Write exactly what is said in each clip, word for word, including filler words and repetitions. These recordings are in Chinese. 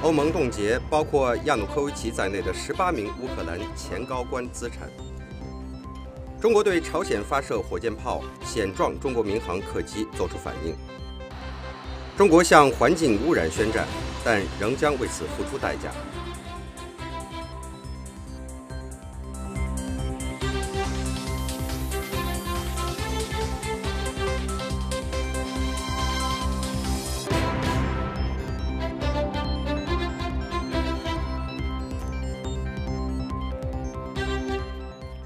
欧盟冻结包括亚努科维奇在内的十八名乌克兰前高官资产。中国对朝鲜发射火箭炮，险撞中国民航客机，作出反应。中国向环境污染宣战，但仍将为此付出代价。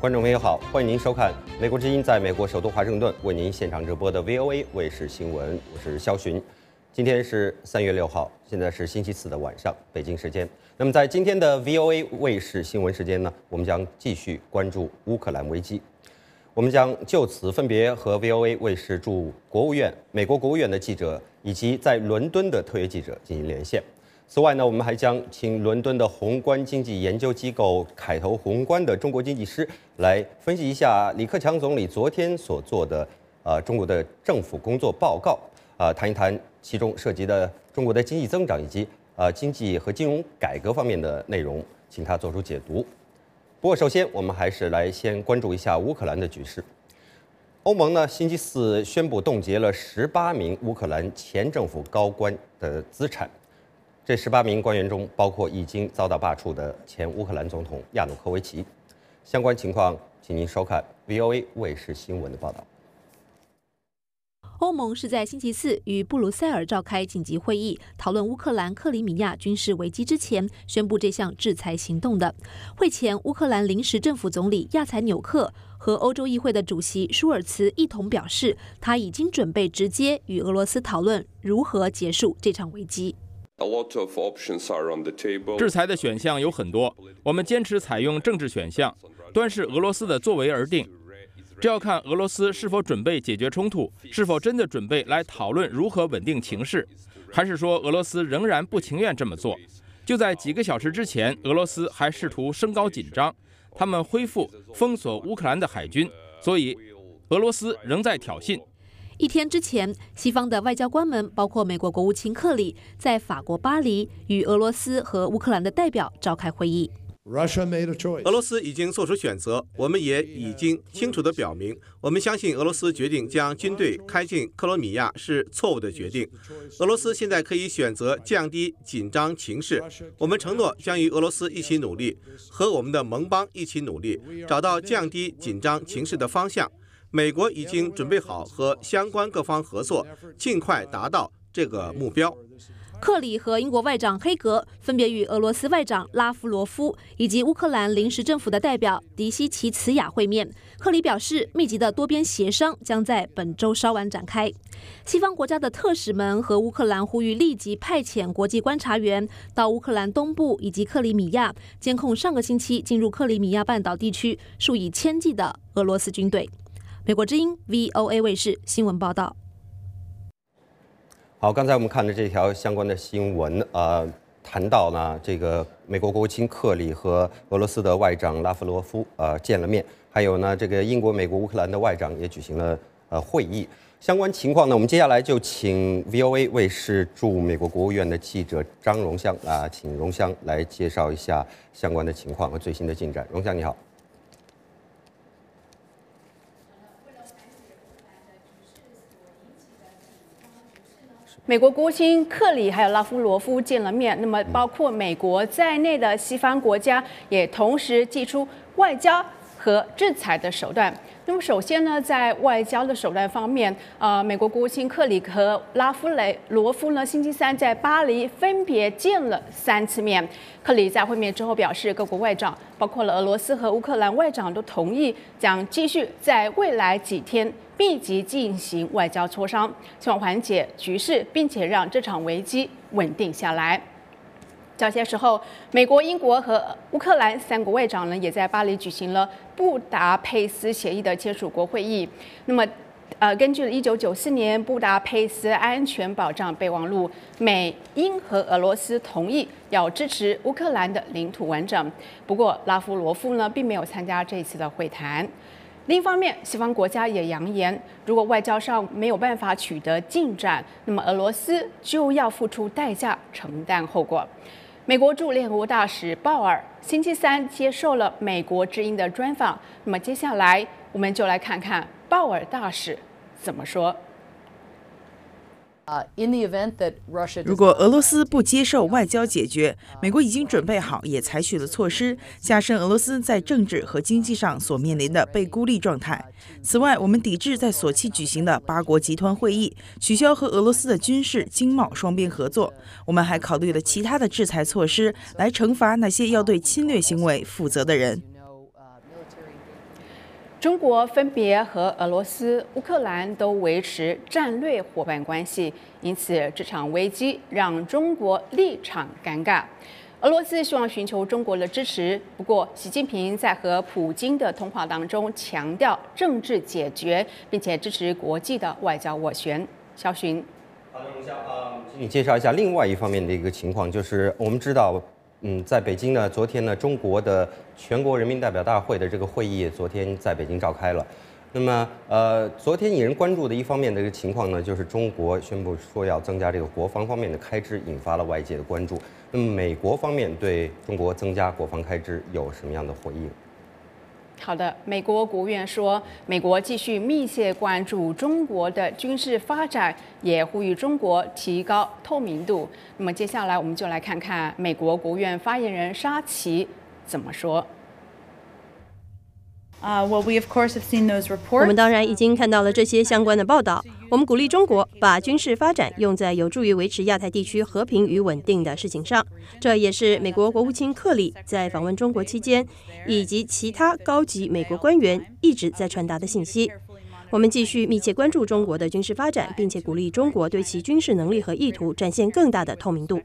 观众朋友好，欢迎您收看美国之音在美国首都华盛顿为您现场直播的 V O A 卫视新闻，我是肖洵。今天是三月六号，现在是星期四的晚上，北京时间。那么在今天的 V O A 卫视新闻时间呢，我们将继续关注乌克兰危机。我们将就此分别和 V O A 卫视驻国务院、美国国务院的记者以及在伦敦的特约记者进行连线。 此外呢，我们还将请伦敦的宏观经济研究机构凯投宏观的中国经济师来分析一下李克强总理昨天所做的呃中国的政府工作报告，啊、呃，谈一谈其中涉及的中国的经济增长以及呃经济和金融改革方面的内容，请他做出解读。不过，首先我们还是来先关注一下乌克兰的局势。欧盟呢，星期四宣布冻结了十八名乌克兰前政府高官的资产。 这十八名官员中，包括已经遭到罢黜的前乌克兰总统亚努科维奇。相关情况，请您收看 V O A 卫视新闻的报道。欧盟是在星期四与布鲁塞尔召开紧急会议，讨论乌克兰克里米亚军事危机之前，宣布这项制裁行动的。会前，乌克兰临时政府总理亚采纽克。 和欧洲议会的主席舒尔茨一同表示，他已经准备直接与俄罗斯讨论如何结束这场危机。 制裁的选项有很多，我们坚持采用政治选项，端视俄罗斯的作为而定。这要看俄罗斯是否准备解决冲突，是否真的准备来讨论如何稳定情势，还是说俄罗斯仍然不情愿这么做。就在几个小时之前，俄罗斯还试图升高紧张，他们恢复封锁乌克兰的海军，所以俄罗斯仍在挑衅。 一天之前，西方的外交官们，包括美国国务卿克里，在法国巴黎与俄罗斯和乌克兰的代表召开会议。俄罗斯已经做出选择，我们也已经清楚地表明，我们相信俄罗斯决定将军队开进克罗米亚是错误的决定。俄罗斯现在可以选择降低紧张情势。我们承诺将与俄罗斯一起努力，和我们的盟邦一起努力，找到降低紧张情势的方向。 美国已经准备好和相关各方合作，尽快达到这个目标。克里和英国外长黑格分别与俄罗斯外长拉夫罗夫以及乌克兰临时政府的代表迪西奇茨雅会面。克里表示，密集的多边协商将在本周稍晚展开。西方国家的特使们和乌克兰呼吁立即派遣国际观察员到乌克兰东部以及克里米亚，监控上个星期进入克里米亚半岛地区数以千计的俄罗斯军队。 美国之音 V O A 卫视新闻报道。好，刚才我们看的这条相关的新闻，呃，谈到呢，这个美国国务卿克里和俄罗斯的外长拉夫罗夫呃见了面，还有呢，这个英国、美国、乌克兰的外长也举行了呃会议。相关情况呢，我们接下来就请 V O A 卫视驻美国国务院的记者张荣香啊、呃，请荣香来介绍一下相关的情况和最新的进展。荣香你好。 美国国务卿克里还有拉夫罗夫见了面，那么包括美国在内的西方国家也同时祭出外交和制裁的手段。那么首先呢，在外交的手段方面，呃，美国国务卿克里和拉夫雷罗夫呢，星期三在巴黎分别见了三次面。克里在会面之后表示，各国外长，包括了俄罗斯和乌克兰外长都同意将继续在未来几天。 密集进行外交磋商，希望缓解局势，并且让这场危机稳定下来。早些时候，美国、英国和乌克兰三国外长呢，也在巴黎举行了布达佩斯协议的签署国会议。那么，呃，根据一九九四年布达佩斯安全保障备忘录，美、英和俄罗斯同意要支持乌克兰的领土完整。不过，拉夫罗夫呢，并没有参加这一次的会谈。 另一方面，西方国家也扬言，如果外交上没有办法取得进展，那么俄罗斯就要付出代价，承担后果。美国驻联合国大使鲍尔星期三接受了美国之音的专访。那么接下来我们就来看看鲍尔大使怎么说。 如果俄罗斯不接受外交解决，美国已经准备好，也采取了措施，加深俄罗斯在政治和经济上所面临的被孤立状态。此外，我们抵制在索契举行的八国集团会议，取消和俄罗斯的军事、经贸双边合作。我们还考虑了其他的制裁措施，来惩罚那些要对侵略行为负责的人。 中国分别和俄罗斯、乌克兰都维持战略伙伴关系，因此这场危机让中国立场尴尬。俄罗斯希望寻求中国的支持，不过习近平在和普京的通话当中强调政治解决，并且支持国际的外交斡旋。小寻，好的，荣笑啊，请你介绍一下另外一方面的一个情况，就是我们知道。 嗯，在北京呢，昨天呢，中国的全国人民代表大会的这个会议，昨天在北京召开了。那么，呃，昨天引人关注的一方面的一个情况呢，就是中国宣布说要增加这个国防方面的开支，引发了外界的关注。那么，美国方面对中国增加国防开支有什么样的回应？ 好的，美国国务院说，美国继续密切关注中国的军事发展，也呼吁中国提高透明度。那么接下来我们就来看看美国国务院发言人沙奇怎么说。 我们当然已经看到了这些相关的报道。我们鼓励中国把军事发展用在有助于维持亚太地区和平与稳定的事情上。这也是美国国务卿克里在访问中国期间，以及其他高级美国官员一直在传达的信息。我们继续密切关注中国的军事发展，并且鼓励中国对其军事能力和意图展现更大的透明度。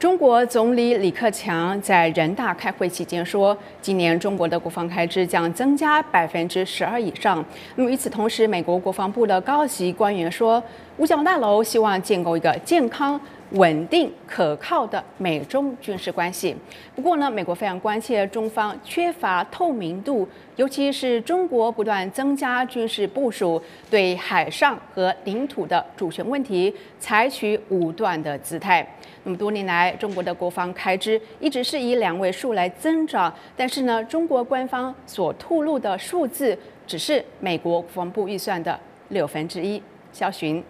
中国总理李克强在人大开会期间说，今年中国的国防开支将增加百分之十二以上。那么与此同时，美国国防部的高级官员说，五角大楼希望建构一个健康、稳定、可靠的美中军事关系。不过呢，美国非常关切中方缺乏透明度，尤其是中国不断增加军事部署，对海上和领土的主权问题采取武断的姿态。 那么多年来，中国的国防开支一直是以两位数来增长，但是呢，中国官方所透露的数字只是美国国防部预算的六分之一。肖寻，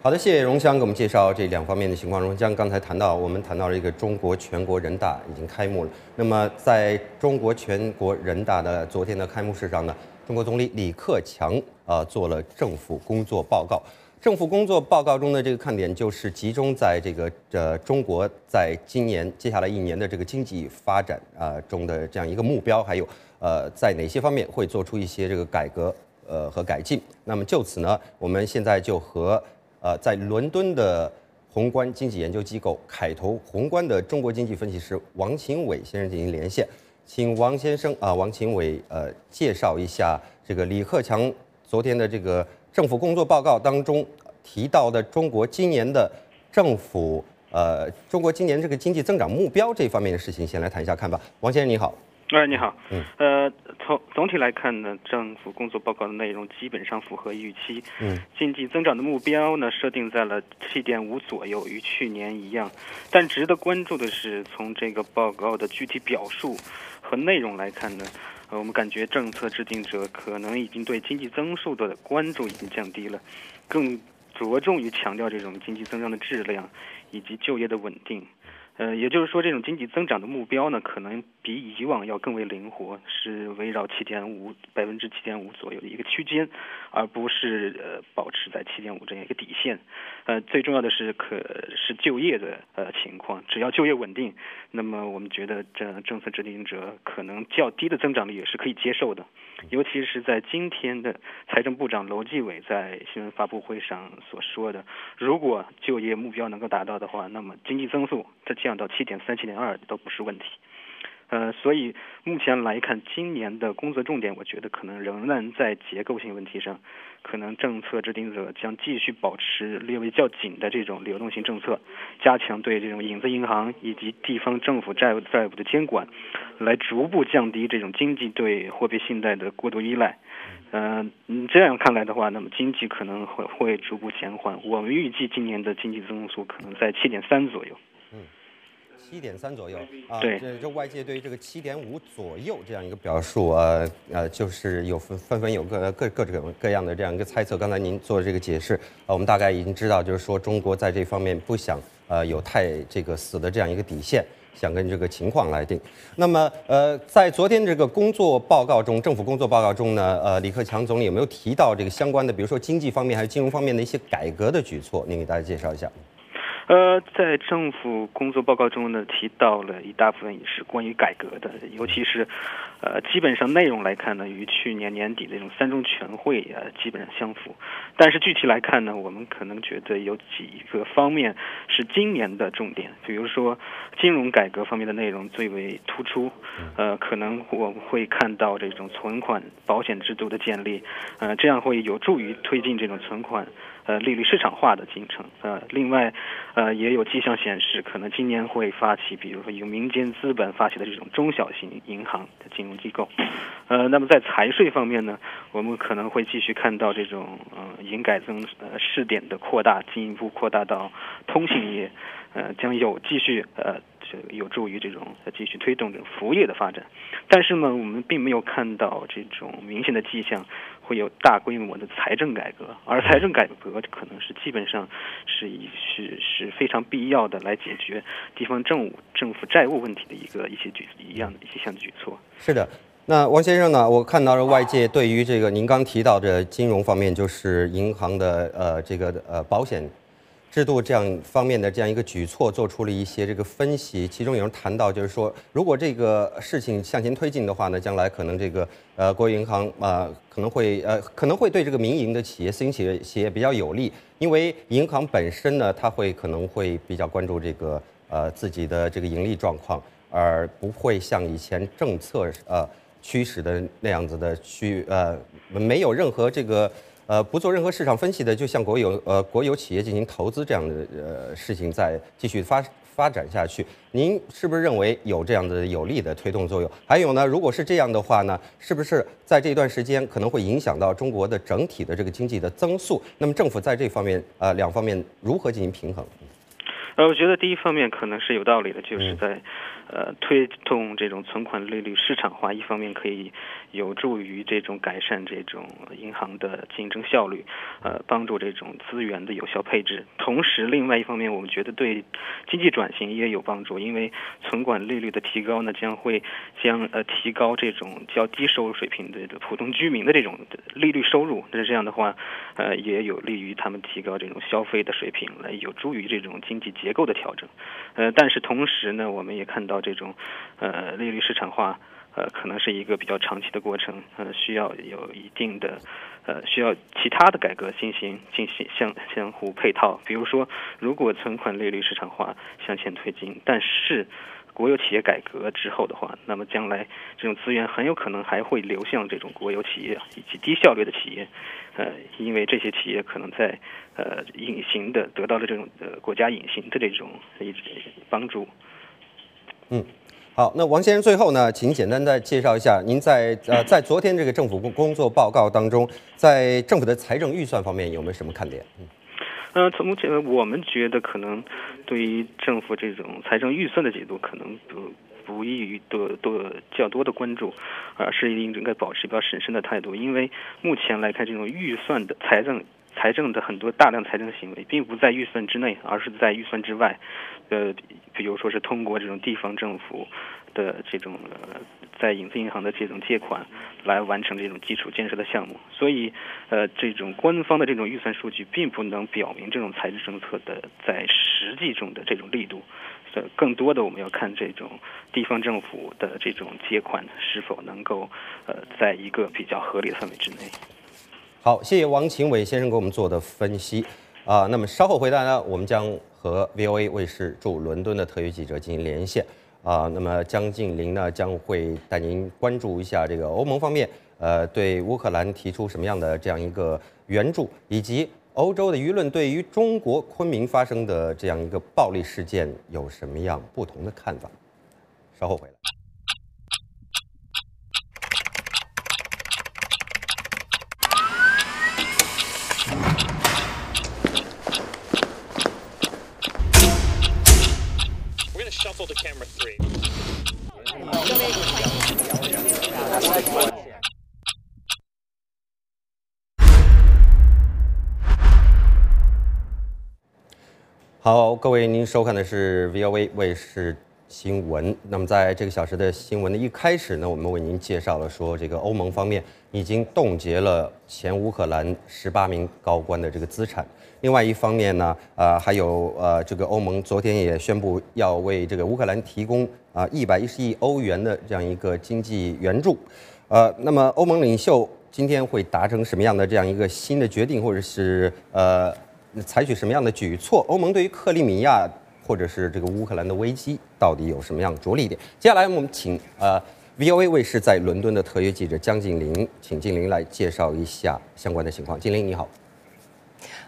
好的，谢谢荣湘给我们介绍这两方面的情况。荣湘刚才谈到，我们谈到了一个中国全国人大已经开幕了。那么，在中国全国人大的昨天的开幕式上呢，中国总理李克强呃做了政府工作报告。 政府工作报告中的这个看点就是集中在这个呃中国在今年接下来一年的这个经济发展啊、呃、中的这样一个目标，还有呃在哪些方面会做出一些这个改革呃和改进。那么就此呢，我们现在就和呃在伦敦的宏观经济研究机构凯投宏观的中国经济分析师王秦伟先生进行连线，请王先生啊、呃、王秦伟呃介绍一下这个李克强昨天的这个。 政府工作报告当中提到的中国今年的政府呃，中国今年这个经济增长目标这方面的事情，先来谈一下看法。王先生你好，哎你好，嗯呃，从总体来看呢，政府工作报告的内容基本上符合预期，嗯，经济增长的目标呢设定在了 七点五 左右，与去年一样。但值得关注的是，从这个报告的具体表述和内容来看呢。 呃，我们感觉政策制定者可能已经对经济增速的关注已经降低了，更着重于强调这种经济增长的质量以及就业的稳定。呃，也就是说，这种经济增长的目标呢，可能比以往要更为灵活，是围绕 七点五 百分之 七点五 左右的一个区间，而不是呃保持在 七点五 这样一个底线。呃，最重要的是可是就业的呃情况，只要就业稳定，那么我们觉得这政策制定者可能较低的增长率也是可以接受的，尤其是在今天的财政部长楼继伟在新闻发布会上所说的，如果就业目标能够达到的话，那么经济增速在降。 降到 七点三、七点二 都不是问题，呃，所以目前来看，今年的工作重点，我觉得可能仍然在结构性问题上，可能政策制定者将继续保持略微较紧的这种流动性政策，加强对这种影子银行以及地方政府债务债务的监管，来逐步降低这种经济对货币信贷的过度依赖。 嗯、呃，这样看来的话，那么经济可能会会逐步减缓。我们预计今年的经济增速可能在 七点三 左右。嗯。七点三左右啊，对，这外界对于这个七点五左右这样一个表述啊，呃，就是有纷纷纷有各各各种各样的这样一个猜测。刚才您做这个解释，呃，我们大概已经知道，就是说中国在这方面不想呃有太这个死的这样一个底线。 想跟这个情况来定。那么，呃，在昨天这个工作报告中，政府工作报告中呢，呃，李克强总理有没有提到这个相关的，比如说经济方面还是金融方面的一些改革的举措？您给大家介绍一下。呃，在政府工作报告中呢，提到了一大部分也是关于改革的，尤其是，呃，基本上内容来看呢，与去年年底的这种三中全会呃基本上相符。但是具体来看呢，我们可能觉得有几个方面是今年的重点，比如说金融改革方面的内容最为突出。呃，可能我们会看到这种存款保险制度的建立，呃，这样会有助于推进这种存款。 呃，利率市场化的进程，呃，另外，呃，也有迹象显示，可能今年会发起，比如说由民间资本发起的这种中小型银行的金融机构，呃，那么在财税方面呢，我们可能会继续看到这种呃营改增呃试点的扩大，进一步扩大到通信业，呃，将有继续呃。 有助于这种继续推动这种服务业的发展，但是呢，我们并没有看到这种明显的迹象会有大规模的财政改革，而财政改革可能是基本上是是是非常必要的来解决地方政府政府债务问题的一个一些举一样的一些项举措。是的。 那王先生呢？我看到了外界对于这个您刚提到的金融方面，就是银行的呃这个呃保险。 制度这样方面的这样一个举措，做出了一些这个分析，其中有人谈到，就是说，如果这个事情向前推进的话呢，将来可能这个呃，国有银行啊、呃，可能会呃，可能会对这个民营的企业、私营企业企业比较有利，因为银行本身呢，它会可能会比较关注这个呃自己的这个盈利状况，而不会像以前政策呃驱使的那样子的去呃，没有任何这个。 呃，不做任何市场分析的，就向国有呃国有企业进行投资这样的呃事情，再继续发发展下去。您是不是认为有这样的有利的推动作用？还有呢，如果是这样的话呢，是不是在这段时间可能会影响到中国的整体的这个经济的增速？那么政府在这方面呃两方面如何进行平衡？ 呃，我觉得第一方面可能是有道理的，就是在，呃，推动这种存款利率市场化，一方面可以有助于这种改善这种银行的竞争效率，呃，帮助这种资源的有效配置。同时，另外一方面，我们觉得对经济转型也有帮助，因为存款利率的提高呢，将会将呃提高这种较低收入水平的普通居民的这种利率收入。那这样的话，呃，也有利于他们提高这种消费的水平，来有助于这种经济结。 结构的调整，呃，但是同时呢，我们也看到这种，呃，利率市场化，呃，可能是一个比较长期的过程，呃，需要有一定的，呃，需要其他的改革进行进行相相互配套。比如说，如果存款利率市场化向前推进，但是。 国有企业改革之后的话，那么将来这种资源很有可能还会流向这种国有企业以及低效率的企业，呃，因为这些企业可能在呃隐形的得到了这种呃国家隐形的这种帮助。嗯，好，那王先生最后呢，请简单再介绍一下，您在呃在昨天这个政府工作报告当中，在政府的财政预算方面有没有什么看点？嗯。 呃，从目前我们觉得，可能对于政府这种财政预算的解读，可能不不易于多多较多的关注，而是应该保持比较审慎的态度，因为目前来看，这种预算的财政。 财政的很多大量财政行为，并不在预算之内，而是在预算之外。呃，比如说是通过这种地方政府的这种、呃、在影子银行的这种借款来完成这种基础建设的项目。所以，呃，这种官方的这种预算数据，并不能表明这种财政政策的在实际中的这种力度。所以，更多的我们要看这种地方政府的这种借款是否能够呃，在一个比较合理的范围之内。 好，谢谢王秦伟先生给我们做的分析啊、呃。那么稍后回答呢，我们将和 V O A 卫视驻伦敦的特约记者进行连线啊、呃。那么江静玲呢将会带您关注一下这个欧盟方面呃对乌克兰提出什么样的这样一个援助，以及欧洲的舆论对于中国昆明发生的这样一个暴力事件有什么样不同的看法。稍后回来。careful to camera three.好，各位，您收看的是 V O A 卫视新闻。那么，在这个小时的新闻的一开始呢，我们为您介绍了说，这个欧盟方面已经冻结了前乌克兰十八名高官的这个资产。 另外一方面呢，呃，还有呃，这个欧盟昨天也宣布要为这个乌克兰提供啊一百一十亿欧元的这样一个经济援助，呃，那么欧盟领袖今天会达成什么样的这样一个新的决定，或者是呃采取什么样的举措？欧盟对于克里米亚或者是这个乌克兰的危机到底有什么样着力点？接下来我们请呃 V O A 卫视在伦敦的特约记者江静玲，请静玲来介绍一下相关的情况。静玲你好。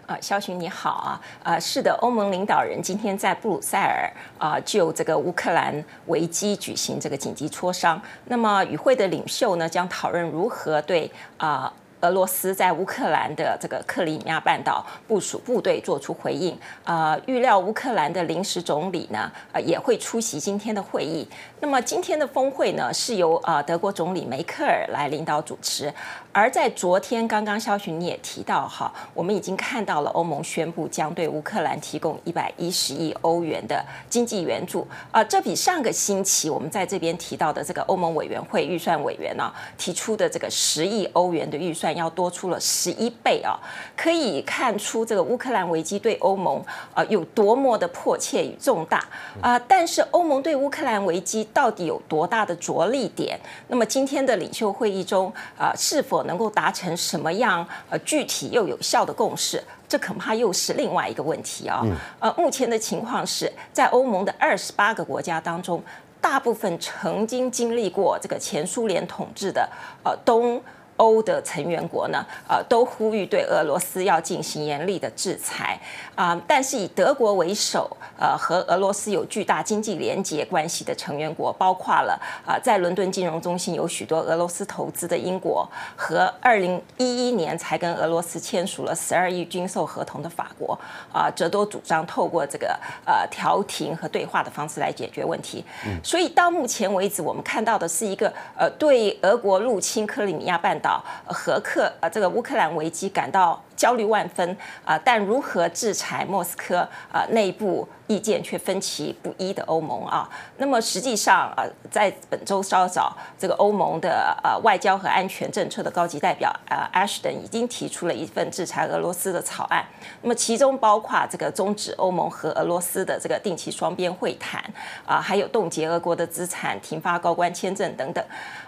啊，肖巡你好啊！啊，是的，欧盟领导人今天在布鲁塞尔啊，就这个乌克兰危机举行这个紧急磋商。那么与会的领袖呢，将讨论如何对啊。呃 俄罗斯在乌克兰的这个克里米亚半岛部署部队做出回应。呃，预料乌克兰的临时总理呢，呃，也会出席今天的会议。那么今天的峰会呢，是由呃德国总理梅克尔来领导主持。而在昨天，刚刚肖巡你也提到哈，我们已经看到了欧盟宣布将对乌克兰提供一百一十亿欧元的经济援助。啊，这比上个星期我们在这边提到的这个欧盟委员会预算委员呢提出的这个十亿欧元的预算。 要多出了十一倍啊！可以看出这个乌克兰危机对欧盟啊有多么的迫切与重大啊！但是欧盟对乌克兰危机到底有多大的着力点？那么今天的领袖会议中啊，是否能够达成什么样呃具体又有效的共识？ 这恐怕又是另外一个问题啊！呃，目前的情况是在欧盟的二十八个国家当中，大部分曾经经历过这个前苏联统治的呃东。 欧的成员国呢，呃，都呼吁对俄罗斯要进行严厉的制裁啊、呃。但是以德国为首，呃，和俄罗斯有巨大经济连结关系的成员国，包括了啊、呃，在伦敦金融中心有许多俄罗斯投资的英国，和二零一一年才跟俄罗斯签署了十二亿军售合同的法国啊、呃，这都主张透过这个呃调停和对话的方式来解决问题。嗯、所以到目前为止，我们看到的是一个呃，对俄国入侵克里米亚半岛。 岛和克呃这个乌克兰危机感到焦虑万分啊、呃，但如何制裁莫斯科啊、呃、内部意见却分歧不一的欧盟啊，那么实际上啊、呃，在本周稍早，这个欧盟的呃外交和安全政策的高级代表呃 Ashton 已经提出了一份制裁俄罗斯的草案，那么其中包括这个终止欧盟和俄罗斯的这个定期双边会谈啊、呃，还有冻结俄国的资产、停发高官签证等等。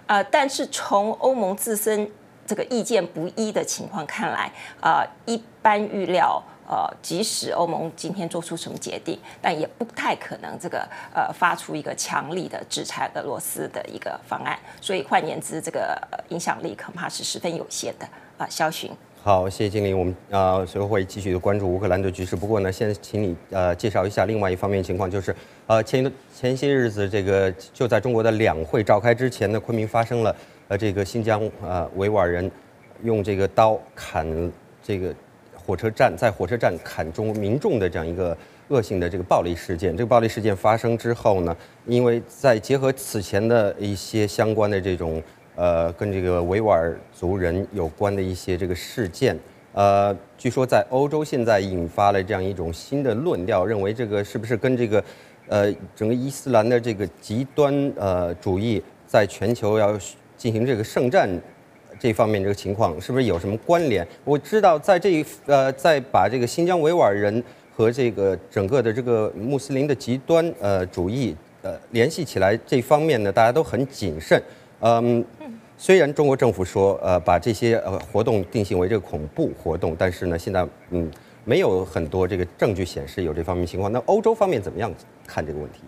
呃，但是从欧盟自身这个意见不一的情况看来，呃，一般预料，呃，即使欧盟今天做出什么决定，但也不太可能这个呃发出一个强力的制裁俄罗斯的一个方案。所以换言之，这个影响力恐怕是十分有限的啊。肖巡。 好，谢谢经理。我们呃随后会继续的关注乌克兰的局势。不过呢，先请你呃介绍一下另外一方面情况，就是呃前前些日子，这个就在中国的两会召开之前呢，昆明发生了呃这个新疆呃维吾尔人用这个刀砍这个火车站，在火车站砍中民众的这样一个恶性的这个暴力事件。这个暴力事件发生之后呢，因为在结合此前的一些相关的这种。 呃，跟这个维吾尔族人有关的一些这个事件，呃，据说在欧洲现在引发了这样一种新的论调，认为这个是不是跟这个，呃，整个伊斯兰的这个极端呃主义在全球要进行这个圣战这方面这个情况，是不是有什么关联？我知道在这一呃，在把这个新疆维吾尔人和这个整个的这个穆斯林的极端呃主义呃联系起来这方面呢，大家都很谨慎。 嗯，虽然中国政府说，呃，把这些呃活动定性为这个恐怖活动，但是呢，现在嗯，没有很多这个证据显示有这方面情况。那欧洲方面怎么样看这个问题？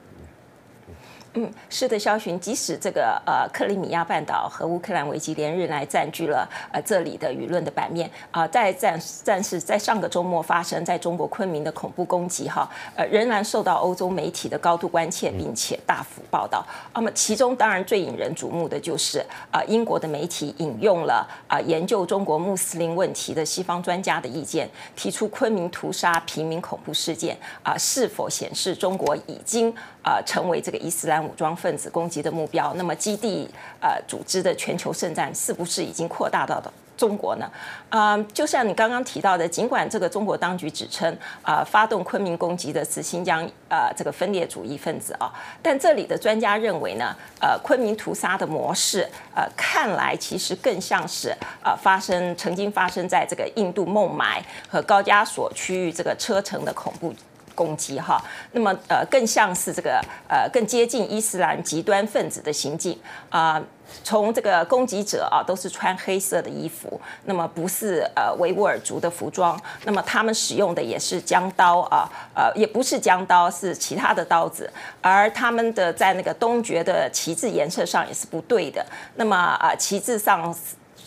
嗯，是的，萧洵，即使这个呃克里米亚半岛和乌克兰危机连日来占据了呃这里的舆论的版面啊、呃，在战战事在上个周末发生在中国昆明的恐怖攻击哈，呃仍然受到欧洲媒体的高度关切，并且大幅报道。那么、嗯、其中当然最引人瞩目的就是啊、呃、英国的媒体引用了啊、呃、研究中国穆斯林问题的西方专家的意见，提出昆明屠杀平民恐怖事件啊、呃、是否显示中国已经啊、呃、成为这个伊斯兰。 武装分子攻击的目标，那么基地呃组织的全球圣战是不是已经扩大到的？ 中国呢，啊、呃，就像你刚刚提到的，尽管这个中国当局指称啊、呃，发动昆明攻击的是新疆啊、呃、这个分裂主义分子啊、哦，但这里的专家认为呢，呃，昆明屠杀的模式，呃，看来其实更像是啊、呃、发生曾经发生在这个印度孟买和高加索区域这个车臣的恐怖攻击哈，那么呃，更像是这个呃更接近伊斯兰极端分子的行径啊。呃 从这个攻击者啊，都是穿黑色的衣服，那么不是呃维吾尔族的服装，那么他们使用的也是江刀啊，呃也不是江刀，是其他的刀子，而他们的在那个东觉的旗帜颜色上也是不对的，那么啊、呃、旗帜上。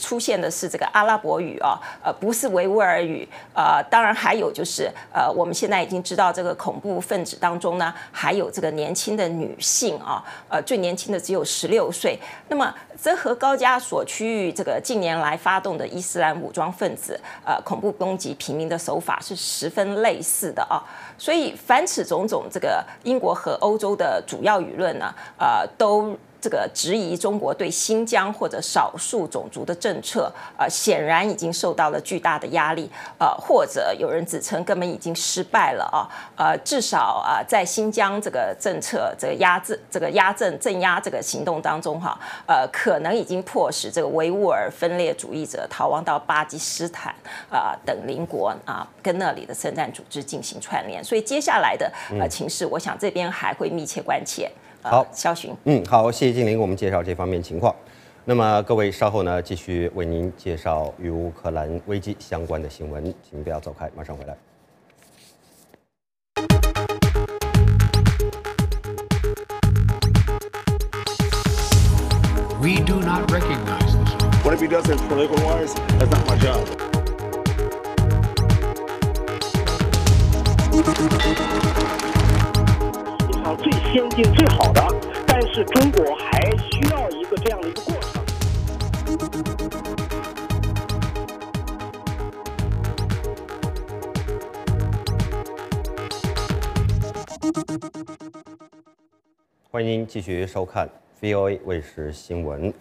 出现的是这个阿拉伯语啊，呃，不是维吾尔语，呃，当然还有就是，呃，我们现在已经知道这个恐怖分子当中呢，还有这个年轻的女性啊，呃，最年轻的只有十六岁。那么，这和高加索区域这个近年来发动的伊斯兰武装分子呃恐怖攻击平民的手法是十分类似的啊。所以，凡此种种，这个英国和欧洲的主要舆论呢，呃，都。 这个质疑中国对新疆或者少数种族的政策，呃，显然已经受到了巨大的压力，呃，或者有人指称根本已经失败了啊，呃，至少啊、呃，在新疆这个政策、这个压制、这个压政、镇压这个行动当中哈，呃，可能已经迫使这个维吾尔分裂主义者逃亡到巴基斯坦啊、呃、等邻国啊、呃，跟那里的圣战组织进行串联，所以接下来的呃情势，我想这边还会密切关切。 好，萧洵。嗯，好，谢谢静玲给我们介绍这方面情况。那么各位稍后呢，继续为您介绍与乌克兰危机相关的新闻，请不要走开，马上回来。We do not recognize this. What if he does his political wires? That's not my job. 最先进、最好的，但是中国还需要一个这样的一个过程。欢迎继续收看 V O A 卫视新闻。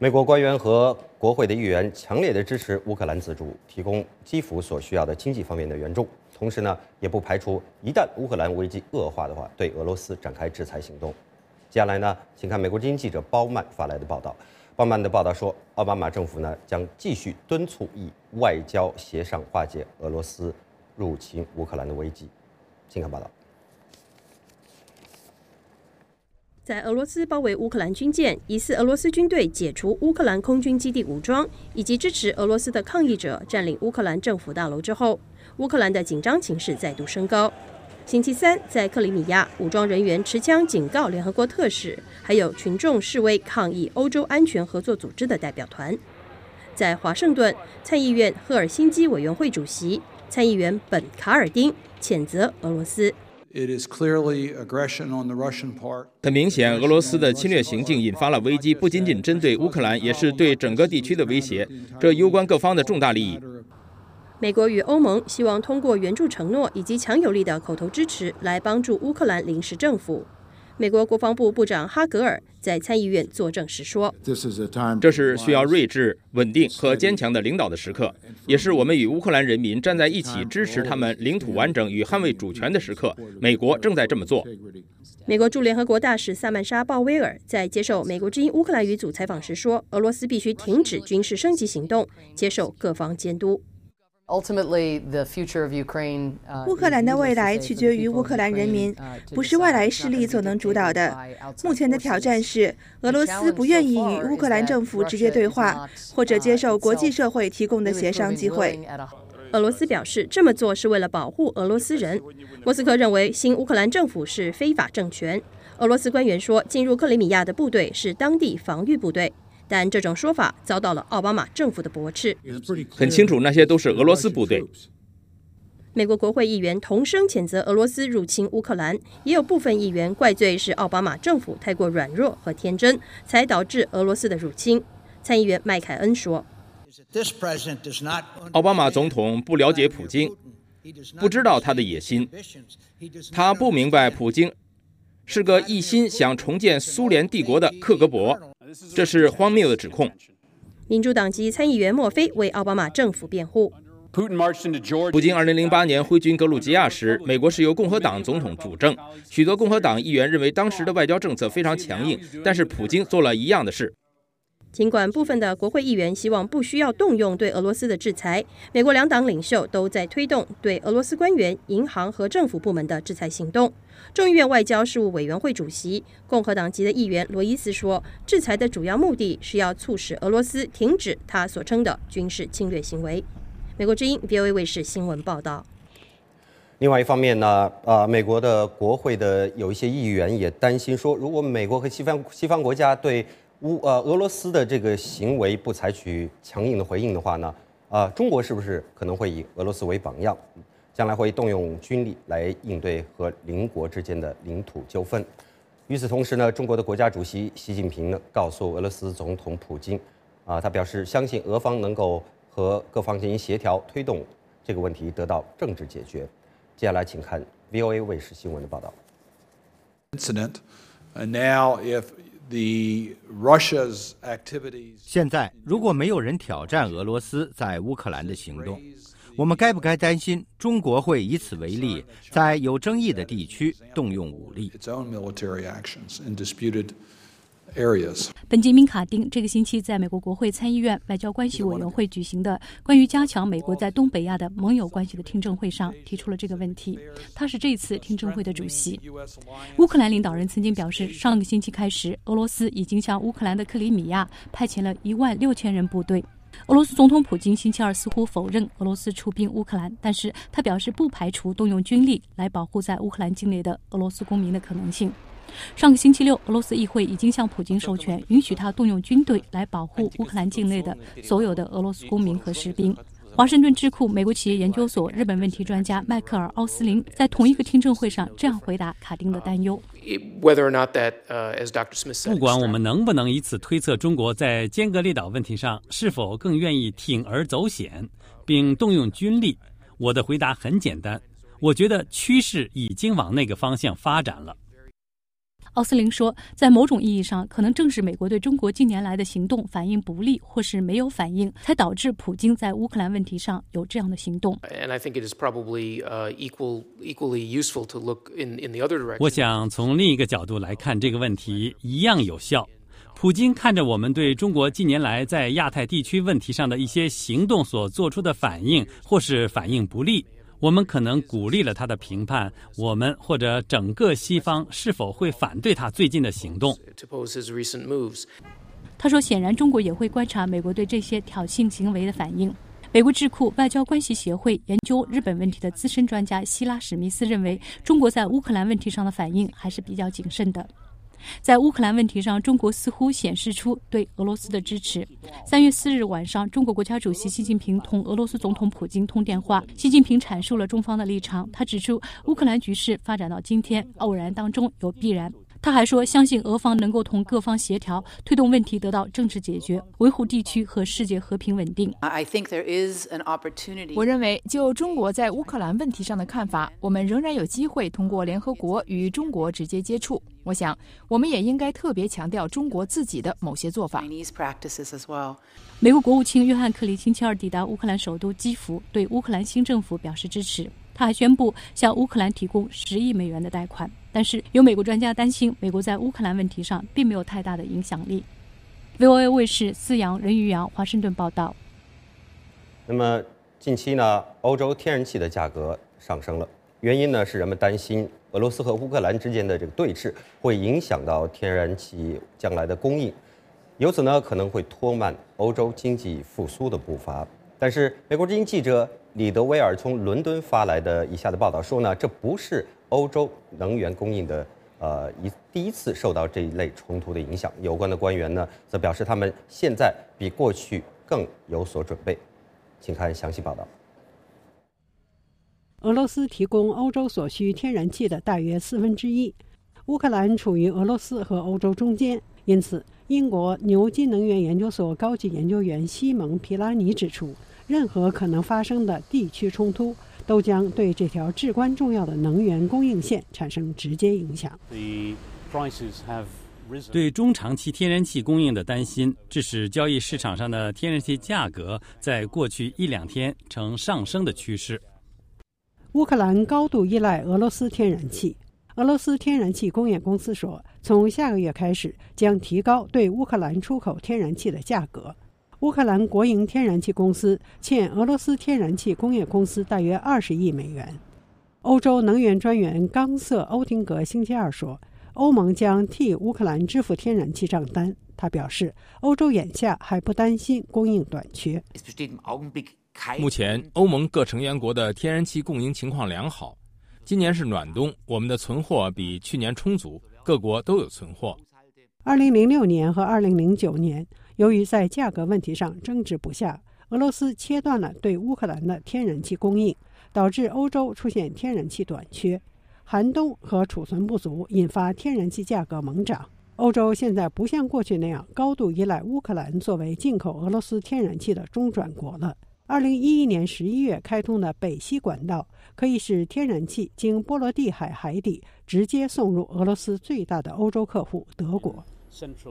美国官员和国会的议员强烈的支持乌克兰自主，提供基辅所需要的经济方面的援助。 同时呢，也不排除一旦乌克兰危机恶化的话，对俄罗斯展开制裁行动。接下来呢，请看美国之音记者包曼发来的报道。包曼的报道说，奥巴马政府呢将继续敦促以外交协商化解俄罗斯入侵乌克兰的危机。请看报道。在俄罗斯包围乌克兰军舰，疑似俄罗斯军队解除乌克兰空军基地武装，以及支持俄罗斯的抗议者占领乌克兰政府大楼之后。 乌克兰的紧张情势再度升高。星期三，在克里米亚，武装人员持枪警告联合国特使，还有群众示威抗议欧洲安全合作组织的代表团。在华盛顿，参议院赫尔辛基委员会主席参议员本·卡尔丁谴责俄罗斯。 It is clearly aggression on the Russian part. 很明显，俄罗斯的侵略行径引发了危机，不仅仅针对乌克兰，也是对整个地区的威胁，这攸关各方的重大利益。 美国与欧盟希望通过援助承诺以及强有力的口头支持来帮助乌克兰临时政府。美国国防部部长哈格尔在参议院作证时说：“这是需要睿智、稳定和坚强的领导的时刻，也是我们与乌克兰人民站在一起支持他们领土完整与捍卫主权的时刻。美国正在这么做。”美国驻联合国大使萨曼莎·鲍威尔在接受美国之音乌克兰语组采访时说：“俄罗斯必须停止军事升级行动，接受各方监督。” Ultimately, the future of Ukraine. 乌克兰的未来取决于乌克兰人民，不是外来势力所能主导的。目前的挑战是，俄罗斯不愿意与乌克兰政府直接对话，或者接受国际社会提供的协商机会。俄罗斯表示，这么做是为了保护俄罗斯人。莫斯科认为，新乌克兰政府是非法政权。俄罗斯官员说，进入克里米亚的部队是当地防御部队，但这种说法遭到了奥巴马政府的驳斥。很清楚，那些都是俄罗斯部队。 美国国会议员同声谴责俄罗斯入侵乌克兰，也有部分议员怪罪是奥巴马政府太过软弱和天真，才导致俄罗斯的入侵。参议员麦凯恩说：“奥巴马总统不了解普京，不知道他的野心，他不明白普京是个一心想重建苏联帝国的克格勃，这是荒谬的指控。”民主党籍参议员莫菲为奥巴马政府辩护。 普京二零零八年挥军格鲁吉亚时，美国是由共和党总统主政。许多共和党议员认为当时的外交政策非常强硬，但是普京做了一样的事。尽管部分的国会议员希望不需要动用对俄罗斯的制裁，美国两党领袖都在推动对俄罗斯官员、银行和政府部门的制裁行动。众议院外交事务委员会主席、共和党籍的议员罗伊斯说，制裁的主要目的是要促使俄罗斯停止他所称的军事侵略行为。 美国之音 V O A 卫视新闻报道。另外一方面呢，呃，美国的国会的有一些议员也担心说，如果美国和西方西方国家对乌呃俄罗斯的这个行为不采取强硬的回应的话呢，呃，中国是不是可能会以俄罗斯为榜样，将来会动用军力来应对和邻国之间的领土纠纷？与此同时呢，中国的国家主席习近平呢告诉俄罗斯总统普京，啊、呃，他表示相信俄方能够 和各方进行协调，推动这个问题得到政治解决。接下来，请看 V O A 卫视新闻的报道。现在，如果没有人挑战俄罗斯在乌克兰的行动，我们该不该担心中国会以此为例，在有争议的地区动用武力？ 本杰明·卡丁这个星期在美国国会参议院外交关系委员会举行的关于加强美国在东北亚的盟友关系的听证会上提出了这个问题。他是这次听证会的主席。乌克兰领导人曾经表示，上个星期开始，俄罗斯已经向乌克兰的克里米亚派遣了一万六千人部队。 俄罗斯总统普京星期二似乎否认俄罗斯出兵乌克兰，但是他表示不排除动用军力来保护在乌克兰境内的俄罗斯公民的可能性。上个星期六，俄罗斯议会已经向普京授权，允许他动用军队来保护乌克兰境内的所有的俄罗斯公民和士兵。 华盛顿智库美国企业研究所日本问题专家迈克尔·奥斯林在同一个听证会上这样回答卡丁的担忧：不管我们能不能以此推测中国在尖阁列岛问题上是否更愿意铤而走险，并动用军力，我的回答很简单：我觉得趋势已经往那个方向发展了。 奥斯林说，在某种意义上，可能正是美国对中国近年来的行动反应不利，或是没有反应，才导致普京在乌克兰问题上有这样的行动。我想从另一个角度来看这个问题，一样有效。普京看着我们对中国近年来在亚太地区问题上的一些行动所做出的反应，或是反应不利。 我们可能鼓励了他的评判，我们或者整个西方是否会反对他最近的行动？他说，显然中国也会观察美国对这些挑衅行为的反应。美国智库外交关系协会研究日本问题的资深专家希拉·史密斯认为，中国在乌克兰问题上的反应还是比较谨慎的。 在乌克兰问题上，中国似乎显示出对俄罗斯的支持。三月四日晚上，中国国家主席习近平同俄罗斯总统普京通电话，习近平阐述了中方的立场。他指出，乌克兰局势发展到今天，偶然当中有必然。他还说，相信俄方能够同各方协调，推动问题得到政治解决，维护地区和世界和平稳定。我认为，就中国在乌克兰问题上的看法，我们仍然有机会通过联合国与中国直接接触。 我想，我们也应该特别强调中国自己的某些做法。美国国务卿约翰·克里星期二抵达乌克兰首都基辅，对乌克兰新政府表示支持。他还宣布向乌克兰提供十亿美元的贷款。但是，有美国专家担心，美国在乌克兰问题上并没有太大的影响力。V O A 卫视饲养人鱼洋华盛顿报道。那么，近期呢，欧洲天然气的价格上升了，原因呢是人们担心 俄罗斯和乌克兰之间的这个对峙会影响到天然气将来的供应，由此呢可能会拖慢欧洲经济复苏的步伐。但是，美国之音记者李德威尔从伦敦发来的以下的报道说呢，这不是欧洲能源供应的呃一第一次受到这一类冲突的影响。有关的官员呢，则表示他们现在比过去更有所准备。请看详细报道。 俄罗斯提供欧洲所需天然气的大约四分之一。乌克兰处于俄罗斯和欧洲中间，因此，英国牛津能源研究所高级研究员西蒙·皮拉尼指出，任何可能发生的地区冲突都将对这条至关重要的能源供应线产生直接影响。对中长期天然气供应的担心，致使交易市场上的天然气价格在过去一两天呈上升的趋势。 乌克兰高度依赖俄罗斯天然气。俄罗斯天然气工业公司说，从下个月开始将提高对乌克兰出口天然气的价格。乌克兰国营天然气公司欠俄罗斯天然气工业公司大约二十亿美元。欧洲能源专员冈瑟·欧廷格星期二说，欧盟将替乌克兰支付天然气账单。他表示，欧洲眼下还不担心供应短缺。 目前，欧盟各成员国的天然气供应情况良好。今年是暖冬，我们的存货比去年充足，各国都有存货。二零零六年和二零零九年，由于在价格问题上争执不下，俄罗斯切断了对乌克兰的天然气供应，导致欧洲出现天然气短缺。寒冬和储存不足引发天然气价格猛涨。欧洲现在不像过去那样高度依赖乌克兰作为进口俄罗斯天然气的中转国了。 二零一一年十一月开通的北溪管道可以使天然气经波罗的海海底直接送入俄罗斯最大的欧洲客户德国。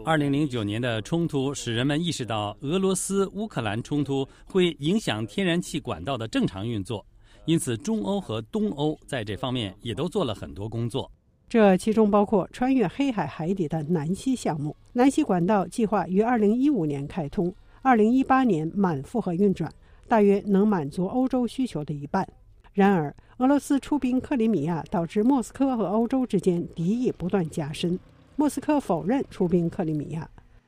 二零零九年的冲突使人们意识到俄罗斯乌克兰冲突会影响天然气管道的正常运作，因此中欧和东欧在这方面也都做了很多工作。这其中包括穿越黑海海底的南溪项目。南溪管道计划于二零一五年开通， 二零一八年满负荷运转。 大约能满足欧洲需求的一半。然而，俄罗斯出兵克里米亚导致莫斯科和欧洲之间敌意不断加深。莫斯科否认出兵克里米亚，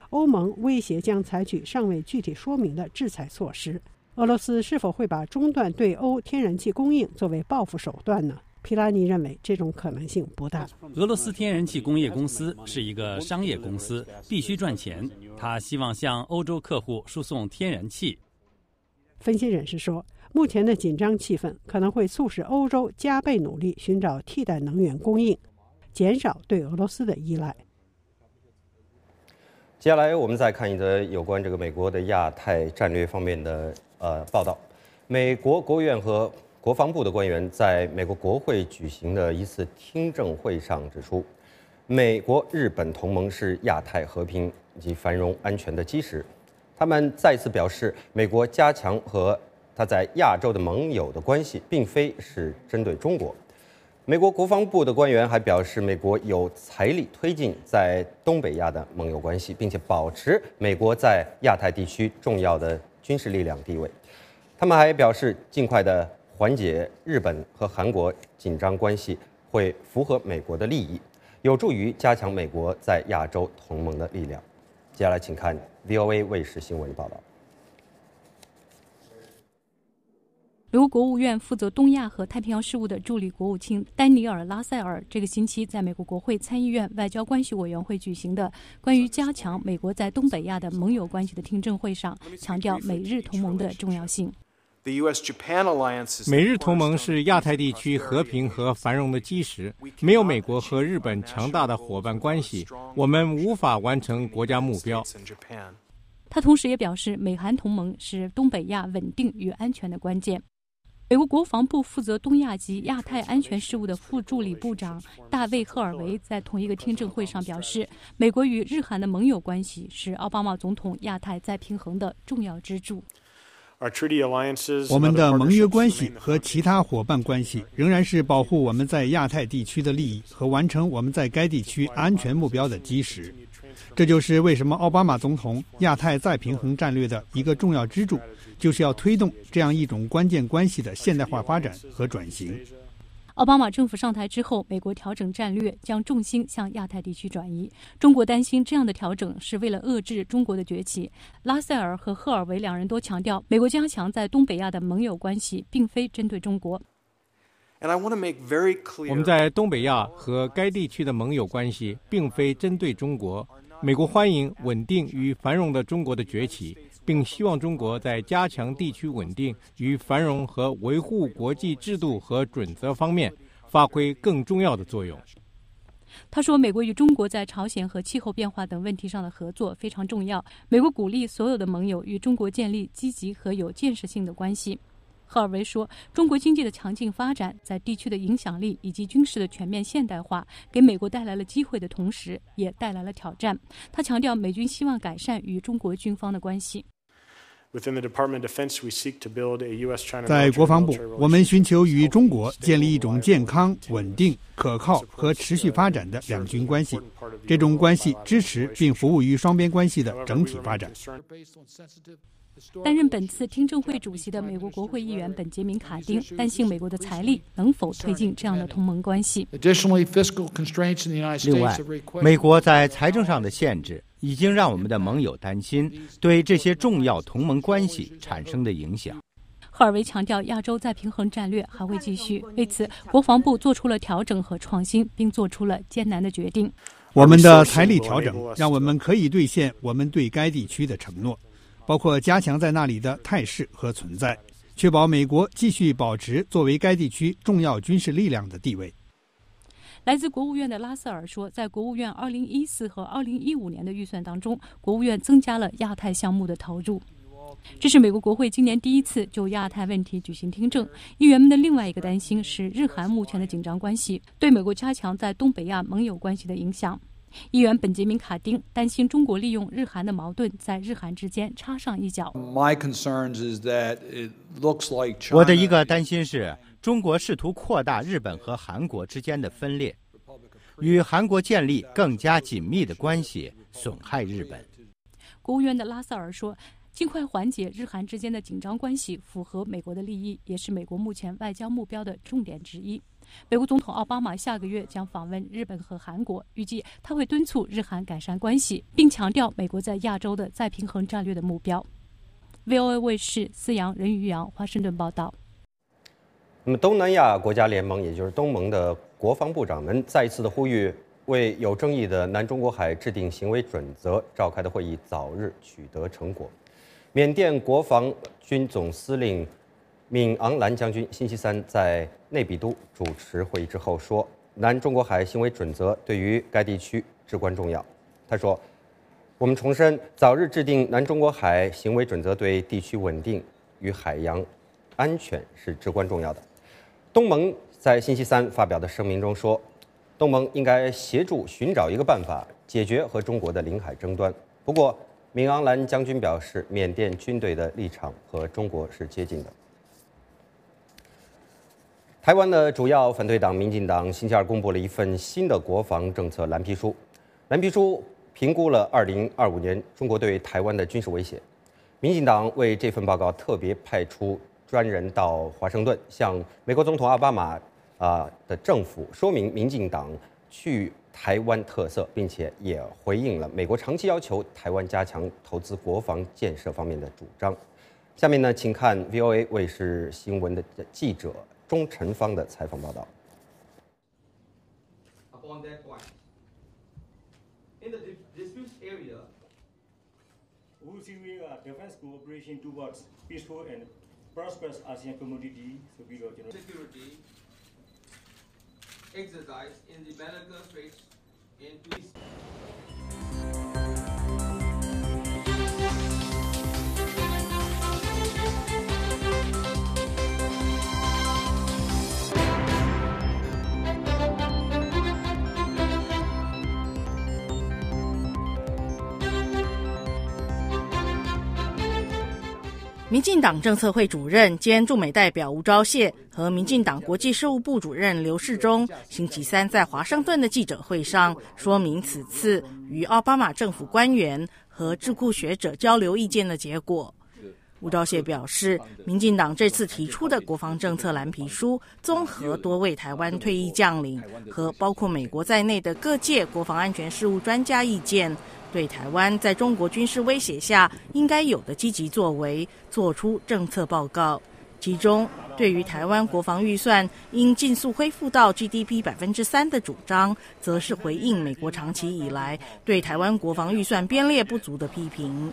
欧盟威胁将采取尚未具体说明的制裁措施。俄罗斯是否会把中断对欧天然气供应作为报复手段呢？皮拉尼认为这种可能性不大。俄罗斯天然气工业公司是一个商业公司，必须赚钱。他希望向欧洲客户输送天然气。 分析人士说，目前的紧张气氛可能会促使欧洲加倍努力寻找替代能源供应，减少对俄罗斯的依赖。接下来，我们再看一则有关这个美国的亚太战略方面的呃报道。美国国务院和国防部的官员在美国国会举行的一次听证会上指出，美国日本同盟是亚太和平以及繁荣安全的基石。 他们再次表示，美国加强和他在亚洲的盟友的关系，并非是针对中国。美国国防部的官员还表示，美国有财力推进在东北亚的盟友关系，并且保持美国在亚太地区重要的军事力量地位。他们还表示，尽快的缓解日本和韩国紧张关系会符合美国的利益，有助于加强美国在亚洲同盟的力量。 接下来，请看 V O A 卫视新闻报道。美国国务院负责东亚和太平洋事务的助理国务卿丹尼尔·拉塞尔这个星期在美国国会参议院外交关系委员会举行的关于加强美国在东北亚的盟友关系的听证会上，强调美日同盟的重要性。 美日同盟是亚太地区和平和繁荣的基石。没有美国和日本强大的伙伴关系，我们无法完成国家目标。他同时也表示，美韩同盟是东北亚稳定与安全的关键。美国国防部负责东亚及亚太安全事务的副助理部长大卫·赫尔维在同一个听证会上表示，美国与日韩的盟友关系是奥巴马总统亚太再平衡的重要支柱。 我们的盟约关系和其他伙伴关系仍然是保护我们在亚太地区的利益和完成我们在该地区安全目标的基石。这就是为什么奥巴马总统亚太再平衡战略的一个重要支柱，就是要推动这样一种关键关系的现代化发展和转型。奥巴马政府上台之后，美国调整战略，将重心向亚太地区转移。中国担心这样的调整是为了遏制中国的崛起。拉塞尔和赫尔维两人都强调，美国加强在东北亚的盟友关系，并非针对中国。我们在东北亚和该地区的盟友关系并非针对中国。美国欢迎稳定与繁荣的中国的崛起，并希望中国在加强地区稳定与繁荣和维护国际制度和准则方面发挥更重要的作用。他说，美国与中国在朝鲜和气候变化等问题上的合作非常重要。美国鼓励所有的盟友与中国建立积极和有建设性的关系。赫尔维说，中国经济的强劲发展，在地区的影响力以及军事的全面现代化，给美国带来了机会的同时，也带来了挑战。他强调，美军希望改善与中国军方的关系。在国防部，我们寻求与中国建立一种健康、稳定、可靠和持续发展的两军关系。这种关系支持并服务于双边关系的整体发展。担任本次听证会主席的美国国会议员本杰明·卡丁担心美国的财力能否推进这样的同盟关系。另外，美国在财政上的限制已经让我们的盟友担心对这些重要同盟关系产生的影响。赫尔维强调，亚洲再平衡战略还会继续，为此国防部做出了调整和创新，并做出了艰难的决定。我们的财力调整让我们可以兑现我们对该地区的承诺，包括加强在那里的态势和存在，确保美国继续保持作为该地区重要军事力量的地位。来自国务院的拉塞尔说，在国务院二零一四和二零一五年的预算当中，国务院增加了亚太项目的投入。这是美国国会今年第一次就亚太问题举行听证。议员们的另外一个担心是日韩目前的紧张关系对美国加强在东北亚盟友关系的影响。议员本杰明·卡丁担心中国利用日韩的矛盾在日韩之间插上一脚。我的一个担心是，中国试图扩大日本和韩国之间的分裂，与韩国建立更加紧密的关系，损害日本。国务院的拉塞尔说，尽快缓解日韩之间的紧张关系符合美国的利益，也是美国目前外交目标的重点之一。美国总统奥巴马下个月将访问日本和韩国，预计他会敦促日韩改善关系，并强调美国在亚洲的再平衡战略的目标。V O A 卫视思阳、任宇阳，华盛顿报道。那么，东南亚国家联盟，也就是东盟的国防部长们再一次的呼吁，为有争议的南中国海制定行为准则。召开的会议早日取得成果。缅甸国防军总司令敏昂兰将军星期三在内比都主持会议之后说，南中国海行为准则对于该地区至关重要。他说，我们重申早日制定南中国海行为准则对地区稳定与海洋安全是至关重要的。东盟在星期三发表的声明中说，东盟应该协助寻找一个办法解决和中国的领海争端。不过敏昂兰将军表示，缅甸军队的立场和中国是接近的。台湾的主要反对党民进党星期二公布了一份新的国防政策蓝皮书。蓝皮书评估了二零二五年中国对台湾的军事威胁。民进党为这份报告特别派出专人到华盛顿，向美国总统奥巴马啊的政府说明民进党去台湾特色，并且也回应了美国长期要求台湾加强投资国防建设方面的主张。下面呢，请看 V O A 卫视新闻的记者钟晨芳的采访报道。民进党政策会主任兼驻美代表吴钊燮和民进党国际事务部主任刘世忠星期三在华盛顿的记者会上说明此次与奥巴马政府官员和智库学者交流意见的结果。吴钊燮表示，民进党这次提出的国防政策蓝皮书综合多位台湾退役将领和包括美国在内的各界国防安全事务专家意见，对台湾在中国军事威胁下应该有的积极作为，做出政策报告，其中对于台湾国防预算应尽速恢复到 G D P 百分之三的主张，则是回应美国长期以来对台湾国防预算编列不足的批评。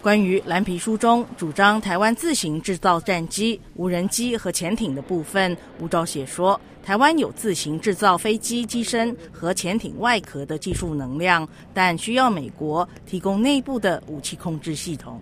关于蓝皮书中主张台湾自行制造战机、无人机和潜艇的部分，吴钊燮说，台湾有自行制造飞机机身和潜艇外壳的技术能量，但需要美国提供内部的武器控制系统。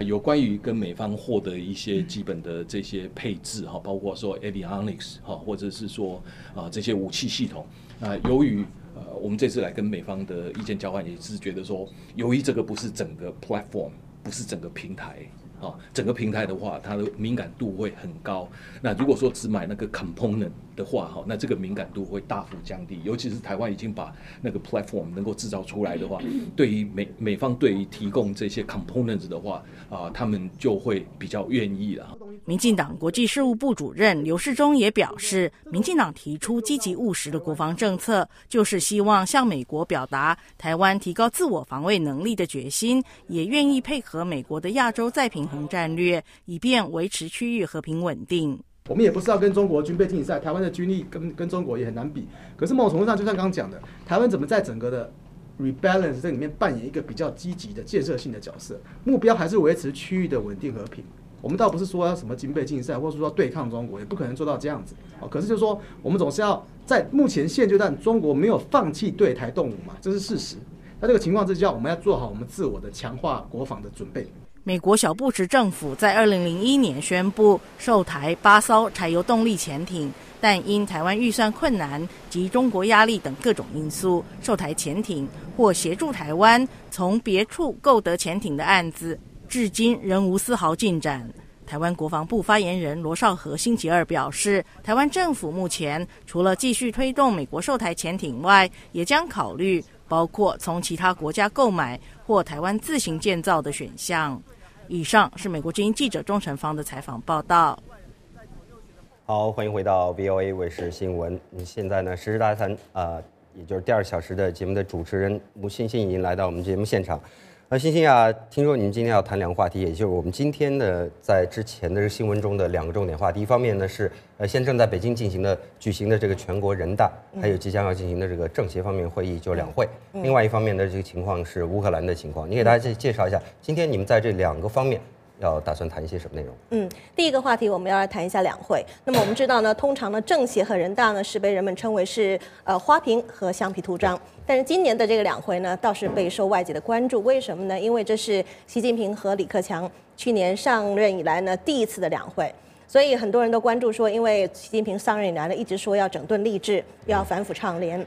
有关于跟美方获得一些基本的这些配置哈，包括说 avionics 哈，或者是说啊这些武器系统啊，由于。呃，我们这次来跟美方的意见交换，也是觉得说，由于这个不是整个 platform， 不是整个平台啊，整个平台的话，它的敏感度会很高。那如果说只买那个 component 的话，哈，那这个敏感度会大幅降低。尤其是台湾已经把那个 platform 能够制造出来的话，对于美美方对于提供这些 components 的话，啊，他们就会比较愿意了。民进党国际事务部主任刘世忠也表示，民进党提出积极务实的国防政策，就是希望向美国表达台湾提高自我防卫能力的决心，也愿意配合美国的亚洲再平衡战略，以便维持区域和平稳定。我们也不是要跟中国军备竞赛，台湾的军力跟跟中国也很难比。可是某种程度上，就像刚刚讲的，台湾怎么在整个的 rebalance 这里面扮演一个比较积极的建设性的角色？目标还是维持区域的稳定和平。我们倒不是说要什么军备竞赛，或者说对抗中国，也不可能做到这样子。哦，可是就是说，我们总是要在目前现阶段，中国没有放弃对台动武嘛，这是事实。在这个情况之下，我们要做好我们自我的强化国防的准备。美国小布什政府在二零零一年宣布售台八艘柴油动力潜艇，但因台湾预算困难及中国压力等各种因素，售台潜艇或协助台湾从别处购得潜艇的案子，至今仍无丝毫进展。台湾国防部发言人罗绍和星期二表示，台湾政府目前除了继续推动美国售台潜艇外，也将考虑包括从其他国家购买或台湾自行建造的选项。以上是美国之音记者钟成芳的采访报道。好，欢迎回到 V O A 卫视新闻。现在呢，时事大谈啊、呃，也就是第二小时的节目的主持人吴欣欣已经来到我们节目现场。那欣欣啊，听说你们今天要谈两个话题，也就是我们今天的在之前的新闻中的两个重点话题。一方面呢是呃，现在正在北京进行的举行的这个全国人大，还有即将要进行的这个政协方面会议，就两会。另外一方面的这个情况是乌克兰的情况，你给大家介绍一下，今天你们在这两个方面要打算谈一些什么内容？嗯，第一个话题我们要来谈一下两会。那么我们知道呢，通常呢政协和人大呢是被人们称为是呃花瓶和橡皮图章，但是今年的这个两会呢倒是备受外界的关注。为什么呢？因为这是习近平和李克强去年上任以来呢第一次的两会，所以很多人都关注说，因为习近平上任以来呢一直说要整顿吏治，要反腐倡廉。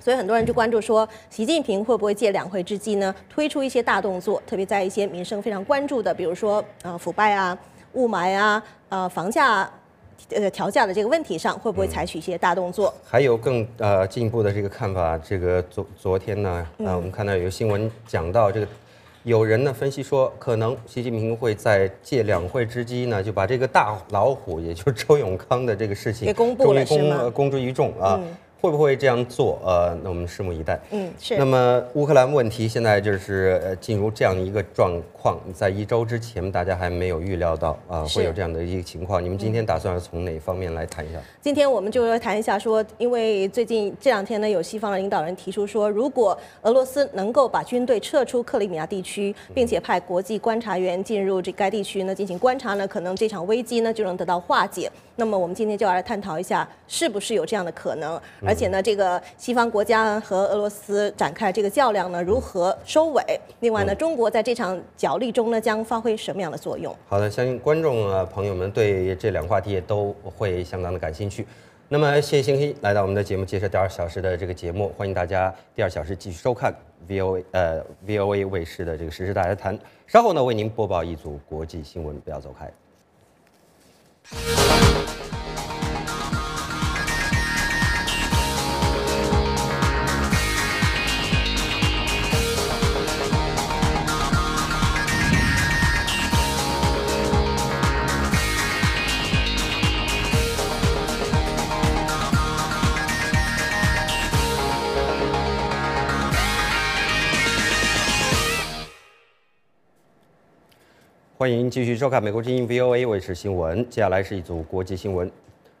所以很多人就关注说，习近平会不会借两会之机呢，推出一些大动作，特别在一些民生非常关注的，比如说呃腐败啊、雾霾啊、呃房价呃调价的这个问题上，会不会采取一些大动作？嗯、还有更呃进一步的这个看法，这个昨昨天呢，啊、呃、我们看到有新闻讲到这个，有人呢分析说，可能习近平会在借两会之机呢，就把这个大老虎，也就是周永康的这个事情给公布了，是吗？公诸于众啊。嗯，会不会这样做？呃，那我们拭目以待。嗯，是。那么乌克兰问题现在就是呃进入这样一个状况，在一周之前大家还没有预料到啊、呃、会有这样的一个情况。你们今天打算从哪方面来谈一下？今天我们就来谈一下说，因为最近这两天呢，有西方的领导人提出说，如果俄罗斯能够把军队撤出克里米亚地区，并且派国际观察员进入这该地区呢进行观察呢，可能这场危机呢就能得到化解。那么我们今天就要来探讨一下，是不是有这样的可能？而而且呢，这个西方国家和俄罗斯展开这个较量呢，如何收尾？另外呢，中国在这场角力中呢，将发挥什么样的作用？好的，相信观众啊朋友们对这两个话题也都会相当的感兴趣。那么，谢谢星希来到我们的节目，介绍第二小时的这个节目，欢迎大家第二小时继续收看 V O A 呃 V O A 卫视的这个时事大谈。稍后呢，为您播报一组国际新闻，不要走开。欢欢迎继续收看美国之音 V O A 卫视新闻。接下来是一组国际新闻。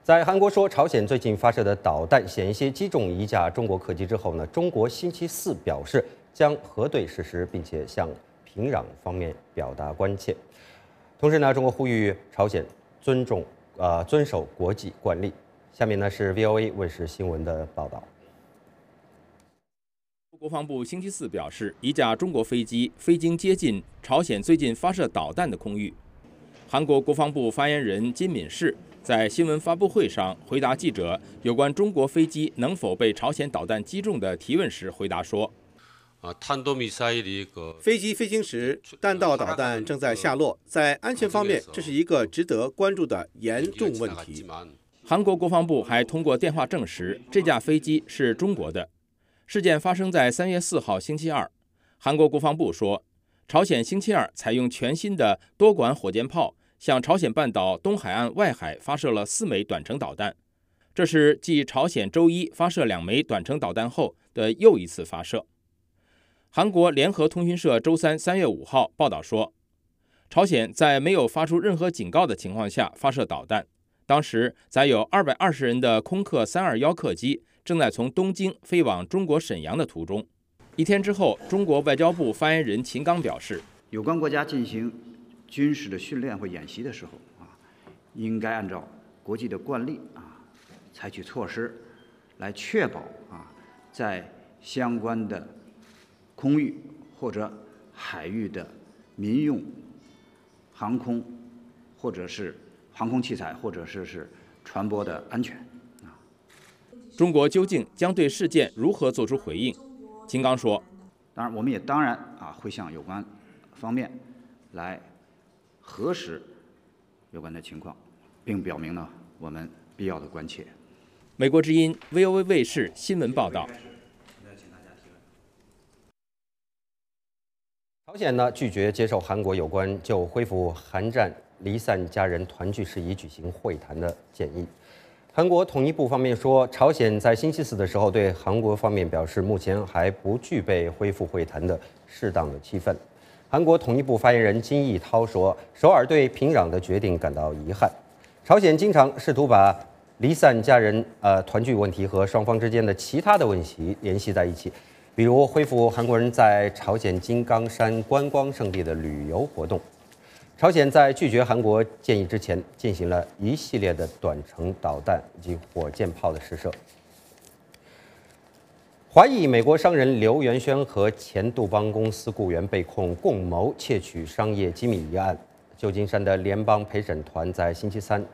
在韩国说朝鲜最近发射的导弹险些击中一架中国客机之后呢，中国星期四表示将核对事实，并且向平壤方面表达关切。同时呢，中国呼吁朝鲜尊重呃遵守国际惯例。下面呢是 V O A 卫视新闻的报道。 国防部星期四表示，一架中国飞机飞经接近朝鲜最近发射导弹的空域。韩国国防部发言人金敏世在新闻发布会上回答记者有关中国飞机能否被朝鲜导弹击中的提问时回答说：“啊，飞机飞行时，弹道导弹正在下落，在安全方面，这是一个值得关注的严重问题。”韩国国防部还通过电话证实，这架飞机是中国的。 事件发生在三月四号星期二。韩国国防部说，朝鲜星期二采用全新的多管火箭炮，向朝鲜半岛东海岸外海发射了四枚短程导弹。这是继朝鲜周一发射两枚短程导弹后的又一次发射。韩国联合通讯社周三三月五号报道说，朝鲜在没有发出任何警告的情况下发射导弹。当时载有二百二十人的空客三二一客机。 正在从东京飞往中国沈阳的途中，一天之后，中国外交部发言人秦刚表示，有关国家进行军事的训练或演习的时候啊，应该按照国际的惯例啊，采取措施来确保啊，在相关的空域或者海域的民用航空或者是航空器材或者是是船舶的安全。 中国究竟将对事件如何做出回应？金刚说：“当然，我们也当然啊，会向有关方面来核实有关的情况，并表明呢我们必要的关切。”美国之音 V O A 卫视新闻报道。朝鲜呢拒绝接受韩国有关就恢复韩战离散家人团聚事宜举行会谈的建议。 韩国统一部方面说，朝鲜在星期四的时候对韩国方面表示，目前还不具备恢复会谈的适当的气氛。韩国统一部发言人金义涛说，首尔对平壤的决定感到遗憾。朝鲜经常试图把离散家人呃团聚问题和双方之间的其他的问题联系在一起，比如恢复韩国人在朝鲜金刚山观光胜地的旅游活动。 朝鲜在拒绝韩国建议之前，进行了一系列的短程导弹以及火箭炮的试射。华裔美国商人刘元轩和前杜邦公司雇员被控共谋窃取商业机密一案，旧金山的联邦陪审团在星期三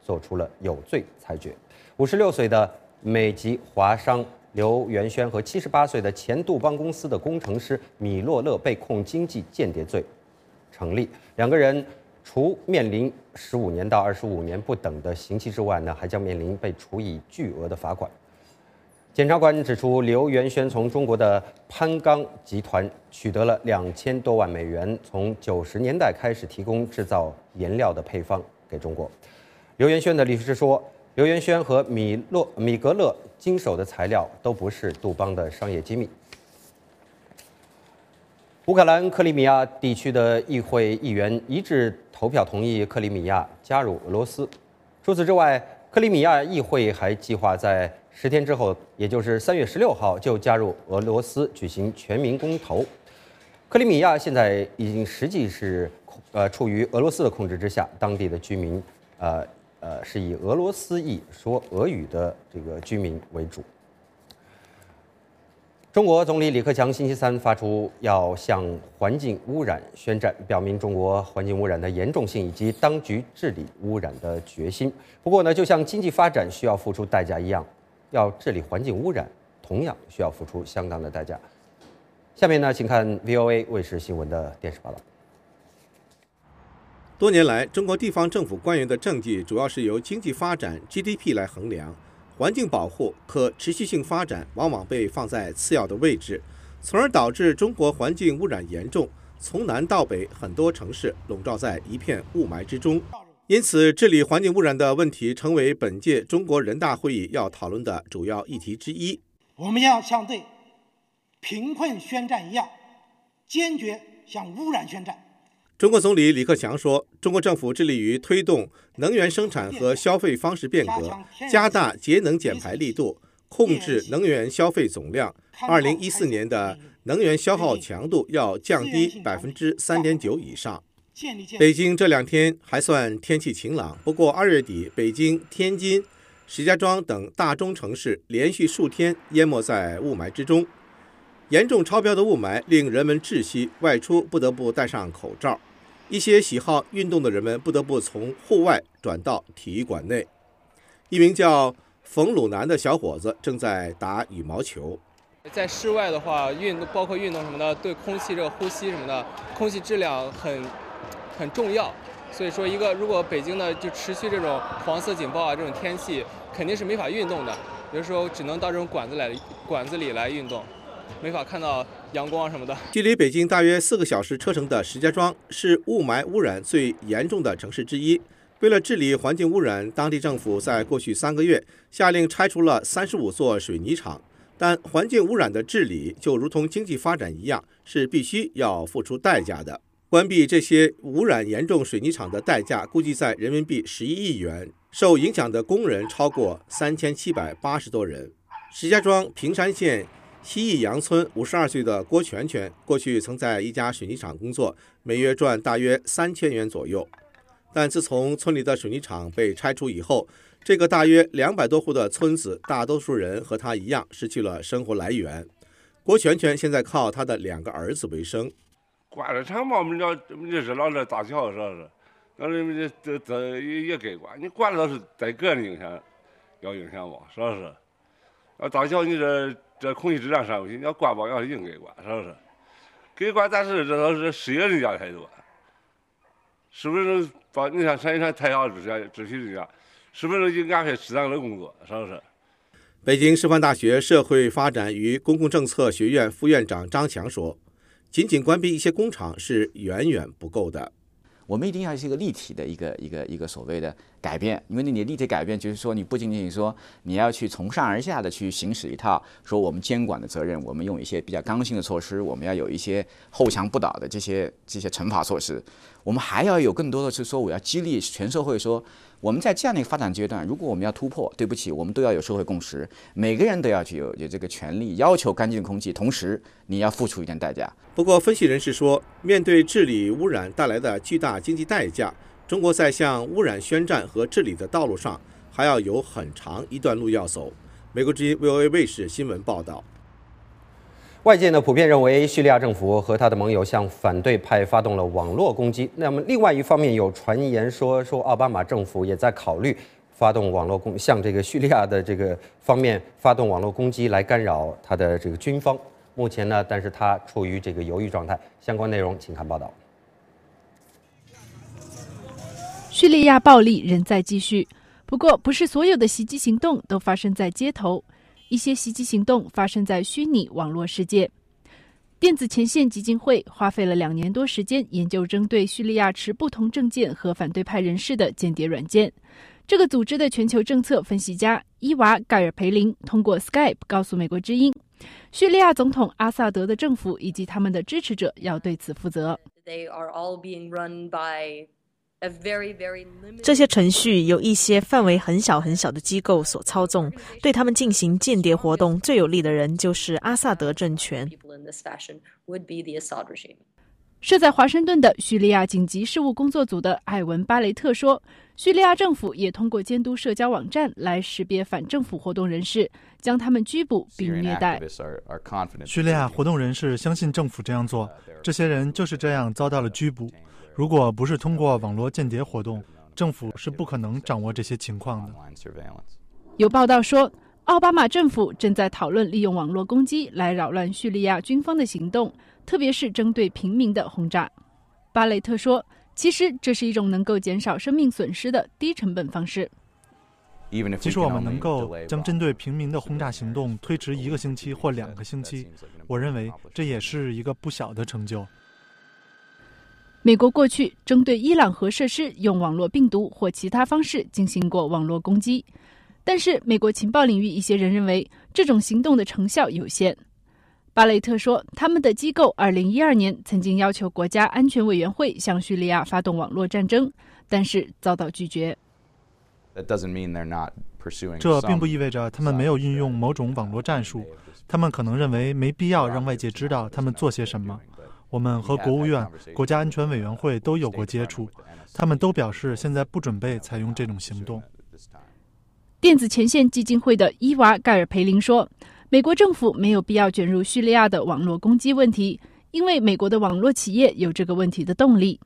做出了有罪裁决。五十六岁的美籍华商刘元轩和七十八岁的前杜邦公司的工程师米洛勒被控经济间谍罪。 成立，两个人除面临十五年到二十五年不等的刑期之外呢，还将面临被处以巨额的罚款。检察官指出，刘元轩从中国的潘钢集团取得了两千多万美元，从九十年代开始提供制造颜料的配方给中国。刘元轩的律师说，刘元轩和米洛米格勒经手的材料都不是杜邦的商业机密。 乌克兰克里米亚地区的议会议员一致投票同意克里米亚加入俄罗斯。除此之外，克里米亚议会还计划在十天之后，也就是三月十六号就加入俄罗斯举行全民公投。克里米亚现在已经实际是呃处于俄罗斯的控制之下，当地的居民呃呃是以俄罗斯裔说俄语的这个居民为主。 中国总理李克强星期三发出要向环境污染宣战，表明中国环境污染的严重性以及当局治理污染的决心。不过呢，就像经济发展需要付出代价一样，要治理环境污染同样需要付出相当的代价。下面呢，请看 V O A 卫视新闻的电视报道。多年来，中国地方政府官员的政绩主要是由经济发展 G D P 来衡量。 环境保护、可持续性发展往往被放在次要的位置，从而导致中国环境污染严重，从南到北，很多城市笼罩在一片雾霾之中。因此，治理环境污染的问题成为本届中国人大会议要讨论的主要议题之一。我们要像对贫困宣战一样，坚决向污染宣战。中国总理李克强说，中国政府致力于推动能源生产和消费方式变革，加大节能减排力度，控制能源消费总量。二零一四年的能源消耗强度要降低百分之三点九以上。北京这两天还算天气晴朗，不过二月底，北京、天津、石家庄等大中城市连续数天淹没在雾霾之中。 严重超标的雾霾令人们窒息，外出不得不戴上口罩。一些喜好运动的人们不得不从户外转到体育馆内。一名叫冯鲁南的小伙子正在打羽毛球。在室外的话，运动包括运动什么的，对空气这个呼吸什么的，空气质量很很重要。所以说，一个如果北京的就持续这种黄色警报啊这种天气，肯定是没法运动的。有的时候只能到这种馆子来馆子里来运动。 没法看到阳光什么的。距离北京大约四个小时车程的石家庄是雾霾污染最严重的城市之一。为了治理环境污染，当地政府在过去三个月下令拆除了三十五座水泥厂。但环境污染的治理就如同经济发展一样，是必须要付出代价的。关闭这些污染严重水泥厂的代价估计在人民币十一亿元。受影响的工人超过三千七百八十多人。石家庄平山县 西益杨村五十二岁的郭全全，过去曾在一家水泥厂工作，每月赚大约三千元左右。但自从村里的水泥厂被拆除以后，这个大约两百多户的村子，大多数人和他一样失去了生活来源。郭全全现在靠他的两个儿子为生。管了城嘛，我们这我们这是老了大桥是是，那这这这也给管，你管了是对个人影响，要影响吧，是不是？要大桥你这。 这空气质量上不去，你要管吧，要是硬给管，是不是？给管，但是这都是失业人家太多，是不是？把你像山一山太阳这些这些人家，是不是就安排适当的工作，是不是？北京师范大学社会发展与公共政策学院副院长张强说：“仅仅关闭一些工厂是远远不够的。” 我们一定要是一个立体的一个一个一个所谓的改变，因为你的立体改变就是说，你不仅仅说你要去从上而下的去行使一套说我们监管的责任，我们用一些比较刚性的措施，我们要有一些后墙不倒的这些这些惩罚措施，我们还要有更多的是说我要激励全社会说，我们在这样的一个发展阶段，如果我们要突破，对不起，我们都要有社会共识，每个人都要去有有这个权利要求干净空气，同时你要付出一点代价。不过，分析人士说，面对治理污染带来的巨大 经济代价，中国在向污染宣战和治理的道路上还要有很长一段路要走。美国之音 V O A 卫视新闻报道。外界呢普遍认为，叙利亚政府和他的盟友向反对派发动了网络攻击。那么，另外一方面有传言说，说奥巴马政府也在考虑发动网络攻，向这个叙利亚的这个方面发动网络攻击来干扰他的这个军方。目前呢，但是他处于这个犹豫状态。相关内容请看报道。 叙利亚暴力仍在继续，不过不是所有的袭击行动都发生在街头，一些袭击行动发生在虚拟网络世界。电子前线基金会花费了两年多时间研究针对叙利亚持不同政见和反对派人士的间谍软件。这个组织的全球政策分析家伊娃·盖尔培林通过 Skype 告诉美国之音，叙利亚总统阿萨德的政府以及他们的支持者要对此负责。 这些程序由一些范围很小很小的机构所操纵，对他们进行间谍活动最有利的人就是阿萨德政权。设在华盛顿的叙利亚紧急事务工作组的艾文·巴雷特说，叙利亚政府也通过监督社交网站来识别反政府活动人士，将他们拘捕并虐待。叙利亚活动人士相信政府这样做，这些人就是这样遭到了拘捕。 如果不是通过网络间谍活动，政府是不可能掌握这些情况的。有报道说，奥巴马政府正在讨论利用网络攻击来扰乱叙利亚军方的行动，特别是针对平民的轰炸。巴雷特说：“其实这是一种能够减少生命损失的低成本方式。即使我们能够将针对平民的轰炸行动推迟一个星期或两个星期，我认为这也是一个不小的成就。” 美国过去针对伊朗核设施用网络病毒或其他方式进行过网络攻击，但是美国情报领域一些人认为这种行动的成效有限。巴雷特说，他们的机构二零一二年曾经要求国家安全委员会向叙利亚发动网络战争，但是遭到拒绝。 这并不意味着他们没有运用某种网络战术，他们可能认为没必要让外界知道他们做些什么。我们和国务院、国家安全委员会都有过接触，他们都表示现在不准备采用这种行动。电子前线基金会的伊娃·盖尔培林说，美国政府没有必要卷入叙利亚的网络攻击问题，因为美国的网络企业有这个问题的动力。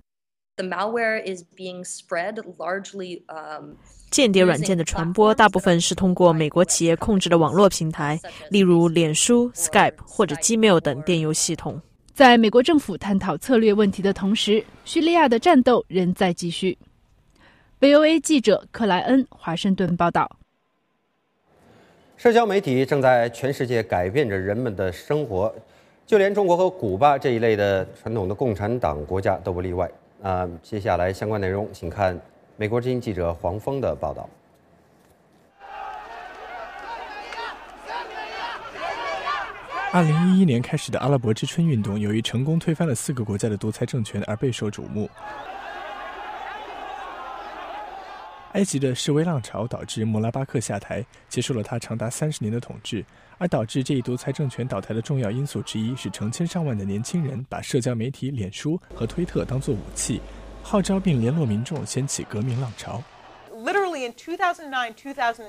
The malware is being spread largely, um, 间谍软件的传播大部分是通过美国企业控制的网络平台，例如脸书、Skype 或者 Gmail 等电邮系统。在美国政府探讨策略问题的同时，叙利亚的战斗仍在继续。V O A 记者克莱恩，华盛顿报道。社交媒体正在全世界改变着人们的生活，就连中国和古巴这一类的传统的共产党国家都不例外。 啊、呃，接下来相关内容，请看美国之音记者黄峰的报道。二零一一年开始的阿拉伯之春运动，由于成功推翻了四个国家的独裁政权而备受瞩目。埃及的示威浪潮导致穆拉巴克下台，结束了他长达三十年的统治。而导致这一独裁政权倒台的重要因素之一是，成千上万的年轻人把社交媒体、脸书和推特当作武器，号召并联络民众掀起革命浪潮。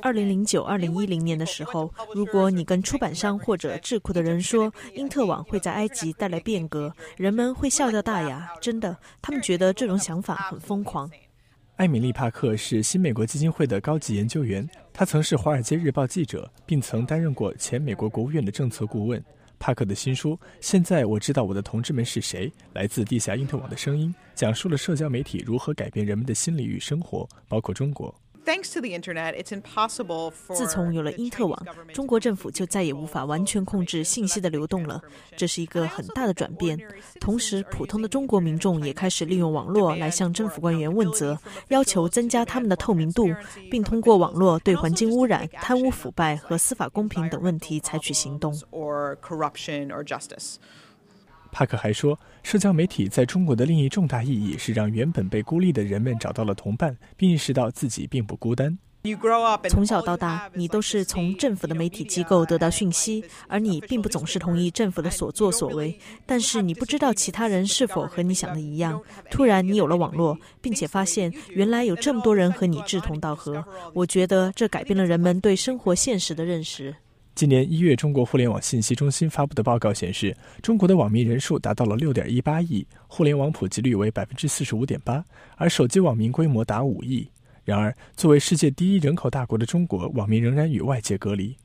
二零零九、二零一零年的时候，如果你跟出版商或者智库的人说因特网会在埃及带来变革，人们会笑掉大牙。真的，他们觉得这种想法很疯狂。 艾米丽·帕克是新美国基金会的高级研究员，她曾是《华尔街日报》记者，并曾担任过前美国国务院的政策顾问。帕克的新书《现在我知道我的同志们是谁》来自地下因特网的声音，讲述了社交媒体如何改变人们的心理与生活，包括中国。 自从有了因特网，中国政府就再也无法完全控制信息的流动了。这是一个很大的转变。同时，普通的中国民众也开始利用网络来向政府官员问责，要求增加他们的透明度，并通过网络对环境污染、贪污腐败和司法公平等问题采取行动。 帕克还说，社交媒体在中国的另一重大意义是让原本被孤立的人们找到了同伴，并意识到自己并不孤单。从小到大，你都是从政府的媒体机构得到讯息，而你并不总是同意政府的所作所为，但是你不知道其他人是否和你想的一样。突然，你有了网络，并且发现原来有这么多人和你志同道合。我觉得这改变了人们对生活现实的认识。 今年一月，中国互联网信息中心发布的报告显示，中国的网民人数达到了 六点一八亿，互联网普及率为 百分之四十五点八， 而手机网民规模达五亿。然而，作为世界第一人口大国的中国，网民仍然与外界隔离。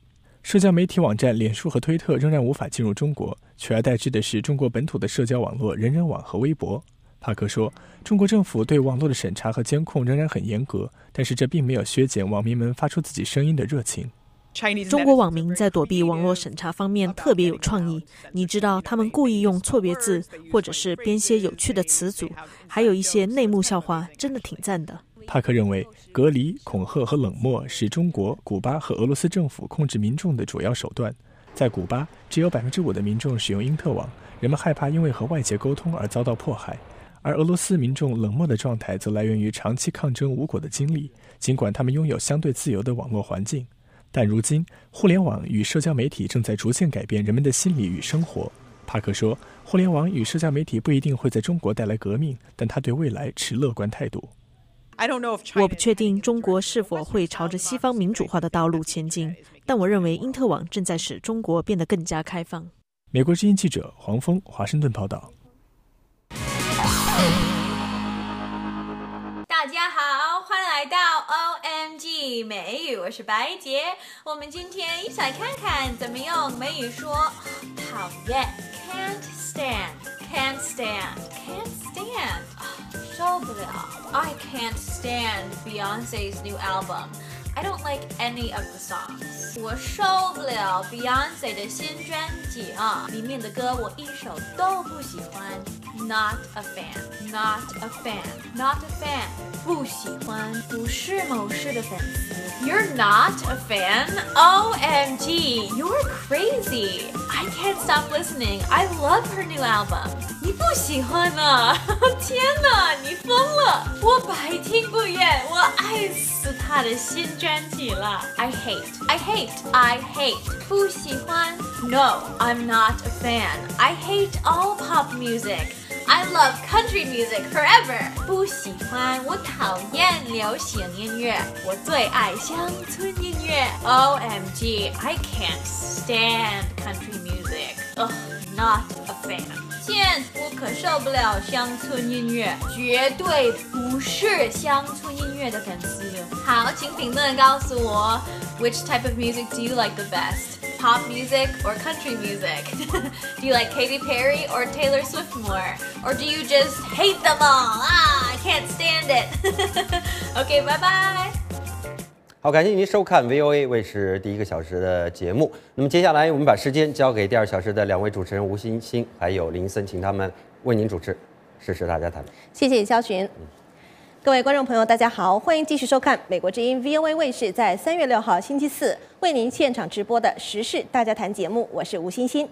社交媒体网站脸书和推特仍然无法进入中国，取而代之的是中国本土的社交网络人人网和微博。帕克说，中国政府对网络的审查和监控仍然很严格，但是这并没有削减网民们发出自己声音的热情。 中国网民在躲避网络审查方面特别有创意。你知道，他们故意用错别字，或者是编些有趣的词组，还有一些内幕笑话，真的挺赞的。帕克认为，隔离、恐吓和冷漠是中国、古巴和俄罗斯政府控制民众的主要手段。在古巴，只有 百分之五 的民众使用因特网，人们害怕因为和外界沟通而遭到迫害。 而俄罗斯民众冷漠的状态则来源于长期抗争无果的经历，尽管他们拥有相对自由的网络环境。 但如今，互联网与社交媒体正在逐渐改变人们的心理与生活。帕克说，互联网与社交媒体不一定会在中国带来革命，但他对未来持乐观态度。我不确定中国是否会朝着西方民主化的道路前进，但我认为因特网正在使中国变得更加开放。美国之音记者黄峰，华盛顿报道。大家好，欢迎来到 O M G 美语，我是白洁。我们今天一起来看看怎么用美语说讨厌 ，can't stand, can't stand, can't stand， 受不了。I can't stand Beyonce's new album. I don't like any of the songs. 我受不了 Beyonce 的新专辑啊，里面的歌我一首都不喜欢。 Not a fan, not a fan, not a fan. 不喜欢，不是某事的粉丝。You're not a fan. O M G, you're crazy. I can't stop listening. I love her new album. 你不喜欢啊？天哪，你疯了！我百听不厌，我爱死她的新专辑了。I hate, I hate, I hate. 不喜欢 ？No, I'm not a fan. I hate all pop music. I love country music forever. 不喜欢，我讨厌流行音乐，我最爱乡村音乐。O M G, I can't stand country music. Ugh, not a fan. 天，我可受不了乡村音乐，绝对不是乡村音乐的粉丝。好，请评论告诉我 ，Which type of music do you like the best? Pop music or country music? Do you like Katy Perry or Taylor Swift more? Or do you just hate them all? Ah, I can't stand it. Okay, bye bye. 好，感谢您收看 V O A 卫视第一个小时的节目。那么接下来我们把时间交给第二小时的两位主持人吴欣欣还有林森，请他们为您主持《时事大家谈》。谢谢肖群。嗯 各位观众朋友，大家好，欢迎继续收看美国之音 V O A 卫视在三月六号星期四为您现场直播的《时事大家谈》节目，我是吴欣欣。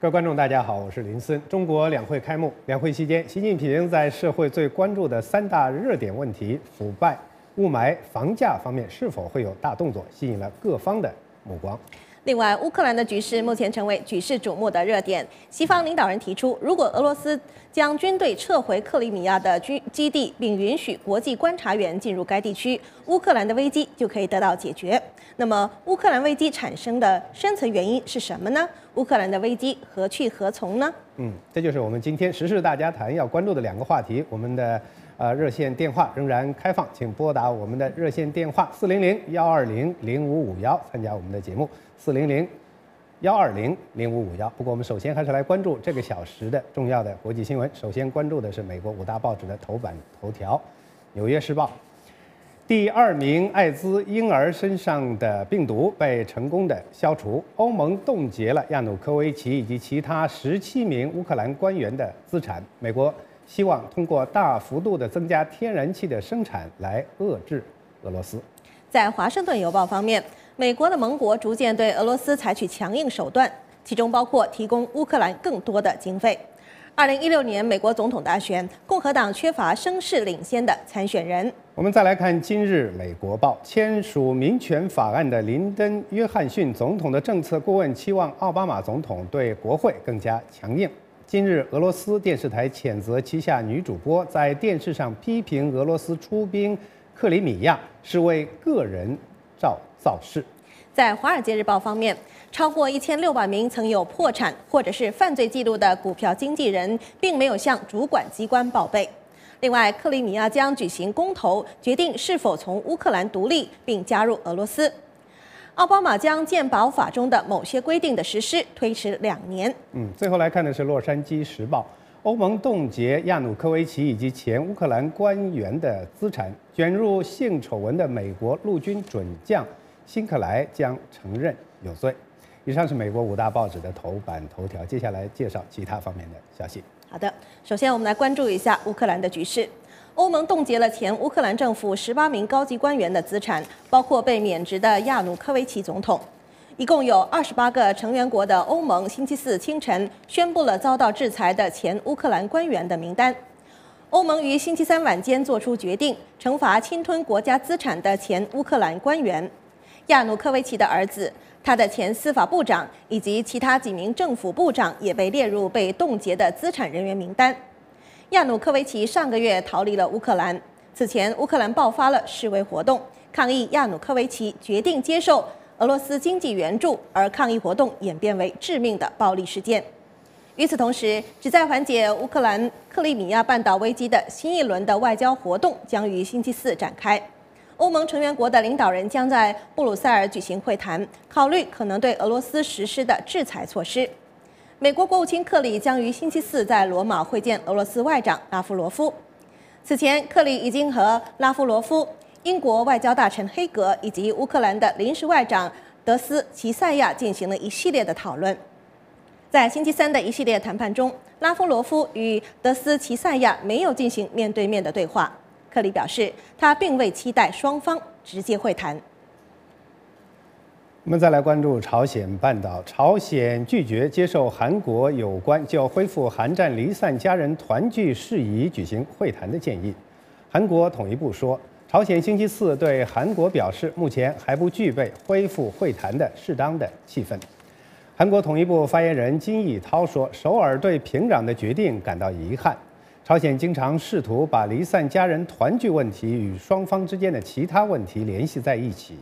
各位观众，大家好，我是林森。中国两会开幕，两会期间，习近平在社会最关注的三大热点问题——腐败、雾霾、房价方面，是否会有大动作，吸引了各方的目光。 另外，乌克兰的局势目前成为举世瞩目的热点。西方领导人提出，如果俄罗斯将军队撤回克里米亚的军基地，并允许国际观察员进入该地区，乌克兰的危机就可以得到解决。那么，乌克兰危机产生的深层原因是什么呢？乌克兰的危机何去何从呢？嗯，这就是我们今天时事大家谈要关注的两个话题。我们的呃热线电话仍然开放，请拨打我们的热线电话四零零幺二零零五五幺参加我们的节目。 四零零幺二零零五五幺。不过，我们首先还是来关注这个小时的重要的国际新闻。首先关注的是美国五大报纸的头版头条，《纽约时报》第二名艾滋婴儿身上的病毒被成功的消除。欧盟冻结了亚努科维奇以及其他十七名乌克兰官员的资产。美国希望通过大幅度的增加天然气的生产来遏制俄罗斯。在《华盛顿邮报》方面。 美国的盟国逐渐对俄罗斯采取强硬手段，其中包括提供乌克兰更多的经费。二零一六年美国总统大选，共和党缺乏声势领先的参选人。我们再来看今日美国报，签署民权法案的林登·约翰逊总统的政策顾问期望奥巴马总统对国会更加强硬。今日俄罗斯电视台谴责旗下女主播在电视上批评俄罗斯出兵克里米亚是为个人造。 造势。在《华尔街日报》方面，超过一千六百名曾有破产或者是犯罪记录的股票经纪人，并没有向主管机关报备。另外，克里米亚将举行公投，决定是否从乌克兰独立并加入俄罗斯。奥巴马将健保法中的某些规定的实施推迟两年。嗯，最后来看的是《洛杉矶时报》，欧盟冻结亚努科维奇以及前乌克兰官员的资产，卷入性丑闻的美国陆军准将。 辛克莱将承认有罪。以上是美国五大报纸的头版头条。接下来介绍其他方面的消息。好的，首先我们来关注一下乌克兰的局势。欧盟冻结了前乌克兰政府十八名高级官员的资产，包括被免职的亚努科维奇总统。一共有二十八个成员国的欧盟星期四清晨宣布了遭到制裁的前乌克兰官员的名单。 欧盟于星期三晚间作出决定，惩罚侵吞国家资产的前乌克兰官员。 亚努科维奇的儿子、他的前司法部长以及其他几名政府部长也被列入被冻结的资产人员名单。亚努科维奇上个月逃离了乌克兰，此前乌克兰爆发了示威活动，抗议亚努科维奇决定接受俄罗斯经济援助，而抗议活动演变为致命的暴力事件。与此同时，旨在缓解乌克兰克里米亚半岛危机的新一轮的外交活动将于星期四展开。 欧盟成员国的领导人将在布鲁塞尔举行会谈，考虑可能对俄罗斯实施的制裁措施。美国国务卿克里将于星期四在罗马会见俄罗斯外长拉夫罗夫。此前，克里已经和拉夫罗夫、英国外交大臣黑格以及乌克兰的临时外长德斯齐塞亚进行了一系列的讨论。在星期三的一系列谈判中，拉夫罗夫与德斯齐塞亚没有进行面对面的对话。 克里表示，他并未期待双方直接会谈。我们再来关注朝鲜半岛。朝鲜拒绝接受韩国有关就恢复韩战离散家人团聚事宜举行会谈的建议。韩国统一部说，朝鲜星期四对韩国表示，目前还不具备恢复会谈的适当的气氛。韩国统一部发言人金义涛说，首尔对平壤的决定感到遗憾。朝鲜经常试图把离散家人团聚问题与双方之间的其他问题联系在一起，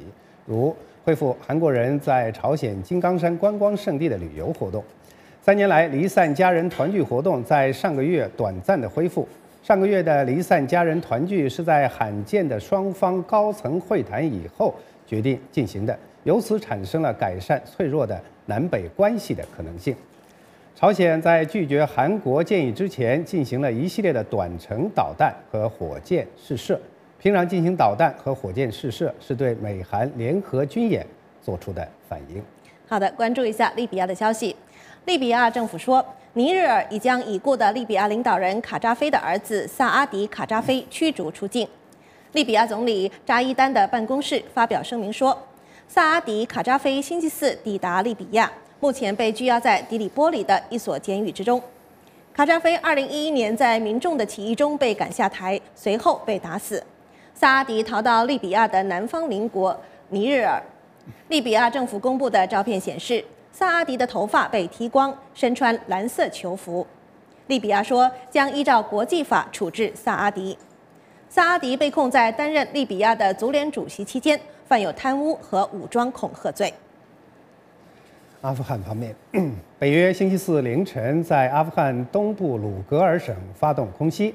如 恢复韩国人在朝鲜金刚山观光胜地的旅游活动。三年来，离散家人团聚活动在上个月短暂的恢复。上个月的离散家人团聚是在罕见的双方高层会谈以后决定进行的，由此产生了改善脆弱的南北关系的可能性。朝鲜在拒绝韩国建议之前，进行了一系列的短程导弹和火箭试射。 平壤进行导弹和火箭试射，是对美韩联合军演做出的反应。好的，关注一下利比亚的消息。利比亚政府说，尼日尔已将已故的利比亚领导人卡扎菲的儿子萨阿迪·卡扎菲驱逐出境。利比亚总理扎伊丹的办公室发表声明说，萨阿迪·卡扎菲星期四抵达利比亚，目前被拘押在迪里波里的一所监狱之中。卡扎菲二零一一年在民众的起义中被赶下台，随后被打死。 萨阿迪逃到利比亚的南方邻国尼日尔。利比亚政府公布的照片显示，萨阿迪的头发被剃光，身穿蓝色囚服。利比亚说将依照国际法处置萨阿迪。萨阿迪被控在担任利比亚的足联主席期间犯有贪污和武装恐吓罪。阿富汗方面，北约星期四凌晨在阿富汗东部鲁格尔省发动空袭，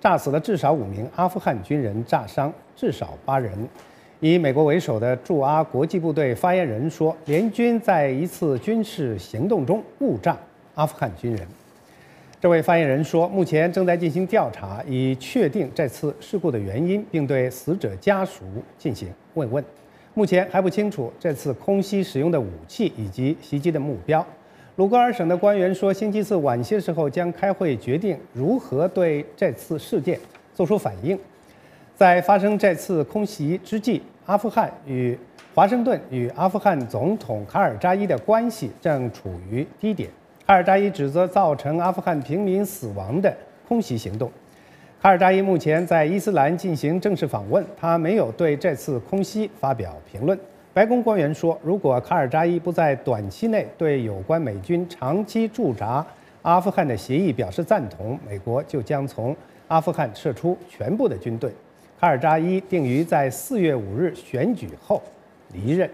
炸死了至少五名阿富汗军人，炸伤至少八人。以美国为首的驻阿国际部队发言人说，联军在一次军事行动中误炸阿富汗军人。这位发言人说，目前正在进行调查，以确定这次事故的原因，并对死者家属进行慰问。目前还不清楚这次空袭使用的武器以及袭击的目标。 鲁格尔省的官员说，星期四晚些时候将开会决定如何对这次事件作出反应。在发生这次空袭之际，阿富汗与华盛顿与阿富汗总统卡尔扎伊的关系正处于低点。卡尔扎伊指责造成阿富汗平民死亡的空袭行动。卡尔扎伊目前在伊斯兰进行正式访问，他没有对这次空袭发表评论。 白宫官员说，如果卡尔扎伊不在短期内对有关美军长期驻扎阿富汗的协议表示赞同，美国就将从阿富汗撤出全部的军队。卡尔扎伊定于在四月五日选举后离任。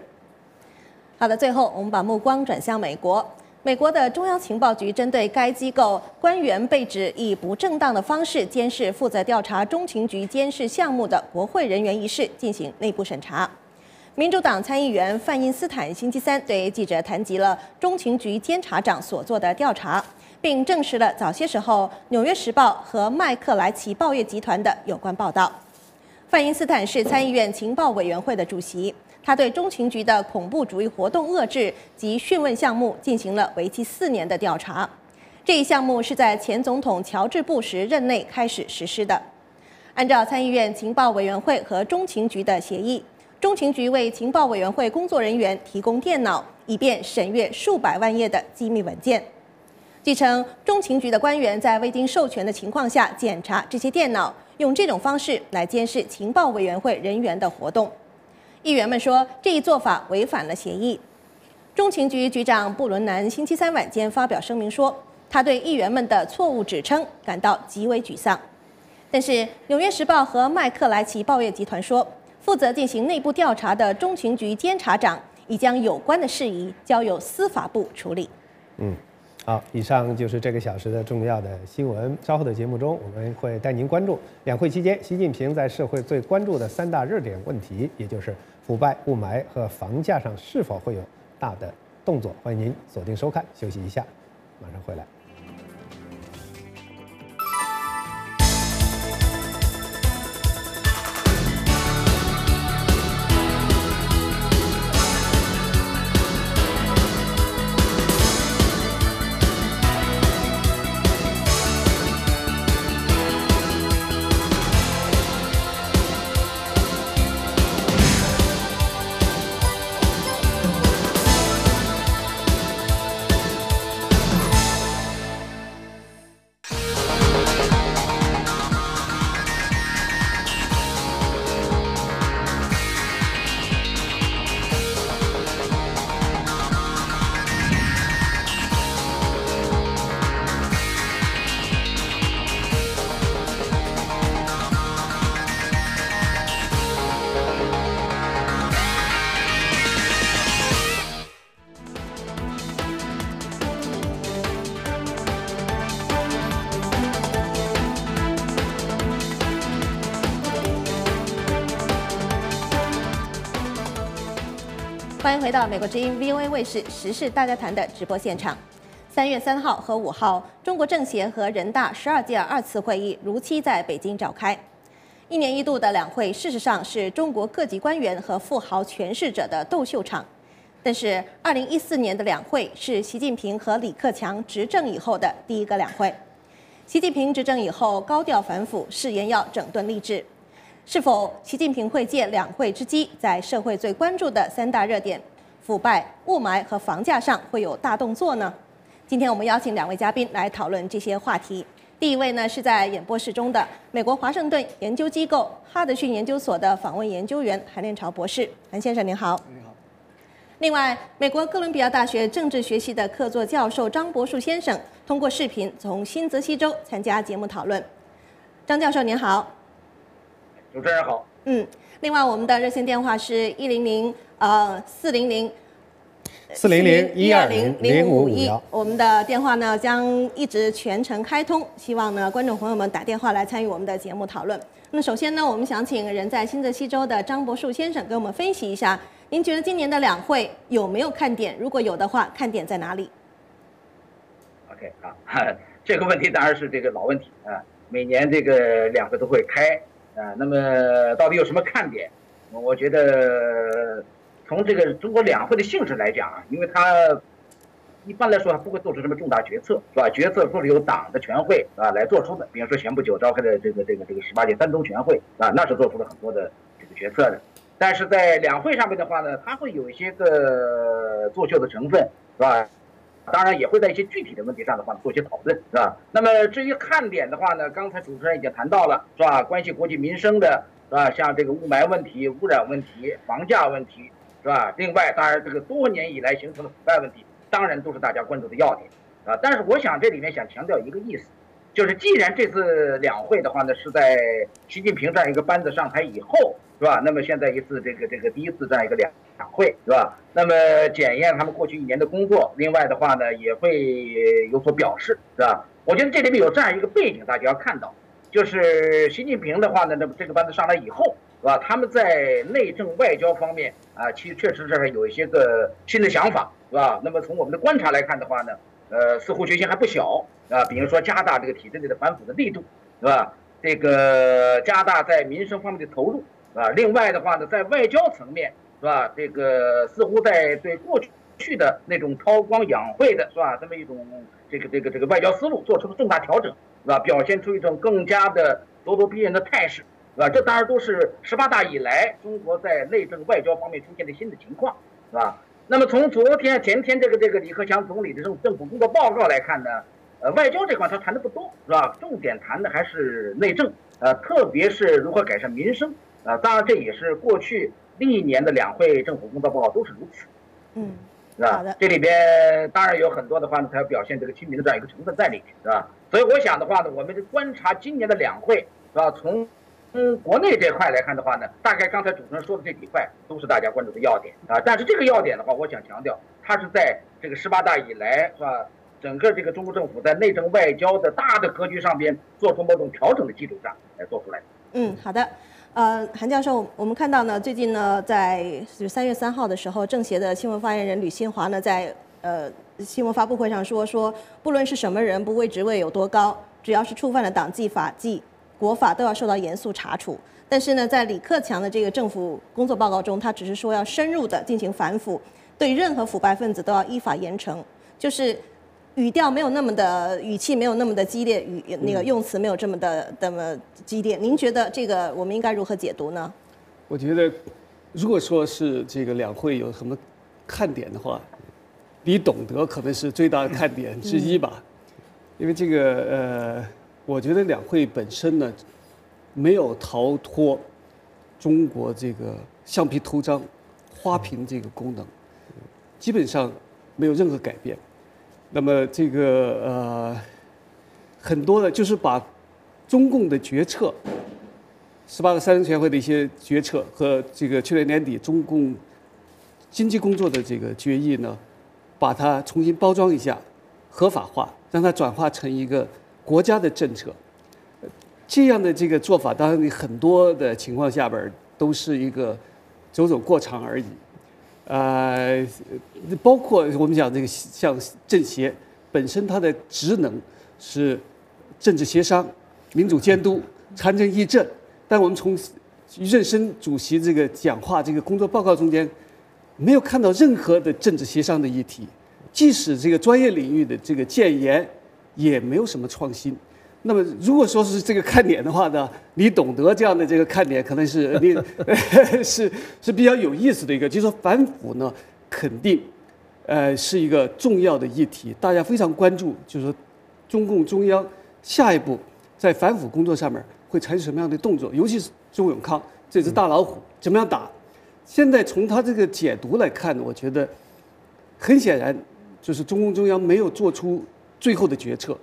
好的，最后我们把目光转向美国。美国的中央情报局针对该机构官员被指以不正当的方式监视负责调查中情局监视项目的国会人员一事进行内部审查。 民主党参议员范因斯坦星期三对记者谈及了中情局监察长所做的调查，并证实了早些时候《纽约时报》和麦克莱奇报业集团的有关报道。范因斯坦是参议院情报委员会的主席，他对中情局的恐怖主义活动遏制及讯问项目进行了为期四年的调查。这一项目是在前总统乔治·布什任内开始实施的。按照参议院情报委员会和中情局的协议， 中情局为情报委员会工作人员提供电脑，以便审阅数百万页的机密文件。据称，中情局的官员在未经授权的情况下检查这些电脑，用这种方式来监视情报委员会人员的活动。议员们说，这一做法违反了协议。中情局局长布伦南星期三晚间发表声明说，他对议员们的错误指称感到极为沮丧。但是，《纽约时报》和麦克莱奇报业集团说， 负责进行内部调查的中情局监察长已将有关的事宜交由司法部处理。嗯，好，以上就是这个小时的重要的新闻。稍后的节目中，我们会带您关注两会期间习近平在社会最关注的三大热点问题，也就是腐败、雾霾和房价上是否会有大的动作。欢迎您锁定收看，休息一下，马上回来。迎回到美国之音 V O A 卫视《时事大家谈》的直播现场。三月三号和五号，中国政协和人大十二届二次会议如期在北京召开。一年一度的两会，事实上是中国各级官员和富豪权势者的斗秀场。但是，二零一四年的两会是习近平和李克强执政以后的第一个两会。习近平执政以后，高调反腐，誓言要整顿吏治。 是否习近平会借两会之机，在社会最关注的三大热点——腐败、雾霾和房价上会有大动作呢？今天我们邀请两位嘉宾来讨论这些话题。第一位呢是在演播室中的美国华盛顿研究机构哈德逊研究所的访问研究员韩炼朝博士，韩先生您好。您好。另外，美国哥伦比亚大学政治学系的客座教授张伯树先生通过视频从新泽西州参加节目讨论。张教授您好。 主持人好，嗯，另外我们的热线电话是一零零呃四零零四零零一二零零五一，我们的电话呢将一直全程开通，希望呢观众朋友们打电话来参与我们的节目讨论。那么首先呢，我们想请人在新泽西州的张伯树先生给我们分析一下，您觉得今年的两会有没有看点？如果有的话，看点在哪里 ？OK 啊，这个问题当然是这个老问题啊，每年这个两会都会开。 啊，那么到底有什么看点？我觉得从这个中国两会的性质来讲啊，因为它一般来说它不会做出什么重大决策，是吧？决策都是由党的全会啊来做出的。比如说前不久召开的这个这个这个十八届三中全会啊，那是做出了很多的这个决策的。但是在两会上面的话呢，它会有一些个作秀的成分，是吧？ 当然也会在一些具体的问题上的话做一些讨论，是吧？那么至于看点的话呢，刚才主持人已经谈到了，是吧？关系国计民生的，是吧？像这个雾霾问题、污染问题、房价问题，是吧？另外，当然这个多年以来形成的腐败问题，当然都是大家关注的要点，啊。但是我想这里面想强调一个意思，就是既然这次两会的话呢是在习近平这样一个班子上台以后，是吧？那么现在一次这个这个第一次这样一个两。 两会是吧？那么检验他们过去一年的工作，另外的话呢，也会有所表示，是吧？我觉得这里面有这样一个背景，大家要看到，就是习近平的话呢，那么这个班子上来以后，是吧？他们在内政外交方面啊，其实确实是有一些个新的想法，是吧？那么从我们的观察来看的话呢，呃，似乎决心还不小啊。比如说加大这个体制内的反腐的力度，是吧？这个加大在民生方面的投入，啊，另外的话呢，在外交层面。 是吧？这个似乎在对过去的那种韬光养晦的，是吧？这么一种这个这个这个外交思路做出了重大调整，是吧？表现出一种更加的咄咄逼人的态势，是吧？这当然都是十八大以来中国在内政外交方面出现的新的情况，是吧？那么从昨天前天这个这个李克强总理的政政府工作报告来看呢，呃，外交这块他谈的不多，是吧？重点谈的还是内政，呃，特别是如何改善民生，啊、呃，当然这也是过去。 历年的两会政府工作报告都是如此，嗯，是吧？这里边当然有很多的话呢，它表现这个亲民的这样一个成分在里面，是吧？所以我想的话呢，我们观察今年的两会，是吧？从嗯国内这块来看的话呢，大概刚才主持人说的这几块都是大家关注的要点啊。但是这个要点的话，我想强调，它是在这个十八大以来，是吧？整个这个中国政府在内政外交的大的格局上边做出某种调整的基础上来做出来的。嗯，好的。 呃，韩教授，我们看到呢，最近呢，在就是三月三号的时候，政协的新闻发言人吕新华呢，在呃新闻发布会上说，说不论是什么人，不为职位有多高，只要是触犯了党纪、法纪、国法，都要受到严肃查处。但是呢，在李克强的这个政府工作报告中，他只是说要深入的进行反腐，对任何腐败分子都要依法严惩，就是语调没有那么的，语气没有那么的激烈，语那个用词没有这么的那么。 几点？您觉得这个我们应该如何解读呢？我觉得，如果说是这个两会有什么看点的话，李懂得可能是最大的看点之一吧。嗯、因为这个呃，我觉得两会本身呢，没有逃脱中国这个橡皮图章、花瓶这个功能，基本上没有任何改变。那么这个呃，很多的就是把。 中共的决策，十八个三中全会的一些决策和这个去年年底中共经济工作的这个决议呢，把它重新包装一下，合法化，让它转化成一个国家的政策。这样的这个做法，当然你很多的情况下边都是一个走走过场而已。呃，包括我们讲这个像政协本身它的职能是政治协商、民主监督、参政议政，但我们从俞正声主席这个讲话、这个工作报告中间，没有看到任何的政治协商的议题，即使这个专业领域的这个建言，也没有什么创新。那么，如果说是这个看点的话呢，李董德这样的这个看点，可能是你是是比较有意思的一个，就是说反腐呢，肯定，呃，是一个重要的议题，大家非常关注，就是说，中共中央下一步在反腐工作上面会采取什么样的动作，尤其是周永康这只大老虎怎么样打。现在从他这个解读来看，我觉得很显然就是中共中央没有做出最后的决策，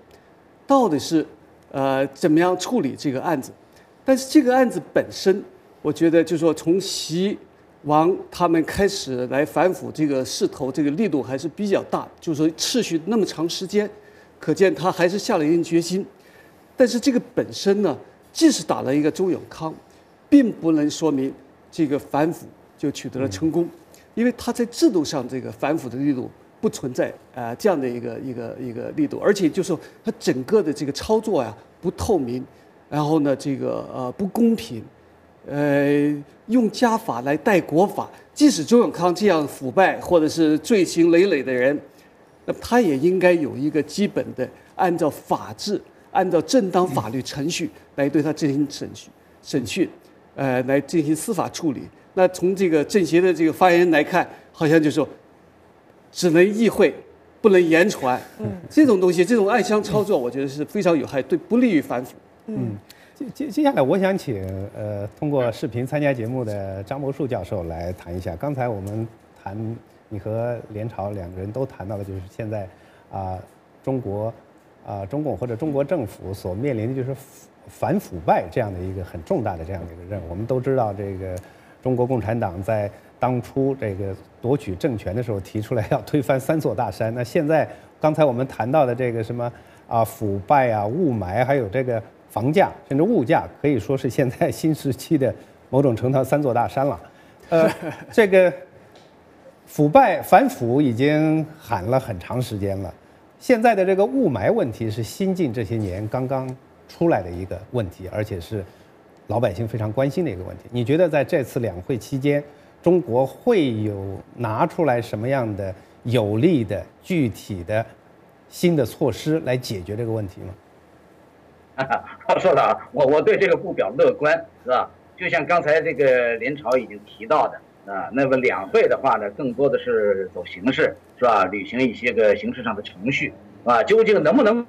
到底是。呃，怎么样处理这个案子？但是这个案子本身，我觉得就是说，从习、王他们开始来反腐这个势头，这个力度还是比较大。就是说，持续那么长时间，可见他还是下了一定决心。但是这个本身呢，即使打了一个周永康，并不能说明这个反腐就取得了成功，因为他在制度上这个反腐的力度。不存在啊、呃、这样的一个一个一个力度，而且就是说它整个的这个操作呀、啊、不透明，然后呢这个呃不公平，呃用家法来代国法，即使周永康这样腐败或者是罪行累累的人，那他也应该有一个基本的按照法治、按照正当法律程序来对他进行审讯、审讯，呃来进行司法处理。那从这个政协的这个发言人来看，好像就是说。只能议会，不能言传。嗯，这种东西，这种暗箱操作，我觉得是非常有害，对不利于反腐。嗯，接接下来我想请呃通过视频参加节目的张博树教授来谈一下。刚才我们谈你和连潮两个人都谈到了，就是现在啊、呃、中国啊、呃、中共或者中国政府所面临的就是反腐败这样的一个很重大的这样的一个任务。我们都知道这个中国共产党在。当初这个夺取政权的时候提出来要推翻三座大山，那现在刚才我们谈到的这个什么啊腐败啊雾霾，还有这个房价甚至物价，可以说是现在新时期的某种程度三座大山了。呃，这个腐败反腐已经喊了很长时间了，现在的这个雾霾问题是新近这些年刚刚出来的一个问题，而且是老百姓非常关心的一个问题。你觉得在这次两会期间？中国会有拿出来什么样的有力的、具体的、新的措施来解决这个问题吗？啊，好说的啊，我我对这个不表乐观，是吧？就像刚才这个连潮已经提到的啊，那么两会的话呢，更多的是走形式，是吧？履行一些个形式上的程序啊，究竟能不能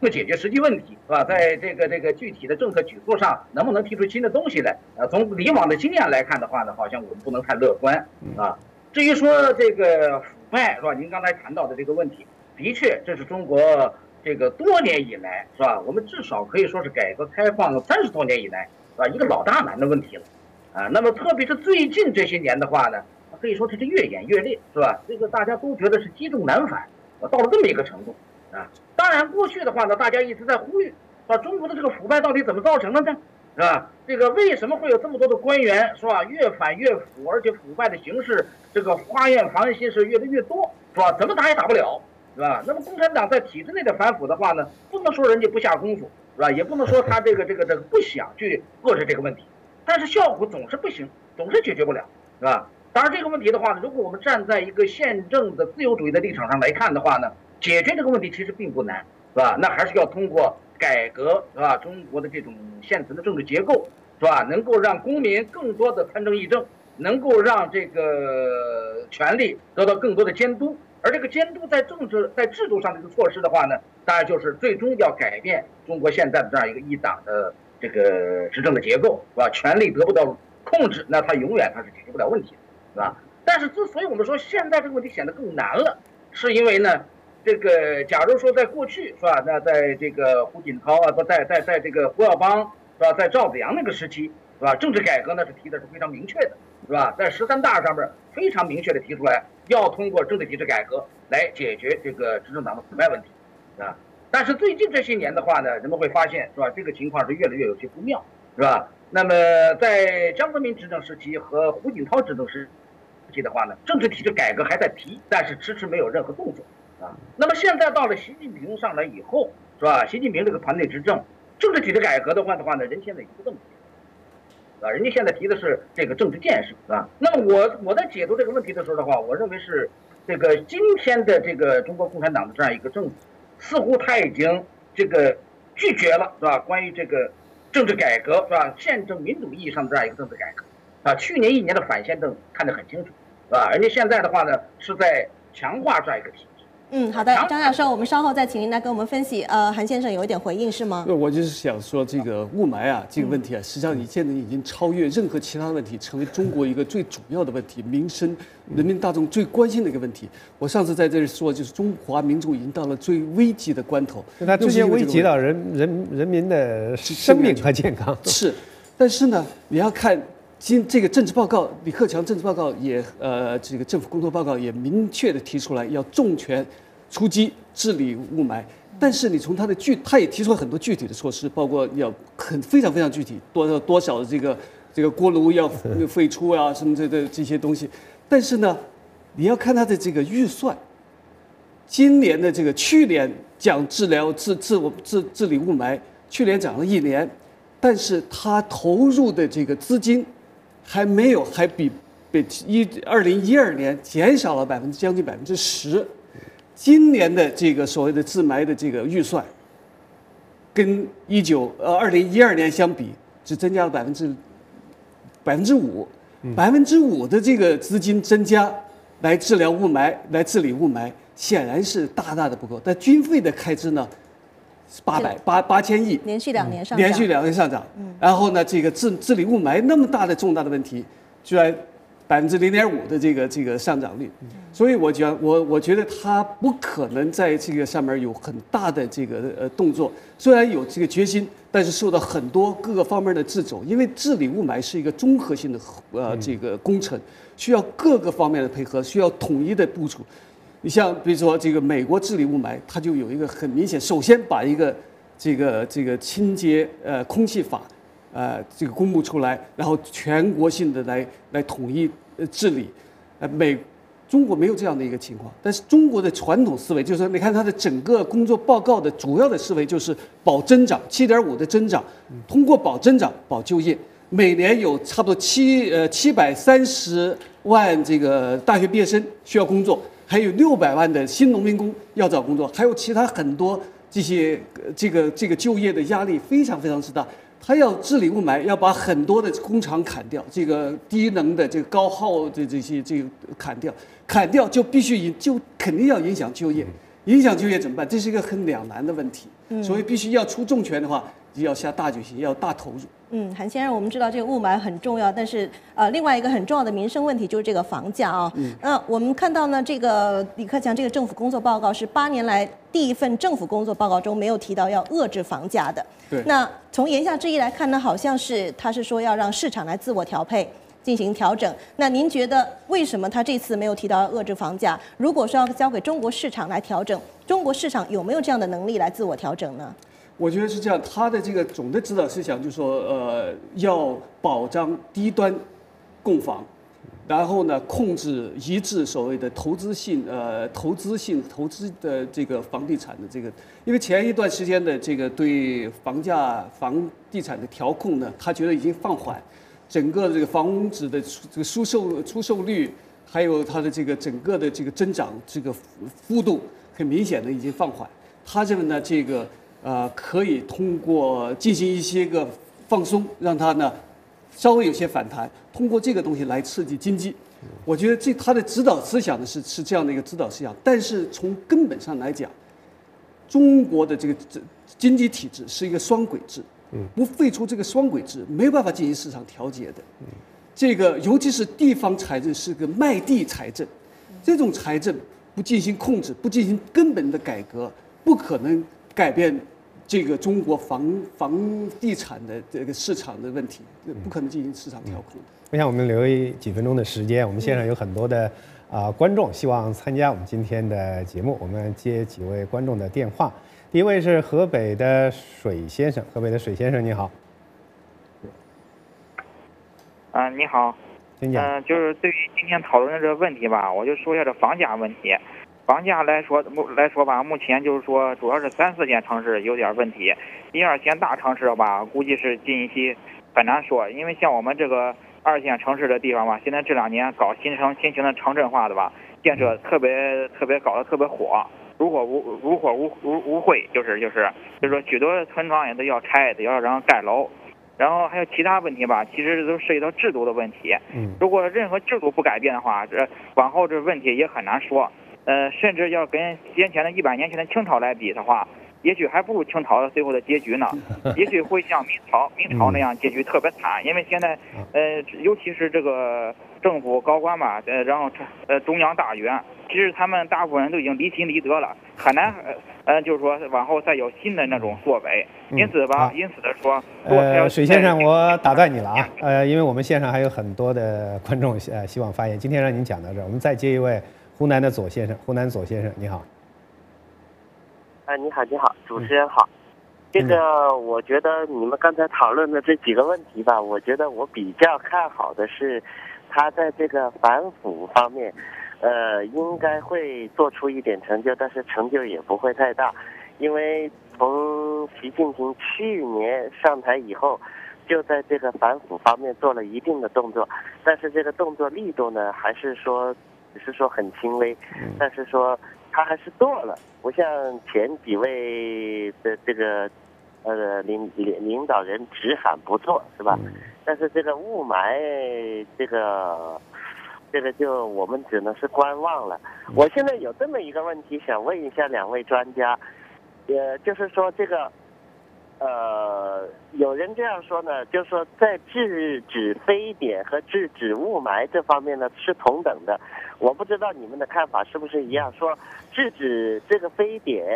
会解决实际问题，是吧？在这个这个具体的政策举措上，能不能提出新的东西来？呃，从以往的经验来看的话呢，好像我们不能太乐观啊。至于说这个腐败，是吧？您刚才谈到的这个问题，的确，这是中国这个多年以来，是吧？我们至少可以说是改革开放三十多年以来，是吧？一个老大难的问题了啊。那么，特别是最近这些年的话呢，可以说它是越演越烈，是吧？这个大家都觉得是积重难返，到了这么一个程度。啊，当然，过去的话呢，大家一直在呼吁，啊，中国的这个腐败到底怎么造成的呢？是吧？这个为什么会有这么多的官员是吧？越反越腐，而且腐败的形式，这个花样繁新是越来越多，是吧？怎么打也打不了，是吧？那么共产党在体制内的反腐的话呢，不能说人家不下功夫，是吧？也不能说他这个这个这个不想去遏制这个问题，但是效果总是不行，总是解决不了，是吧？当然，这个问题的话呢，如果我们站在一个宪政的自由主义的立场上来看的话呢。解决这个问题其实并不难，是吧？那还是要通过改革，是吧？中国的这种现存的政治结构，是吧？能够让公民更多的参政议政，能够让这个权力得到更多的监督。而这个监督在政治、在制度上的一个措施的话呢，当然就是最终要改变中国现在的这样一个一党的这个执政的结构，是吧？权力得不到控制，那它永远它是解决不了问题，是吧？但是之所以我们说现在这个问题显得更难了，是因为呢。这个，假如说在过去是吧，那在这个胡锦涛啊，不在在在这个胡耀邦是吧，在赵紫阳那个时期是吧，政治改革呢是提的是非常明确的，是吧？在十三大上面非常明确的提出来，要通过政治体制改革来解决这个执政党的腐败问题，啊。但是最近这些年的话呢，人们会发现是吧，这个情况是越来越有些不妙，是吧？那么在江泽民执政时期和胡锦涛执政时计的话呢，政治体制改革还在提，但是迟迟没有任何动作啊。那么现在到了习近平上来以后，是吧？习近平这个团队执政，政治体制改革的话的话呢，人现在也不这么提啊，人家现在提的是这个政治建设啊。那我我在解读这个问题的时候的话，我认为是这个今天的这个中国共产党的这样一个政府，似乎他已经这个拒绝了，是吧？关于这个政治改革，是吧？宪政民主意义上的这样一个政治改革。 啊，去年一年的反宪政看得很清楚，啊，而且现在的话呢，是在强化这样一个体制。嗯，好的，张教授，我们稍后再请您来跟我们分析。呃，韩先生有一点回应是吗？对，我就是想说这个雾霾啊，这个问题啊，实际上你现在已经超越任何其他问题，成为中国一个最主要的问题，民生、人民大众最关心的一个问题。我上次在这里说，就是中华民族已经到了最危急的关头，它直接危及到人人人民的生命和健康。是，但是呢，你要看。 今这个政治报告，李克强政治报告也，呃，这个政府工作报告也明确的提出来，要重拳出击治理雾霾。但是你从他的具，他也提出了很多具体的措施，包括要很非常非常具体，多少多少的这个这个锅炉要废除啊，什么这这这些东西。但是呢，你要看他的这个预算，今年的这个去年讲治疗治治我治治理雾霾，去年讲了一年，但是他投入的这个资金。 还没有，还比比一二零一二年减少了百分之将近百分之十。今年的这个所谓的治霾的这个预算，跟一九呃二零一二年相比，只增加了百分之百分之五，百分之五的这个资金增加来治疗雾霾，来治理雾霾，显然是大大的不够。但军费的开支呢？ 八百八八千亿，连续两年上涨，连续两年上涨。嗯，然后呢，这个治治理雾霾那么大的重大的问题，居然百分之零点五的这个这个上涨率，所以我觉我我觉得他不可能在这个上面有很大的这个呃动作。虽然有这个决心，但是受到很多各个方面的掣肘，因为治理雾霾是一个综合性的呃这个工程，需要各个方面的配合，需要统一的部署。 你像比如说这个美国治理雾霾，它就有一个很明显，首先把一个这个这个清洁呃空气法，呃这个公布出来，然后全国性的来来统一呃治理，呃美中国没有这样的一个情况，但是中国的传统思维就是说，你看它的整个工作报告的主要的思维就是保增长， 七点五 的增长，通过保增长保就业，每年有差不多七呃七百三十万这个大学毕业生需要工作。 还有六百万的新农民工要找工作，还有其他很多这些这个这个就业的压力非常非常之大。他要治理雾霾，要把很多的工厂砍掉，这个低能的这个高耗的这些这个砍掉，砍掉就必须影就肯定要影响就业，影响就业怎么办？这是一个很两难的问题，所以必须要出重拳的话。 要下大决心，要大投入。嗯，韩先生，我们知道这个雾霾很重要，但是呃，另外一个很重要的民生问题就是这个房价啊。嗯。那我们看到呢，这个李克强这个政府工作报告是八年来第一份政府工作报告中没有提到要遏制房价的。对。那从言下之意来看呢，好像是他是说要让市场来自我调配，进行调整。那您觉得为什么他这次没有提到要遏制房价？如果是要交给中国市场来调整，中国市场有没有这样的能力来自我调整呢？ 我觉得是这样，他的这个总的指导思想就是说，呃，要保障低端供房，然后呢，控制一致所谓的投资性呃投资性投资的这个房地产的这个，因为前一段时间的这个对房价房地产的调控呢，他觉得已经放缓，整个这个房子的这个出售出售率，还有它的这个整个的这个增长这个幅度，很明显的已经放缓。他认为呢，这个。 呃，可以通过进行一些个放松，让它呢稍微有些反弹，通过这个东西来刺激经济。我觉得这他的指导思想呢是是这样的一个指导思想，但是从根本上来讲，中国的这个经济体制是一个双轨制，不废除这个双轨制，没有办法进行市场调节的。这个尤其是地方财政是个卖地财政，这种财政不进行控制，不进行根本的改革，不可能。 改变这个中国房房地产的这个市场的问题，不可能进行市场调控。嗯、我想我们留一几分钟的时间，我们现场有很多的啊、呃、观众希望参加我们今天的节目，我们接几位观众的电话。第一位是河北的水先生，河北的水先生你好。啊、呃，你好。真假？嗯，就是对于今天讨论的这个问题吧，我就说一下这房价问题。房价来说来说吧，目前就是说主要是三四线城市有点问题，一二线大城市吧，估计是近一期很难说，因为像我们这个二线城市的地方吧，现在这两年搞新城新型的城镇化的吧，建设特别特别搞得特别火，如火如如火如如如晦，就是就是就是说许多村庄也都要拆，也要然后盖楼。然后还有其他问题吧，其实都涉及到制度的问题。嗯，如果任何制度不改变的话，这往后这问题也很难说。呃，甚至要跟先前的一百年前的清朝来比的话，也许还不如清朝的最后的结局呢。也许会像明朝明朝那样结局特别惨，因为现在呃，尤其是这个政府高官吧，呃，然后呃中央大员，其实他们大部分人都已经离心离德了，很难。呃呃，就是说往后再有新的那种作为，因此吧，嗯、因此的说，呃，水先生，我打断你了啊，呃，因为我们线上还有很多的观众呃希望发言，今天让您讲到这儿，我们再接一位湖南的左先生，湖南左先生，你好。啊、呃，你好，你好，主持人好。嗯、这个我觉得你们刚才讨论的这几个问题吧，我觉得我比较看好的是，他在这个反腐方面。呃，应该会做出一点成就，但是成就也不会太大，因为从习近平去年上台以后，就在这个反腐方面做了一定的动作，但是这个动作力度呢，还是说只是说很轻微，但是说他还是做了，不像前几位的这个呃领领领导人只喊不做，是吧？但是这个雾霾这个。这个就我们只能是观望了。我现在有这么一个问题想问一下两位专家，呃，就是说这个，呃，有人这样说呢，就是说在制止非典和制止雾霾这方面呢是同等的。我不知道你们的看法是不是一样？说制止这个非典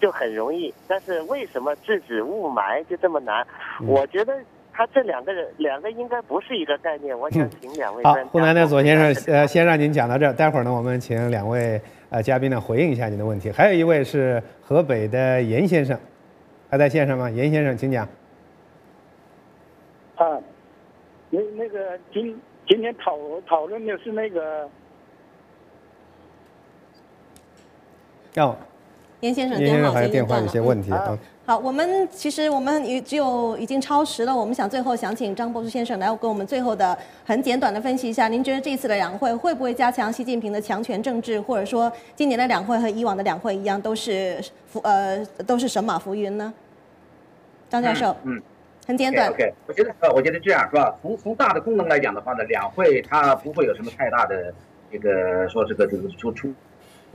就很容易，但是为什么制止雾霾就这么难？我觉得。他这两个人，两个应该不是一个概念。我想请两位专家。好，湖南的左先生，呃，先让您讲到这儿。待会儿呢，我们请两位呃嘉宾呢回应一下您的问题。还有一位是河北的严先生，还在线上吗？严先生，请讲。啊，那那个今今天讨讨论的是那个，要、哦。严先生电话还有电话有些问题啊。好，我们其实我们也只有已经超时了，我们想最后想请张伯驹先生来给我们最后的很简短的分析一下，您觉得这次的两会会不会加强习近平的强权政治，或者说今年的两会和以往的两会一样都是呃都是神马浮云呢？张教授，嗯，嗯很简短。Okay, okay, 我觉得呃，我觉得这样是吧？从从大的功能来讲的话呢，两会它不会有什么太大的这个说这个这个出出。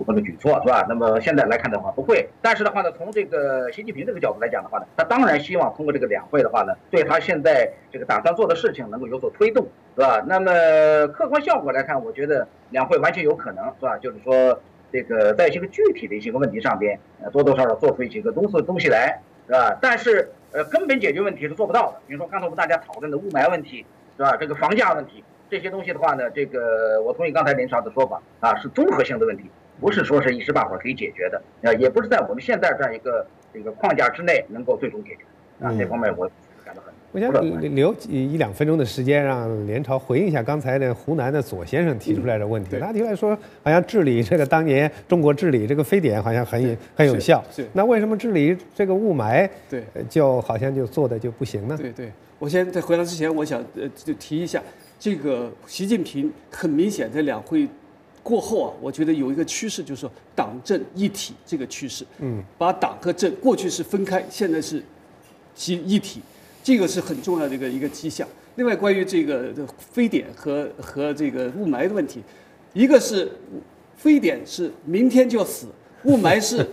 或者举措是吧？那么现在来看的话，不会。但是的话呢，从这个习近平这个角度来讲的话呢，他当然希望通过这个两会的话呢，对他现在这个打算做的事情能够有所推动，是吧？那么客观效果来看，我觉得两会完全有可能，是吧？就是说，这个在一些个具体的一些个问题上边，呃，多多少少做出一些个东西东西来，是吧？但是呃，根本解决问题是做不到的。比如说刚才我们大家讨论的雾霾问题，是吧？这个房价问题，这些东西的话呢，这个我同意刚才林少的说法啊，是综合性的问题。不是说是一时半会儿可以解决的，啊，也不是在我们现在这样一个这个框架之内能够最终解决。啊，这方面我感到很。我想留一两分钟的时间，让连朝回应一下刚才的湖南的左先生提出来的问题。嗯、他提出来说，好像治理这个当年中国治理这个非典好像很很有效，那为什么治理这个雾霾，对，就好像就做的就不行呢？对对，我先在回答之前，我想呃就提一下，这个习近平很明显在两会。过后啊，我觉得有一个趋势，就是说党政一体这个趋势。嗯，把党和政过去是分开，现在是其一体，这个是很重要的一个一个迹象。另外，关于这个非典和和这个雾霾的问题，一个是非典是明天就要死，雾霾是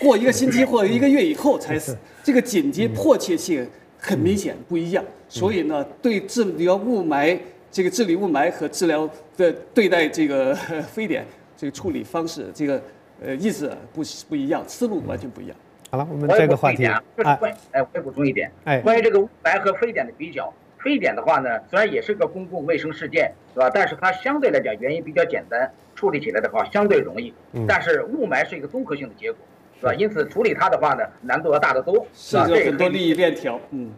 过一个星期或者一个月以后才死，这个紧急迫切性很明显不一样。所以呢，对治疗雾霾。这个治理雾霾和治疗的对待这个非典这个处理方式，这个呃意思不不一样，思路完全不一样。好了，我们这个话题啊，就是关哎，我也补充一点，哎，关于这个雾霾和非典的比较，非典的话呢，虽然也是个公共卫生事件，是吧？但是它相对来讲原因比较简单，处理起来的话相对容易。但是雾霾是一个综合性的结果，是吧？因此处理它的话呢，难度要大得多。是有很多利益链条，嗯。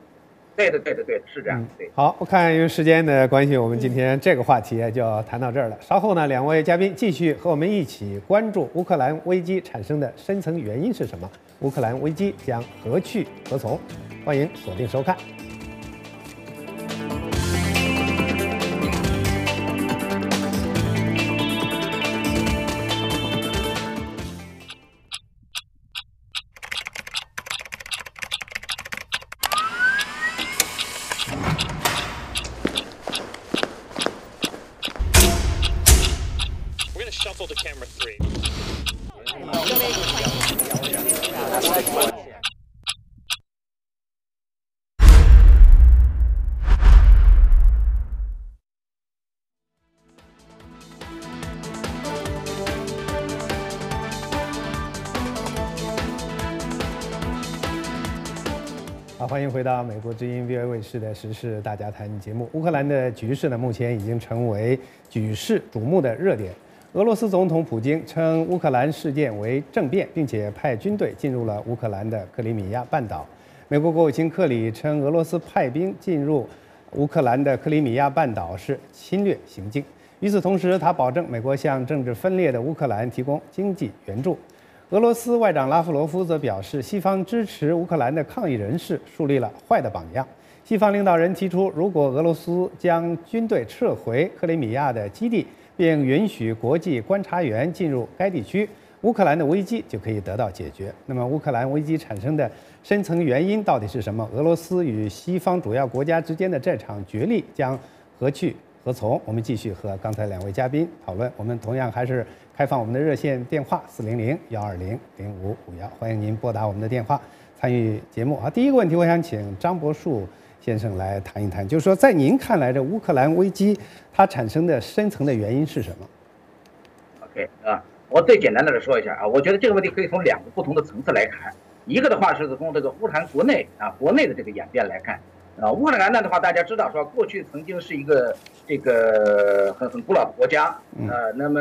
对的，对的，对的，是这样。对、嗯。好，我看因为时间的关系，我们今天这个话题就要谈到这儿了。稍后呢，两位嘉宾继续和我们一起关注乌克兰危机产生的深层原因是什么，乌克兰危机将何去何从？欢迎锁定收看。好，欢迎回到美国之音 V O A 卫视的时事大家谈节目。乌克兰的局势呢，目前已经成为举世瞩目的热点。俄罗斯总统普京称乌克兰事件为政变，并且派军队进入了乌克兰的克里米亚半岛。美国国务卿克里称俄罗斯派兵进入乌克兰的克里米亚半岛是侵略行径。与此同时，他保证美国向政治分裂的乌克兰提供经济援助。俄罗斯外长拉夫罗夫则表示，西方支持乌克兰的抗议人士树立了坏的榜样。西方领导人提出，如果俄罗斯将军队撤回克里米亚的基地，并允许国际观察员进入该地区，乌克兰的危机就可以得到解决。那么，乌克兰危机产生的深层原因到底是什么？俄罗斯与西方主要国家之间的这场角力将何去何从？我们继续和刚才两位嘉宾讨论。我们同样还是开放我们的热线电话四零零幺二零零五五幺，欢迎您拨打我们的电话参与节目啊。第一个问题，我想请张博树先生来谈一谈，就是说，在您看来，这乌克兰危机它产生的深层的原因是什么 ？OK 啊，我最简单的来说一下啊，我觉得这个问题可以从两个不同的层次来谈。一个的话是从这个乌克兰国内啊国内的这个演变来看。啊，乌克兰呢的话，大家知道说，过去曾经是一个这个很很古老的国家，呃，那么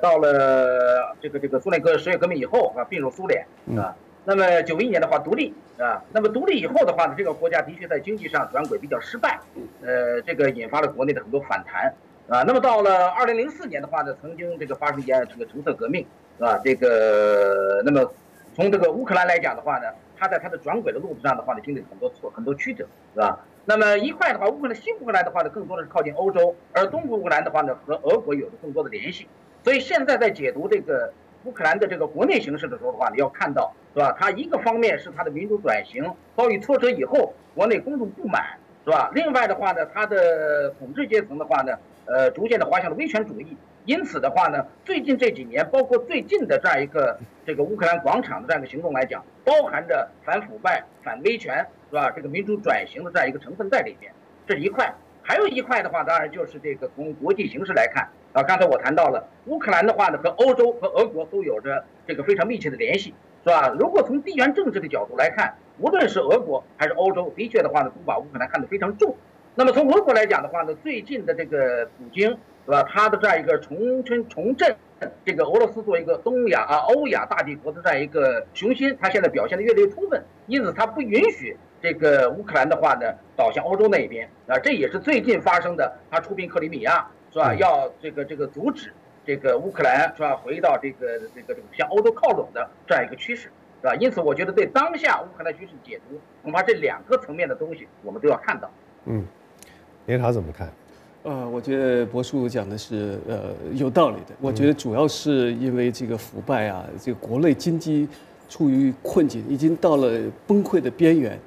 到了这个这个苏联革十月革命以后啊，并入苏联啊，那么九一年的话独立啊，那么独立以后的话呢，这个国家的确在经济上转轨比较失败，呃，这个引发了国内的很多反弹啊，那么到了二零零四年的话呢，曾经这个发生一件这个橙色革命啊，这个那么从这个乌克兰来讲的话呢。他在他的转轨的路子上的话呢，经历很多错很多曲折，是吧？那么一块的话，乌克兰新乌克兰的话呢，更多的是靠近欧洲，而东乌克兰的话呢，和俄国有着更多的联系。所以现在在解读这个乌克兰的这个国内形势的时候的话，你要看到，是吧？它一个方面是它的民主转型遭遇挫折以后，国内公众不满，是吧？另外的话呢，它的统治阶层的话呢，呃，逐渐的滑向了威权主义。因此的话呢，最近这几年，包括最近的这样一个这个乌克兰广场的这样一个行动来讲，包含着反腐败、反威权，是吧？这个民主转型的这样一个成分在里面，这是一块。还有一块的话，当然就是这个从国际形势来看啊，刚才我谈到了乌克兰的话呢，和欧洲和俄国都有着这个非常密切的联系，是吧？如果从地缘政治的角度来看，无论是俄国还是欧洲，的确的话呢，都把乌克兰看得非常重。那么从俄国来讲的话呢，最近的这个普京。是吧？他的这样一个重振重振这个俄罗斯作为一个东亚啊欧亚大帝国的这样一个雄心，他现在表现的越来越充分，因此他不允许这个乌克兰的话呢倒向欧洲那边啊，这也是最近发生的。他出兵克里米亚是吧？要这个这个阻止这个乌克兰是吧？回到这个这个这个向欧洲靠拢的这样一个趋势是吧？因此，我觉得对当下乌克兰局势解读，恐怕这两个层面的东西我们都要看到。嗯，林涛怎么看？呃，我觉得博叔讲的是呃有道理的。我觉得主要是因为这个腐败啊，这个国内经济处于困境，已经到了崩溃的边缘，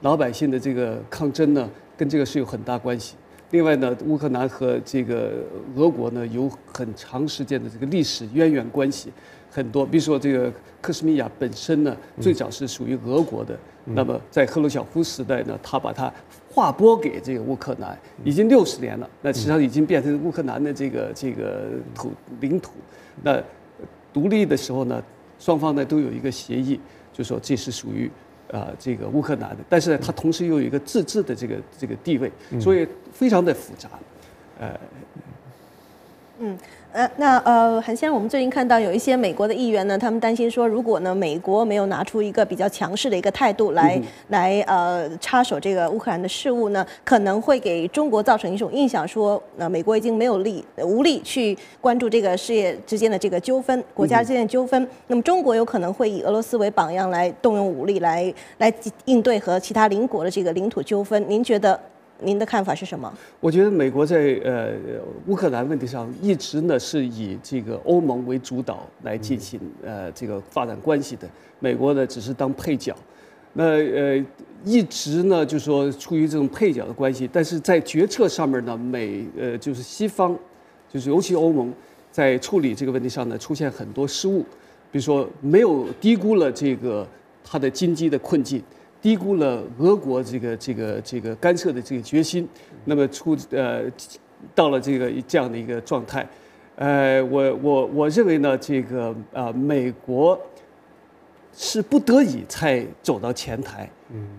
老百姓的这个抗争呢，跟这个是有很大关系。另外呢，乌克兰和这个俄国呢有很长时间的这个历史渊源关系，很多，比如说这个克什米亚本身呢，最早是属于俄国的。那么在赫鲁晓夫时代呢，他把它划拨给这个乌克兰，已经六十年了。那实际上已经变成乌克兰的这个这个土领土。那独立的时候呢，双方呢都有一个协议，就说这是属于啊、呃、这个乌克兰的，但是呢，它同时又有一个自治的这个这个地位，所以非常的复杂。呃，嗯，呃，那呃，韩先生，我们最近看到有一些美国的议员呢，他们担心说，如果呢美国没有拿出一个比较强势的一个态度来、嗯、来呃插手这个乌克兰的事务呢，可能会给中国造成一种印象说，说、呃、美国已经没有力无力去关注这个世界之间的这个纠纷，国家之间的纠纷。嗯、那么中国有可能会以俄罗斯为榜样来动用武力来来应对和其他邻国的这个领土纠纷。您觉得？ 您的看法是什么？我觉得美国在呃乌克兰问题上一直呢是以这个欧盟为主导来进行、嗯、呃这个发展关系的，美国呢只是当配角。那呃一直呢就说出于这种配角的关系，但是在决策上面呢，美呃就是西方，就是尤其欧盟在处理这个问题上呢出现很多失误，比如说没有低估了这个它的经济的困境。 低估了俄国这个这个这个干涉的这个决心，那么出呃到了这个这样的一个状态，呃，我我我认为呢，这个啊、呃、美国是不得已才走到前台，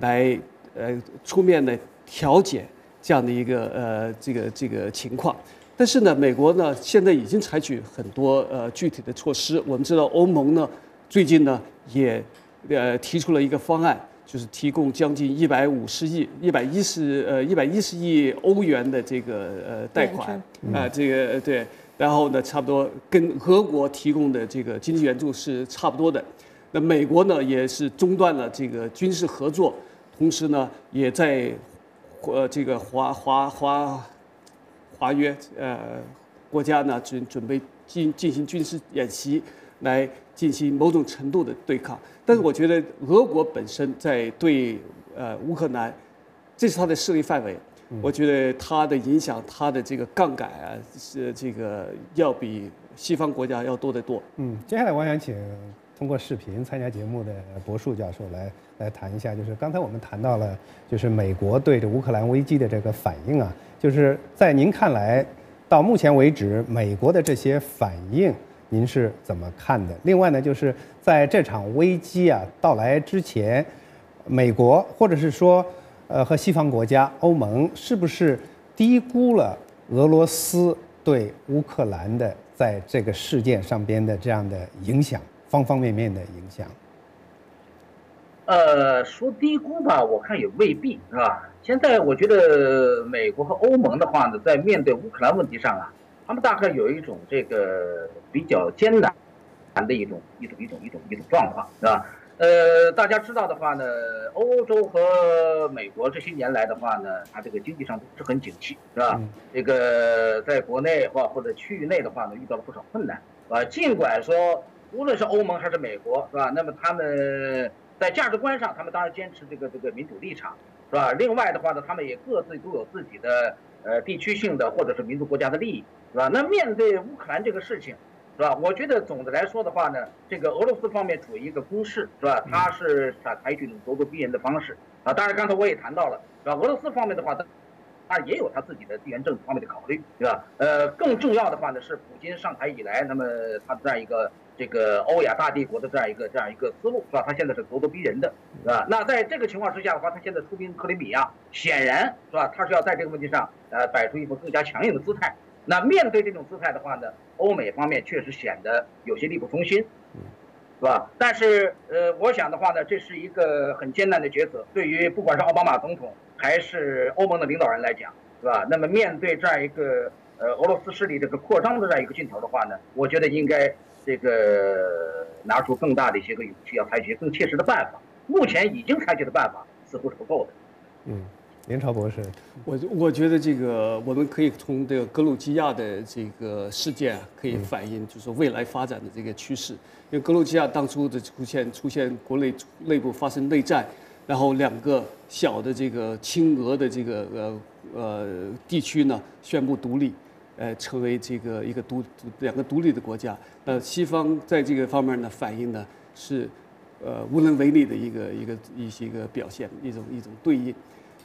来呃出面的调解这样的一个呃这个这个情况。但是呢，美国呢现在已经采取很多呃具体的措施。我们知道欧盟呢最近呢也呃提出了一个方案。 就是提供将近一百五十亿、一百一十呃一百一十亿欧元的这个呃贷款啊、呃，这个对，然后呢，差不多跟俄国提供的这个经济援助是差不多的。那美国呢，也是中断了这个军事合作，同时呢，也在呃这个华华华华约呃国家呢准准备进进行军事演习。 来进行某种程度的对抗，但是我觉得俄国本身在对呃乌克兰，这是它的势力范围，我觉得它的影响、它的这个杠杆啊，是这个要比西方国家要多得多。嗯，接下来我想请通过视频参加节目的柏树教授来来谈一下，就是刚才我们谈到了，就是美国对这乌克兰危机的这个反应啊，就是在您看来，到目前为止，美国的这些反应。 您是怎么看的？另外呢，就是在这场危机啊到来之前，美国或者是说，呃，和西方国家、欧盟是不是低估了俄罗斯对乌克兰的在这个事件上边的这样的影响，方方面面的影响？呃，说低估吧，我看也未必，是吧？现在我觉得美国和欧盟的话呢，在面对乌克兰问题上啊。 他们大概有一种这个比较艰难的一种一种一种一种一种状况，是吧？呃，大家知道的话呢，欧洲和美国这些年来的话呢，它这个经济上不是很景气，是吧？这个在国内或或者区域内的话呢，遇到了不少困难，啊，尽管说无论是欧盟还是美国，是吧？那么他们在价值观上，他们当然坚持这个这个民主立场，是吧？另外的话呢，他们也各自都有自己的。 呃，地区性的或者是民族国家的利益，是吧？那面对乌克兰这个事情，是吧？我觉得总的来说的话呢，这个俄罗斯方面处于一个攻势，是吧？它是采取咄咄逼人的方式啊。当然，刚才我也谈到了，是吧？俄罗斯方面的话，它也有它自己的地缘政治方面的考虑，是吧？呃，更重要的话呢，是普京上台以来，那么它的这样一个这个欧亚大帝国的这样一个这样一个思路，是吧？它现在是咄咄逼人的，是吧？那在这个情况之下的话，它现在出兵克里米亚，显然是吧？它是要在这个问题上。 呃，摆出一副更加强硬的姿态。那面对这种姿态的话呢，欧美方面确实显得有些力不从心，是吧？但是，呃，我想的话呢，这是一个很艰难的抉择，对于不管是奥巴马总统还是欧盟的领导人来讲，是吧？那么面对这样一个呃俄罗斯势力这个扩张的这样一个劲头的话呢，我觉得应该这个拿出更大的一些个勇气，要采取更切实的办法。目前已经采取的办法似乎是不够的。嗯。 林超博士，我我觉得这个我们可以从这个格鲁吉亚的这个事件啊，可以反映就是未来发展的这个趋势。因为格鲁吉亚当初的出现出现国内内部发生内战，然后两个小的这个亲俄的这个呃呃地区呢宣布独立，呃成为这个一个独两个独立的国家。那西方在这个方面呢反应呢是呃无能为力的一个一个一些一个表现，一种一种对应。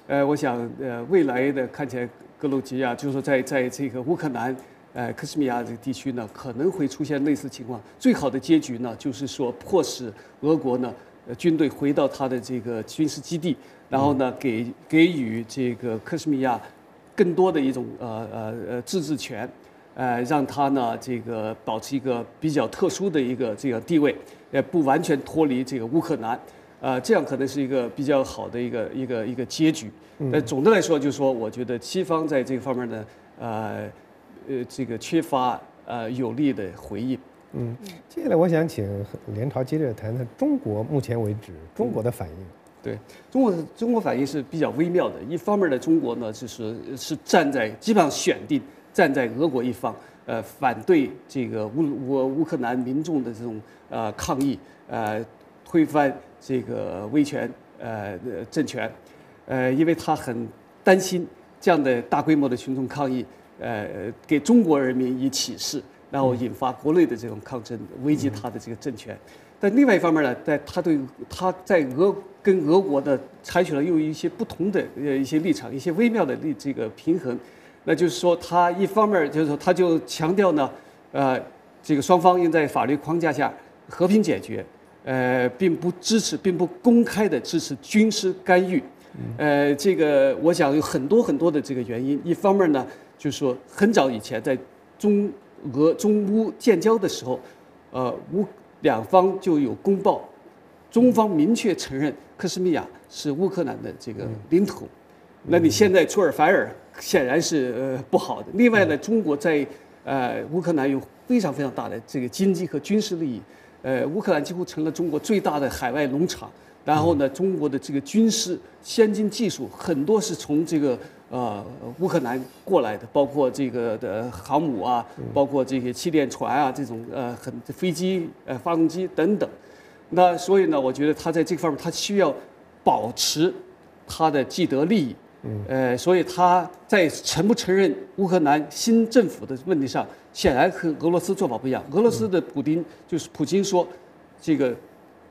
呃，我想，呃，未来的看起来，格鲁吉亚就是说在，在在这个乌克兰，呃，克什米亚这个地区呢，可能会出现类似情况。最好的结局呢，就是说迫使俄国呢，呃，军队回到他的这个军事基地，然后呢，给给予这个克什米亚更多的一种呃呃呃自治权。呃，让它呢这个保持一个比较特殊的一个这个地位，也不完全脱离这个乌克兰，呃，这样可能是一个比较好的一个一个一个结局。但总的来说，就是说，我觉得西方在这个方面呢，呃，呃，这个缺乏呃有力的回应。嗯，接下来我想请连潮接着谈谈中国目前为止中国的反应。嗯，对，中国中国反应是比较微妙的。一方面呢，中国呢就是是站在基本上选定站在俄国一方，呃，反对这个乌乌乌克兰民众的这种呃抗议，呃，推翻这个威权呃政权，呃，因为他很担心这样的大规模的群众抗议，呃，给中国人民以启示，然后引发国内的这种抗争，危及他的这个政权。但另外一方面呢，在他对他在俄跟俄国的采取了又一些不同的呃一些立场，一些微妙的这个平衡，那就是说他一方面就是说他就强调呢，呃，这个双方应在法律框架下和平解决，呃，并不支持，并不公开的支持军事干预，呃，这个我想有很多很多的这个原因。一方面呢，就是说很早以前在中俄中乌建交的时候，呃乌。两方就有公报，中方明确承认克什米亚是乌克兰的这个领土。那你现在出尔反尔，显然是呃不好的。另外呢，中国在呃乌克兰有非常非常大的这个经济和军事利益，呃，乌克兰几乎成了中国最大的海外农场。然后呢，中国的这个军事先进技术很多是从这个呃乌克兰过来的，包括这个的航母啊，包括这些气垫船啊，这种呃很飞机呃发动机等等。那所以呢，我觉得他在这方面他需要保持他的既得利益，呃，所以他在承不承认乌克兰新政府的问题上，显然和俄罗斯做法不一样。俄罗斯的普京就是普京说这个。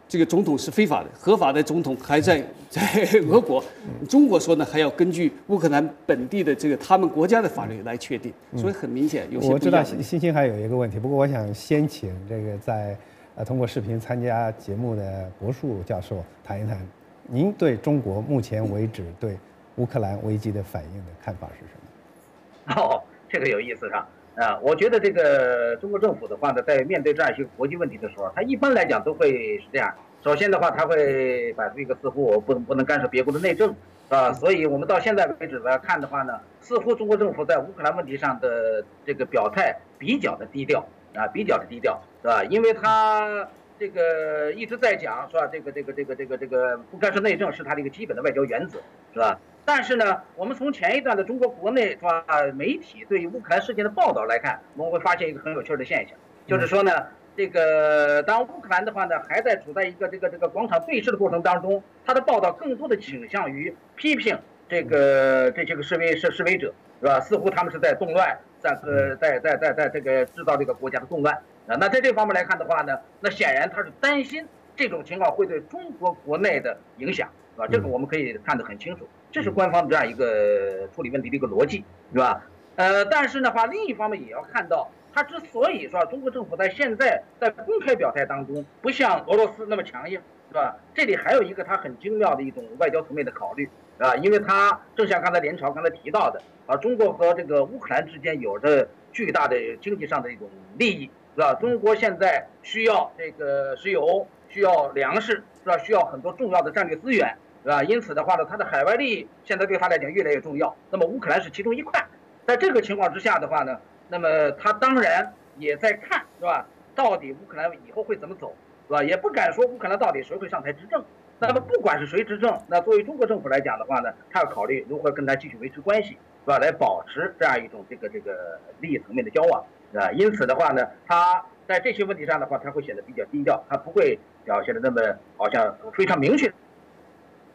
这个总统是非法的，合法的总统还在在俄国。中国说呢，还要根据乌克兰本地的这个他们国家的法律来确定，所以很明显有些不一样的。我知道欣欣还有一个问题，不过我想先请这个在呃通过视频参加节目的柏树教授谈一谈，您对中国目前为止对乌克兰危机的反应的看法是什么？哦，这个有意思啊。啊，我觉得这个中国政府的话呢，在面对这样一些国际问题的时候，他一般来讲都会是这样。首先的话，他会摆出一个似乎我不不能干涉别国的内政，啊，所以我们到现在为止来看的话呢，似乎中国政府在乌克兰问题上的这个表态比较的低调啊，比较的低调，是吧？因为他这个一直在讲说这个这个这个这个这个不干涉内政是他的一个基本的外交原则，是吧？但是呢，我们从前一段的中国国内是吧媒体对乌克兰事件的报道来看，我们会发现一个很有趣的现象，就是说呢，这个当乌克兰的话呢还在处在一个这个这个广场对峙的过程当中，它的报道更多的倾向于批评这个这些个示威示示威者，是吧？似乎他们是在动乱，在呃在在在在这个制造这个国家的动乱啊。那在这方面来看的话呢，那显然他是担心这种情况会对中国国内的影响，是吧？这个我们可以看得很清楚。这是官方的这样一个处理问题的一个逻辑，是吧？呃，但是的话，另一方面也要看到，他之所以说中国政府在现在在公开表态当中不像俄罗斯那么强硬，是吧？这里还有一个他很精妙的一种外交层面的考虑，啊，因为他正像刚才连潮刚才提到的，啊，中国和这个乌克兰之间有着巨大的经济上的一种利益，是吧？中国现在需要这个石油，需要粮食，是吧？需要很多重要的战略资源。是吧？因此的话呢，它的海外利益现在对他来讲越来越重要。那么乌克兰是其中一块，在这个情况之下的话呢，那么他当然也在看，是吧？到底乌克兰以后会怎么走，是吧？也不敢说乌克兰到底谁会上台执政。那么不管是谁执政，那作为中国政府来讲的话呢，他要考虑如何跟他继续维持关系，是吧？来保持这样一种这个这个利益层面的交往，是吧？因此的话呢，他在这些问题上的话，他会显得比较低调，他不会表现得那么好像非常明确。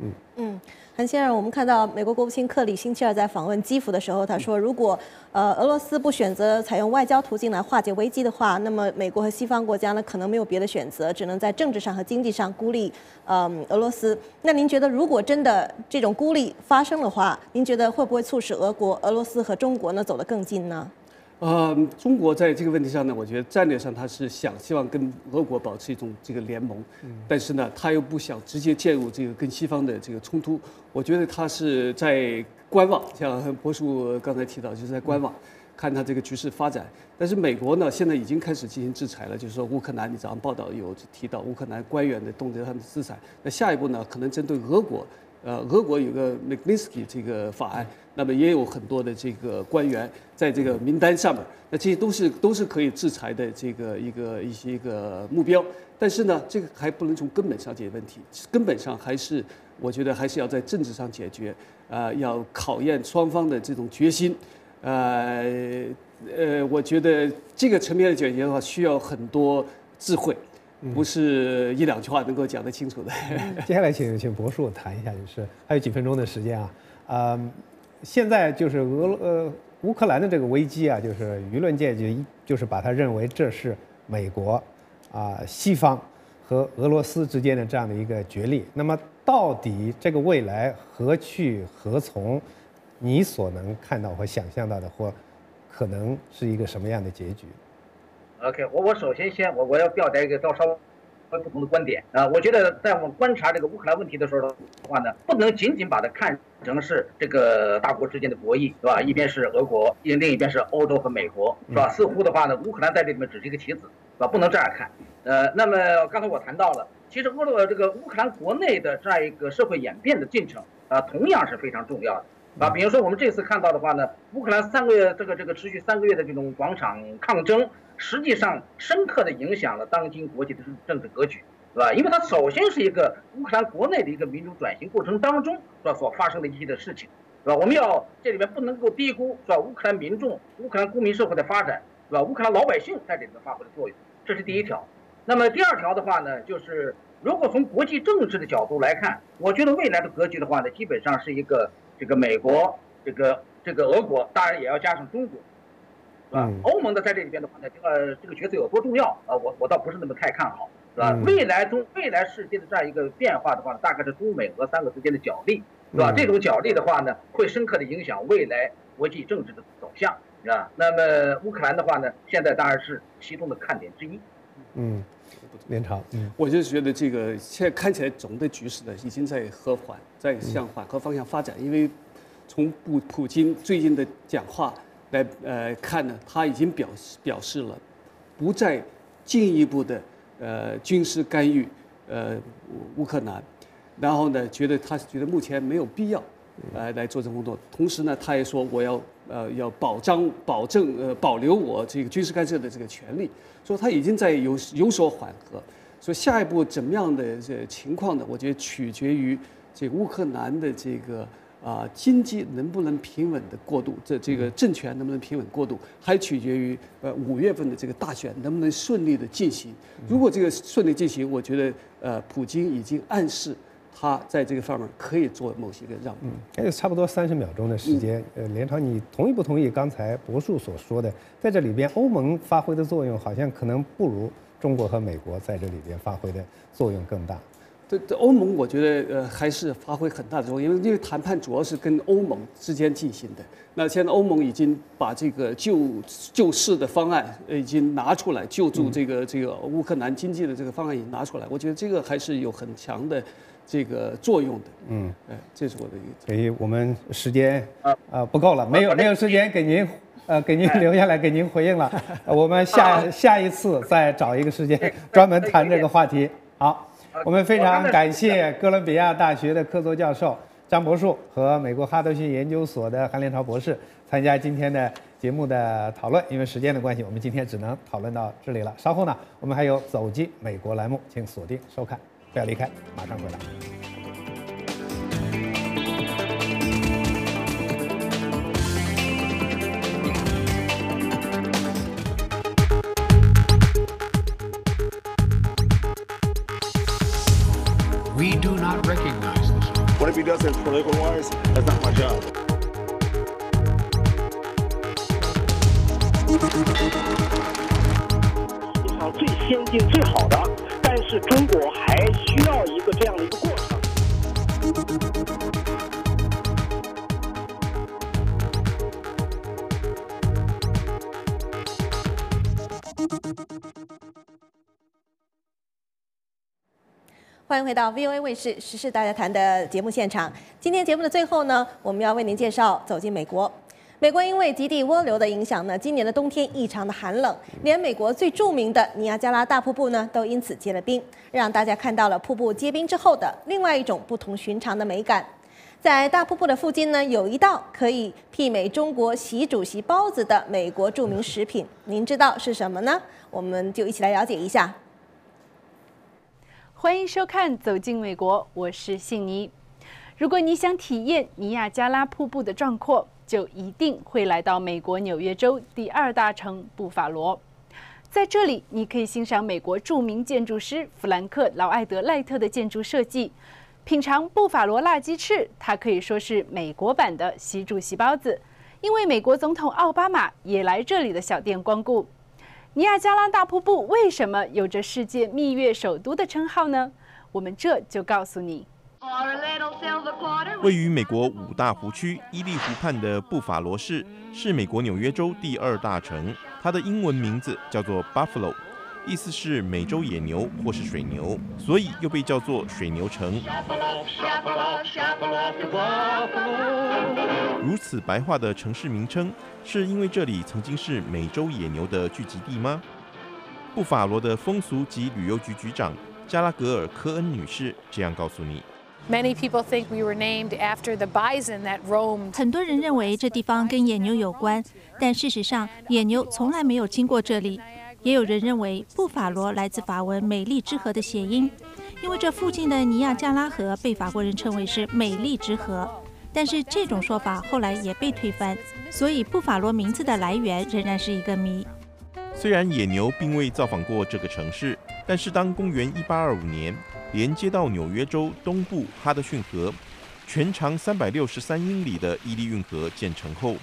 嗯嗯，韩先生，我们看到美国国务卿克里星期二在访问基辅的时候，他说，如果呃俄罗斯不选择采用外交途径来化解危机的话，那么美国和西方国家呢可能没有别的选择，只能在政治上和经济上孤立嗯、呃、俄罗斯。那您觉得，如果真的这种孤立发生的话，您觉得会不会促使俄国、俄罗斯和中国呢走得更近呢？呃，中国在这个问题上呢，我觉得战略上他是想希望跟俄国保持一种这个联盟，但是呢，他又不想直接介入这个跟西方的这个冲突。我觉得他是在观望，像柏树刚才提到，就是在观望。看它这个局势发展。但是美国呢，现在已经开始进行制裁了，就是说乌克兰，你早上报道有提到乌克兰官员的冻结他们的资产。那下一步呢，可能针对俄国。 呃，俄国有个 Magnitsky 这个法案，那么也有很多的这个官员在这个名单上面，那这些都是都是可以制裁的这个一个一些一个目标。但是呢，这个还不能从根本上解决问题，根本上还是我觉得还是要在政治上解决，啊、呃，要考验双方的这种决心，呃呃，我觉得这个层面的解决的话，需要很多智慧。 不是一两句话能够讲得清楚的。嗯、接下来请请博叔谈一下，就是还有几分钟的时间啊，嗯，现在就是俄呃乌克兰的这个危机啊，就是舆论界就就是把它认为这是美国啊、呃、西方和俄罗斯之间的这样的一个角力。那么到底这个未来何去何从？你所能看到和想象到的，或可能是一个什么样的结局？ OK， 我我首先先我我要表达一个稍稍微不同的观点啊，我觉得在我们观察这个乌克兰问题的时候的话呢，不能仅仅把它看成是这个大国之间的博弈，是吧？一边是俄国，另一边是欧洲和美国，是吧？似乎的话呢，乌克兰在这里面只是一个棋子，是吧？不能这样看。呃，那么刚才我谈到了，其实俄罗这个乌克兰国内的这样一个社会演变的进程啊，同样是非常重要的。 啊，比如说我们这次看到的话呢，乌克兰三个月这个这个持续三个月的这种广场抗争，实际上深刻的影响了当今国际的政治格局，是吧？因为它首先是一个乌克兰国内的一个民主转型过程当中，是吧？所发生的一系列事情，是吧？我们要这里面不能够低估，是吧？乌克兰民众、乌克兰公民社会的发展，是吧？乌克兰老百姓在这里面发挥的作用，这是第一条。那么第二条的话呢，就是。 如果从国际政治的角度来看，我觉得未来的格局的话呢，基本上是一个这个美国、这个这个俄国，当然也要加上中国，是吧？欧盟的在这里边的话呢，这个这个角色有多重要啊？我我倒不是那么太看好，是吧？未来中未来世界的这样一个变化的话呢，大概是中美俄三个之间的角力，是吧？这种角力的话呢，会深刻的影响未来国际政治的走向，是吧？那么乌克兰的话呢，现在当然是其中的看点之一。嗯。 连长，嗯，我就觉得这个现在看起来总的局势呢，已经在和缓，在向缓和方向发展。因为从普普京最近的讲话来呃看呢，他已经表表示了不再进一步的呃军事干预呃乌克兰，然后呢，觉得他觉得目前没有必要来来做这工作。同时呢，他也说我要呃要保障保证呃保留我这个军事干涉的这个权利。 说它已经在有有所缓和，所以下一步怎么样的这情况呢？我觉得取决于这乌克兰的这个啊、呃、经济能不能平稳的过渡，这这个政权能不能平稳过渡，还取决于呃五月份的这个大选能不能顺利的进行。如果这个顺利进行，我觉得呃普京已经暗示他在这个方面可以做某些个让步。嗯，哎，差不多三十秒钟的时间，嗯、呃，连长，你同意不同意刚才博叔所说的？ 在这里边，欧盟发挥的作用好像可能不如中国和美国在这里边发挥的作用更大。对，对欧盟我觉得呃还是发挥很大的作用，因为因为谈判主要是跟欧盟之间进行的。那现在欧盟已经把这个救救市的方案已经拿出来，救助这个这个乌克兰经济的这个方案已经拿出来，我觉得这个还是有很强的。 这个作用的，嗯，哎，这是我的意思。所以我们时间啊、呃、不够了，没有没有时间给您呃给您留下来给您回应了。我们下下一次再找一个时间专门谈这个话题。好，我们非常感谢哥伦比亚大学的客座教授张博树和美国哈德逊研究所的韩连潮博士参加今天的节目的讨论。因为时间的关系，我们今天只能讨论到这里了。稍后呢，我们还有走进美国栏目，请锁定收看。 不要离开，马上回来。We do not recognize this. What if he does his political wires? That's not my job. I'll take 先进最好的。 但是中国还需要一个这样的一个过程。欢迎回到 V O A 卫视《时事大家谈》的节目现场。今天节目的最后呢，我们要为您介绍《走进美国》。美国因为极地涡流的影响呢，今年的冬天异常的寒冷，连美国最著名的尼亚加拉大瀑布呢，都因此结了冰，让大家看到了瀑布结冰之后的另外一种不同寻常的美感。 在大瀑布的附近呢，有一道可以媲美中国习主席包子的美国著名食品，您知道是什么呢？我们就一起来了解一下。欢迎收看《走进美国》，我是信妮。如果你想体验尼亚加拉瀑布的壮阔，就一定会来到美国纽约州第二大城布法罗。 在这里，你可以欣赏美国著名建筑师弗兰克·劳埃德·赖特的建筑设计，品尝布法罗辣鸡翅。它可以说是美国版的习主席包子，因为美国总统奥巴马也来这里的小店光顾。尼亚加拉大瀑布为什么有着世界蜜月首都的称号呢？我们这就告诉你。 位于美国五大湖区伊利湖畔的布法罗市，是美国纽约州第二大城。它的英文名字叫做 Buffalo， 意思是美洲野牛或是水牛，所以又被叫做水牛城。如此白话的城市名称，是因为这里曾经是美洲野牛的聚集地吗？布法罗的风俗及旅游局局长加拉格尔·科恩女士这样告诉你。 Many people think we were named after the bison that roamed. 很多人认为这地方跟野牛有关，但事实上野牛从来没有经过这里。也有人认为布法罗来自法文“美丽之河”的谐音，因为这附近的尼亚加拉河被法国人称为是“美丽之河”，但是这种说法后来也被推翻，所以布法罗名字的来源仍然是一个谜。虽然野牛并未造访过这个城市，但是当公元一八二五年。 连接到纽约州东部哈德逊河，全长三百六十三英里的伊利运河建成后，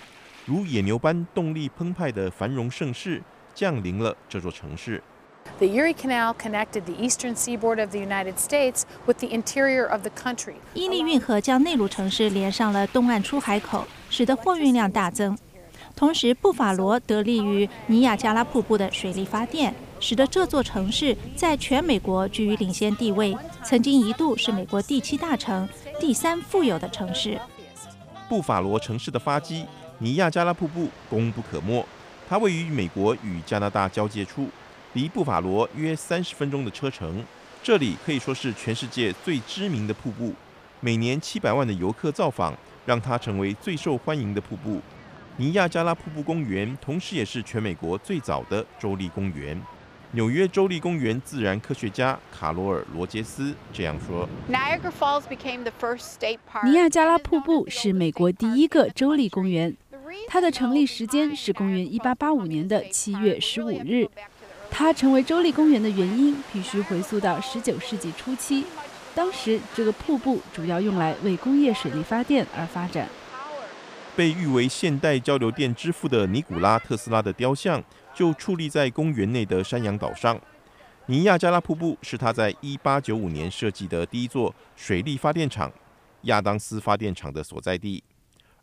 如野牛般动力澎湃的繁荣盛世降临了这座城市。The Erie Canal connected the eastern seaboard of the United States with the interior of the country. 伊利运河将内陆城市连上了东岸出海口，使得货运量大增。同时，布法罗得利于尼亚加拉瀑布的水力发电。 使得这座城市在全美国居于领先地位，曾经一度是美国第七大城、第三富有的城市。布法罗城市的发迹，尼亚加拉瀑布功不可没。它位于美国与加拿大交界处，离布法罗约三十分钟的车程。这里可以说是全世界最知名的瀑布，每年七百万的游客造访，让它成为最受欢迎的瀑布。尼亚加拉瀑布公园，同时也是全美国最早的州立公园。 纽约州立公园自然科学家卡罗尔·罗杰斯这样说：“尼亚加拉瀑布是美国第一个州立公园，它的成立时间是公元一八八五年的七月十五日。它成为州立公园的原因必须回溯到十九世纪初期，当时这个瀑布主要用来为工业水力发电而发展。” 被誉为现代交流电之父的尼古拉·特斯拉的雕像就矗立在公园内的山羊岛上。尼亚加拉瀑布是他在一八九五年设计的第一座水力发电厂——亚当斯发电厂的所在地，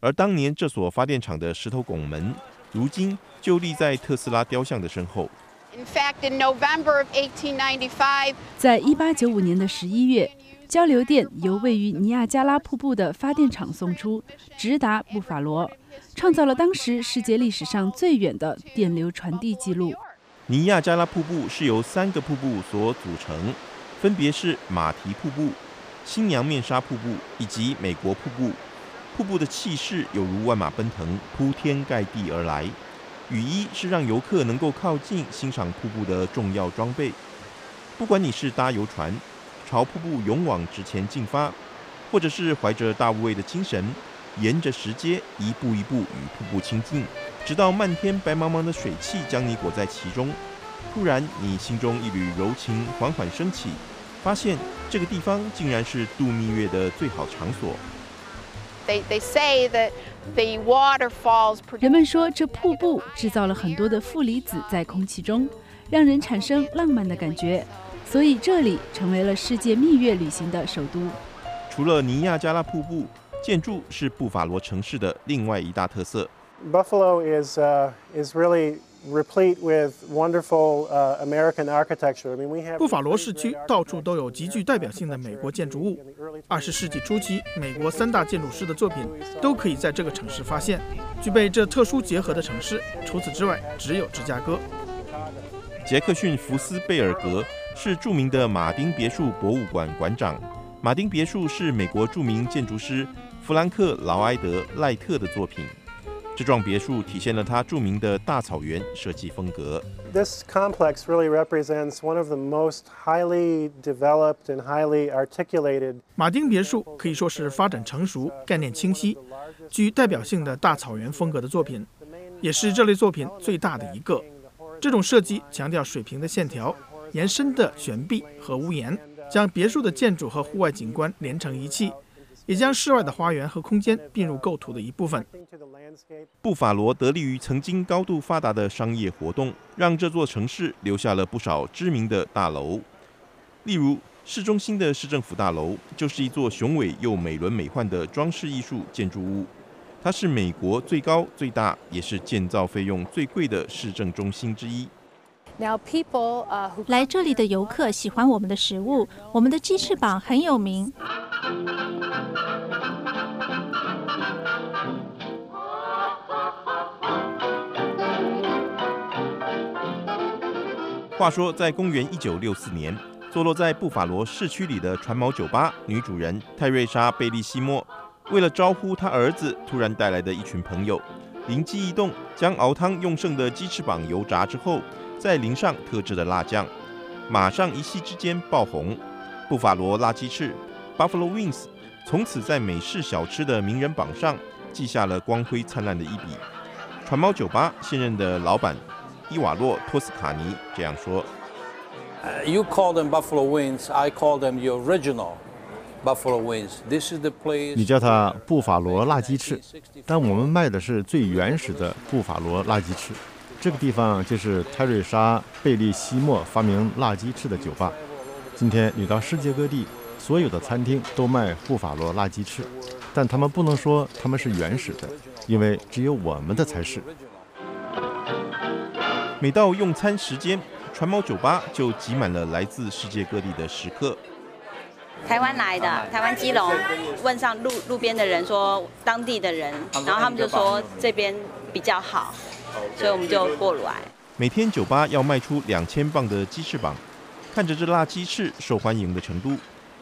而当年这所发电厂的石头拱门，如今就立在特斯拉雕像的身后。 在一八九五年的十一月。 交流电由位于尼亚加拉瀑布的发电厂送出，直达布法罗，创造了当时世界历史上最远的电流传递记录。尼亚加拉瀑布是由三个瀑布所组成，分别是马蹄瀑布、新娘面纱瀑布以及美国瀑布。瀑布的气势有如万马奔腾，铺天盖地而来。雨衣是让游客能够靠近欣赏瀑布的重要装备。不管你是搭游船。 朝瀑布勇往直前进发，或者是怀着大无畏的精神，沿着石阶一步一步与瀑布亲近，直到漫天白茫茫的水汽将你裹在其中。突然，你心中一缕柔情缓缓升起，发现这个地方竟然是度蜜月的最好场所。人们说，这瀑布制造了很多的负离子在空气中，让人产生浪漫的感觉。 所以这里成为了世界蜜月旅行的首都。除了尼亚加拉瀑布，建筑是布法罗城市的另外一大特色。Buffalo is is really 布法罗市区到处都有极具代表性的美国建筑物。二十世纪初期，美国三大建筑师的作品都可以在这个城市发现。具备这特殊结合的城市，除此之外只有芝加哥。杰克逊·福斯贝尔格是著名的马丁别墅博物馆馆长。马丁别墅是美国著名建筑师弗兰克·劳埃德·赖特的作品。 这幢别墅体现了它著名的大草原设计风格。This complex really represents one of the most highly developed and highly articulated. 马丁别墅可以说是发展成熟、概念清晰、具代表性的大草原风格的作品，也是这类作品最大的一个。这种设计强调水平的线条、延伸的悬臂和屋檐，将别墅的建筑和户外景观连成一气。 也将室外的花园和空间并入构图的一部分。布法罗得力于曾经高度发达的商业活动，让这座城市留下了不少知名的大楼。例如，市中心的市政府大楼就是一座雄伟又美轮美奂的装饰艺术建筑物，它是美国最高、最大，也是建造费用最贵的市政中心之一。 来这里的游客喜欢我们的食物，我们的鸡翅膀很有名。话说，在公元一九六四年，坐落在布法罗市区里的船锚酒吧，女主人泰瑞莎·贝利西莫，为了招呼她儿子突然带来的一群朋友，灵机一动，将熬汤用剩的鸡翅膀油炸之后。 再淋上特制的辣酱，马上一夕之间爆红。布法罗辣鸡翅 （Buffalo Wings） 从此在美式小吃的名人榜上记下了光辉灿烂的一笔。船锚酒吧现任的老板伊瓦洛·托斯卡尼这样说 ：“You call them Buffalo Wings, I call them the original Buffalo Wings. This is the place.” 你叫它布法罗辣鸡翅，但我们卖的是最原始的布法罗辣鸡翅。 这个地方就是泰瑞莎·贝利西莫发明辣鸡翅的酒吧。今天你到世界各地，所有的餐厅都卖布法罗辣鸡翅，但他们不能说他们是原始的，因为只有我们的才是。每到用餐时间，船锚酒吧就挤满了来自世界各地的食客。 台湾来的，台湾基隆，问上路路边的人说当地的人，然后他们就说这边比较好，所以我们就过来。每天酒吧要卖出两千磅的鸡翅膀，看着这辣鸡翅受欢迎的程度，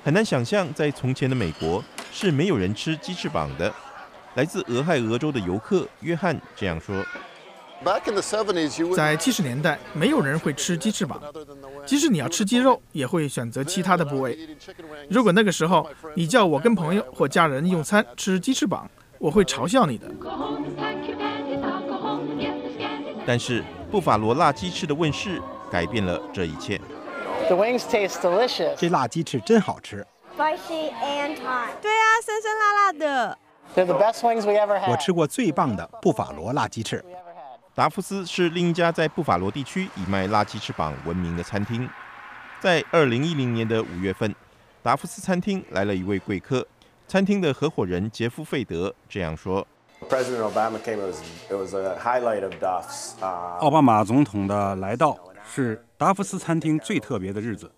很难想象在从前的美国是没有人吃鸡翅膀的。来自俄亥俄州的游客约翰这样说。 在七十年代，没有人会吃鸡翅膀，即使你要吃鸡肉，也会选择其他的部位。如果那个时候你叫我跟朋友或家人用餐吃鸡翅膀，我会嘲笑你的。但是布法罗辣鸡翅的问世改变了这一切。The wings taste delicious. 这辣鸡翅真好吃。Spicy and hot. 对啊，酸酸辣辣的。They're the best wings we ever had. 我吃过最棒的布法罗辣鸡翅。 达夫斯是另一家在布法罗地区以卖辣鸡翅膀闻名的餐厅。在二零一零年的五月份，达夫斯餐厅来了一位贵客。餐厅的合伙人杰夫·费德这样说 ：“President Obama came. It was a highlight of Duff's. 奥巴马总统的来到是达夫斯餐厅最特别的日子。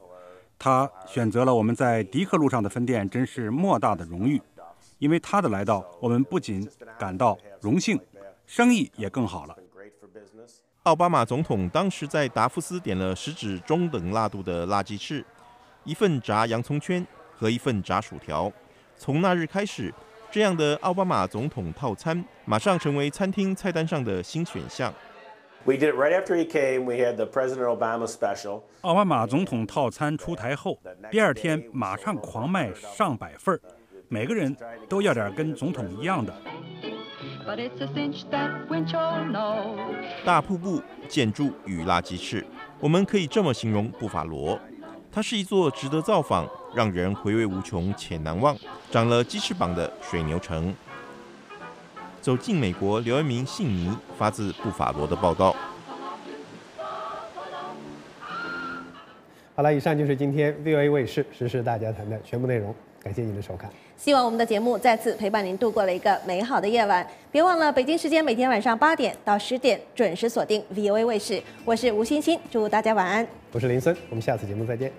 他选择了我们在迪克路上的分店，真是莫大的荣誉。因为他的来到，我们不仅感到荣幸，生意也更好了。” 奥巴马总统当时在达夫斯点了食指中等辣度的辣鸡翅，一份炸洋葱圈和一份炸薯条。从那日开始，这样的奥巴马总统套餐马上成为餐厅菜单上的新选项。We did it right after he came. We had the President Obama special. 奥巴马总统套餐出台后，第二天马上狂卖上百份，每个人都要点跟总统一样的。 大瀑布、建筑与辣鸡翅，我们可以这么形容布法罗。它是一座值得造访、让人回味无穷且难忘、长了鸡翅膀的水牛城。走进美国，刘一鸣、信尼发自布法罗的报道。好了，以上就是今天 V O A 卫视时事大家谈的全部内容。感谢您的收看，希望我们的节目再次陪伴您度过了一个美好的夜晚。别忘了北京时间每天晚上八点到十点准时锁定 V O A 卫视，我是吴欣欣，祝大家晚安。我是林森，我们下次节目再见。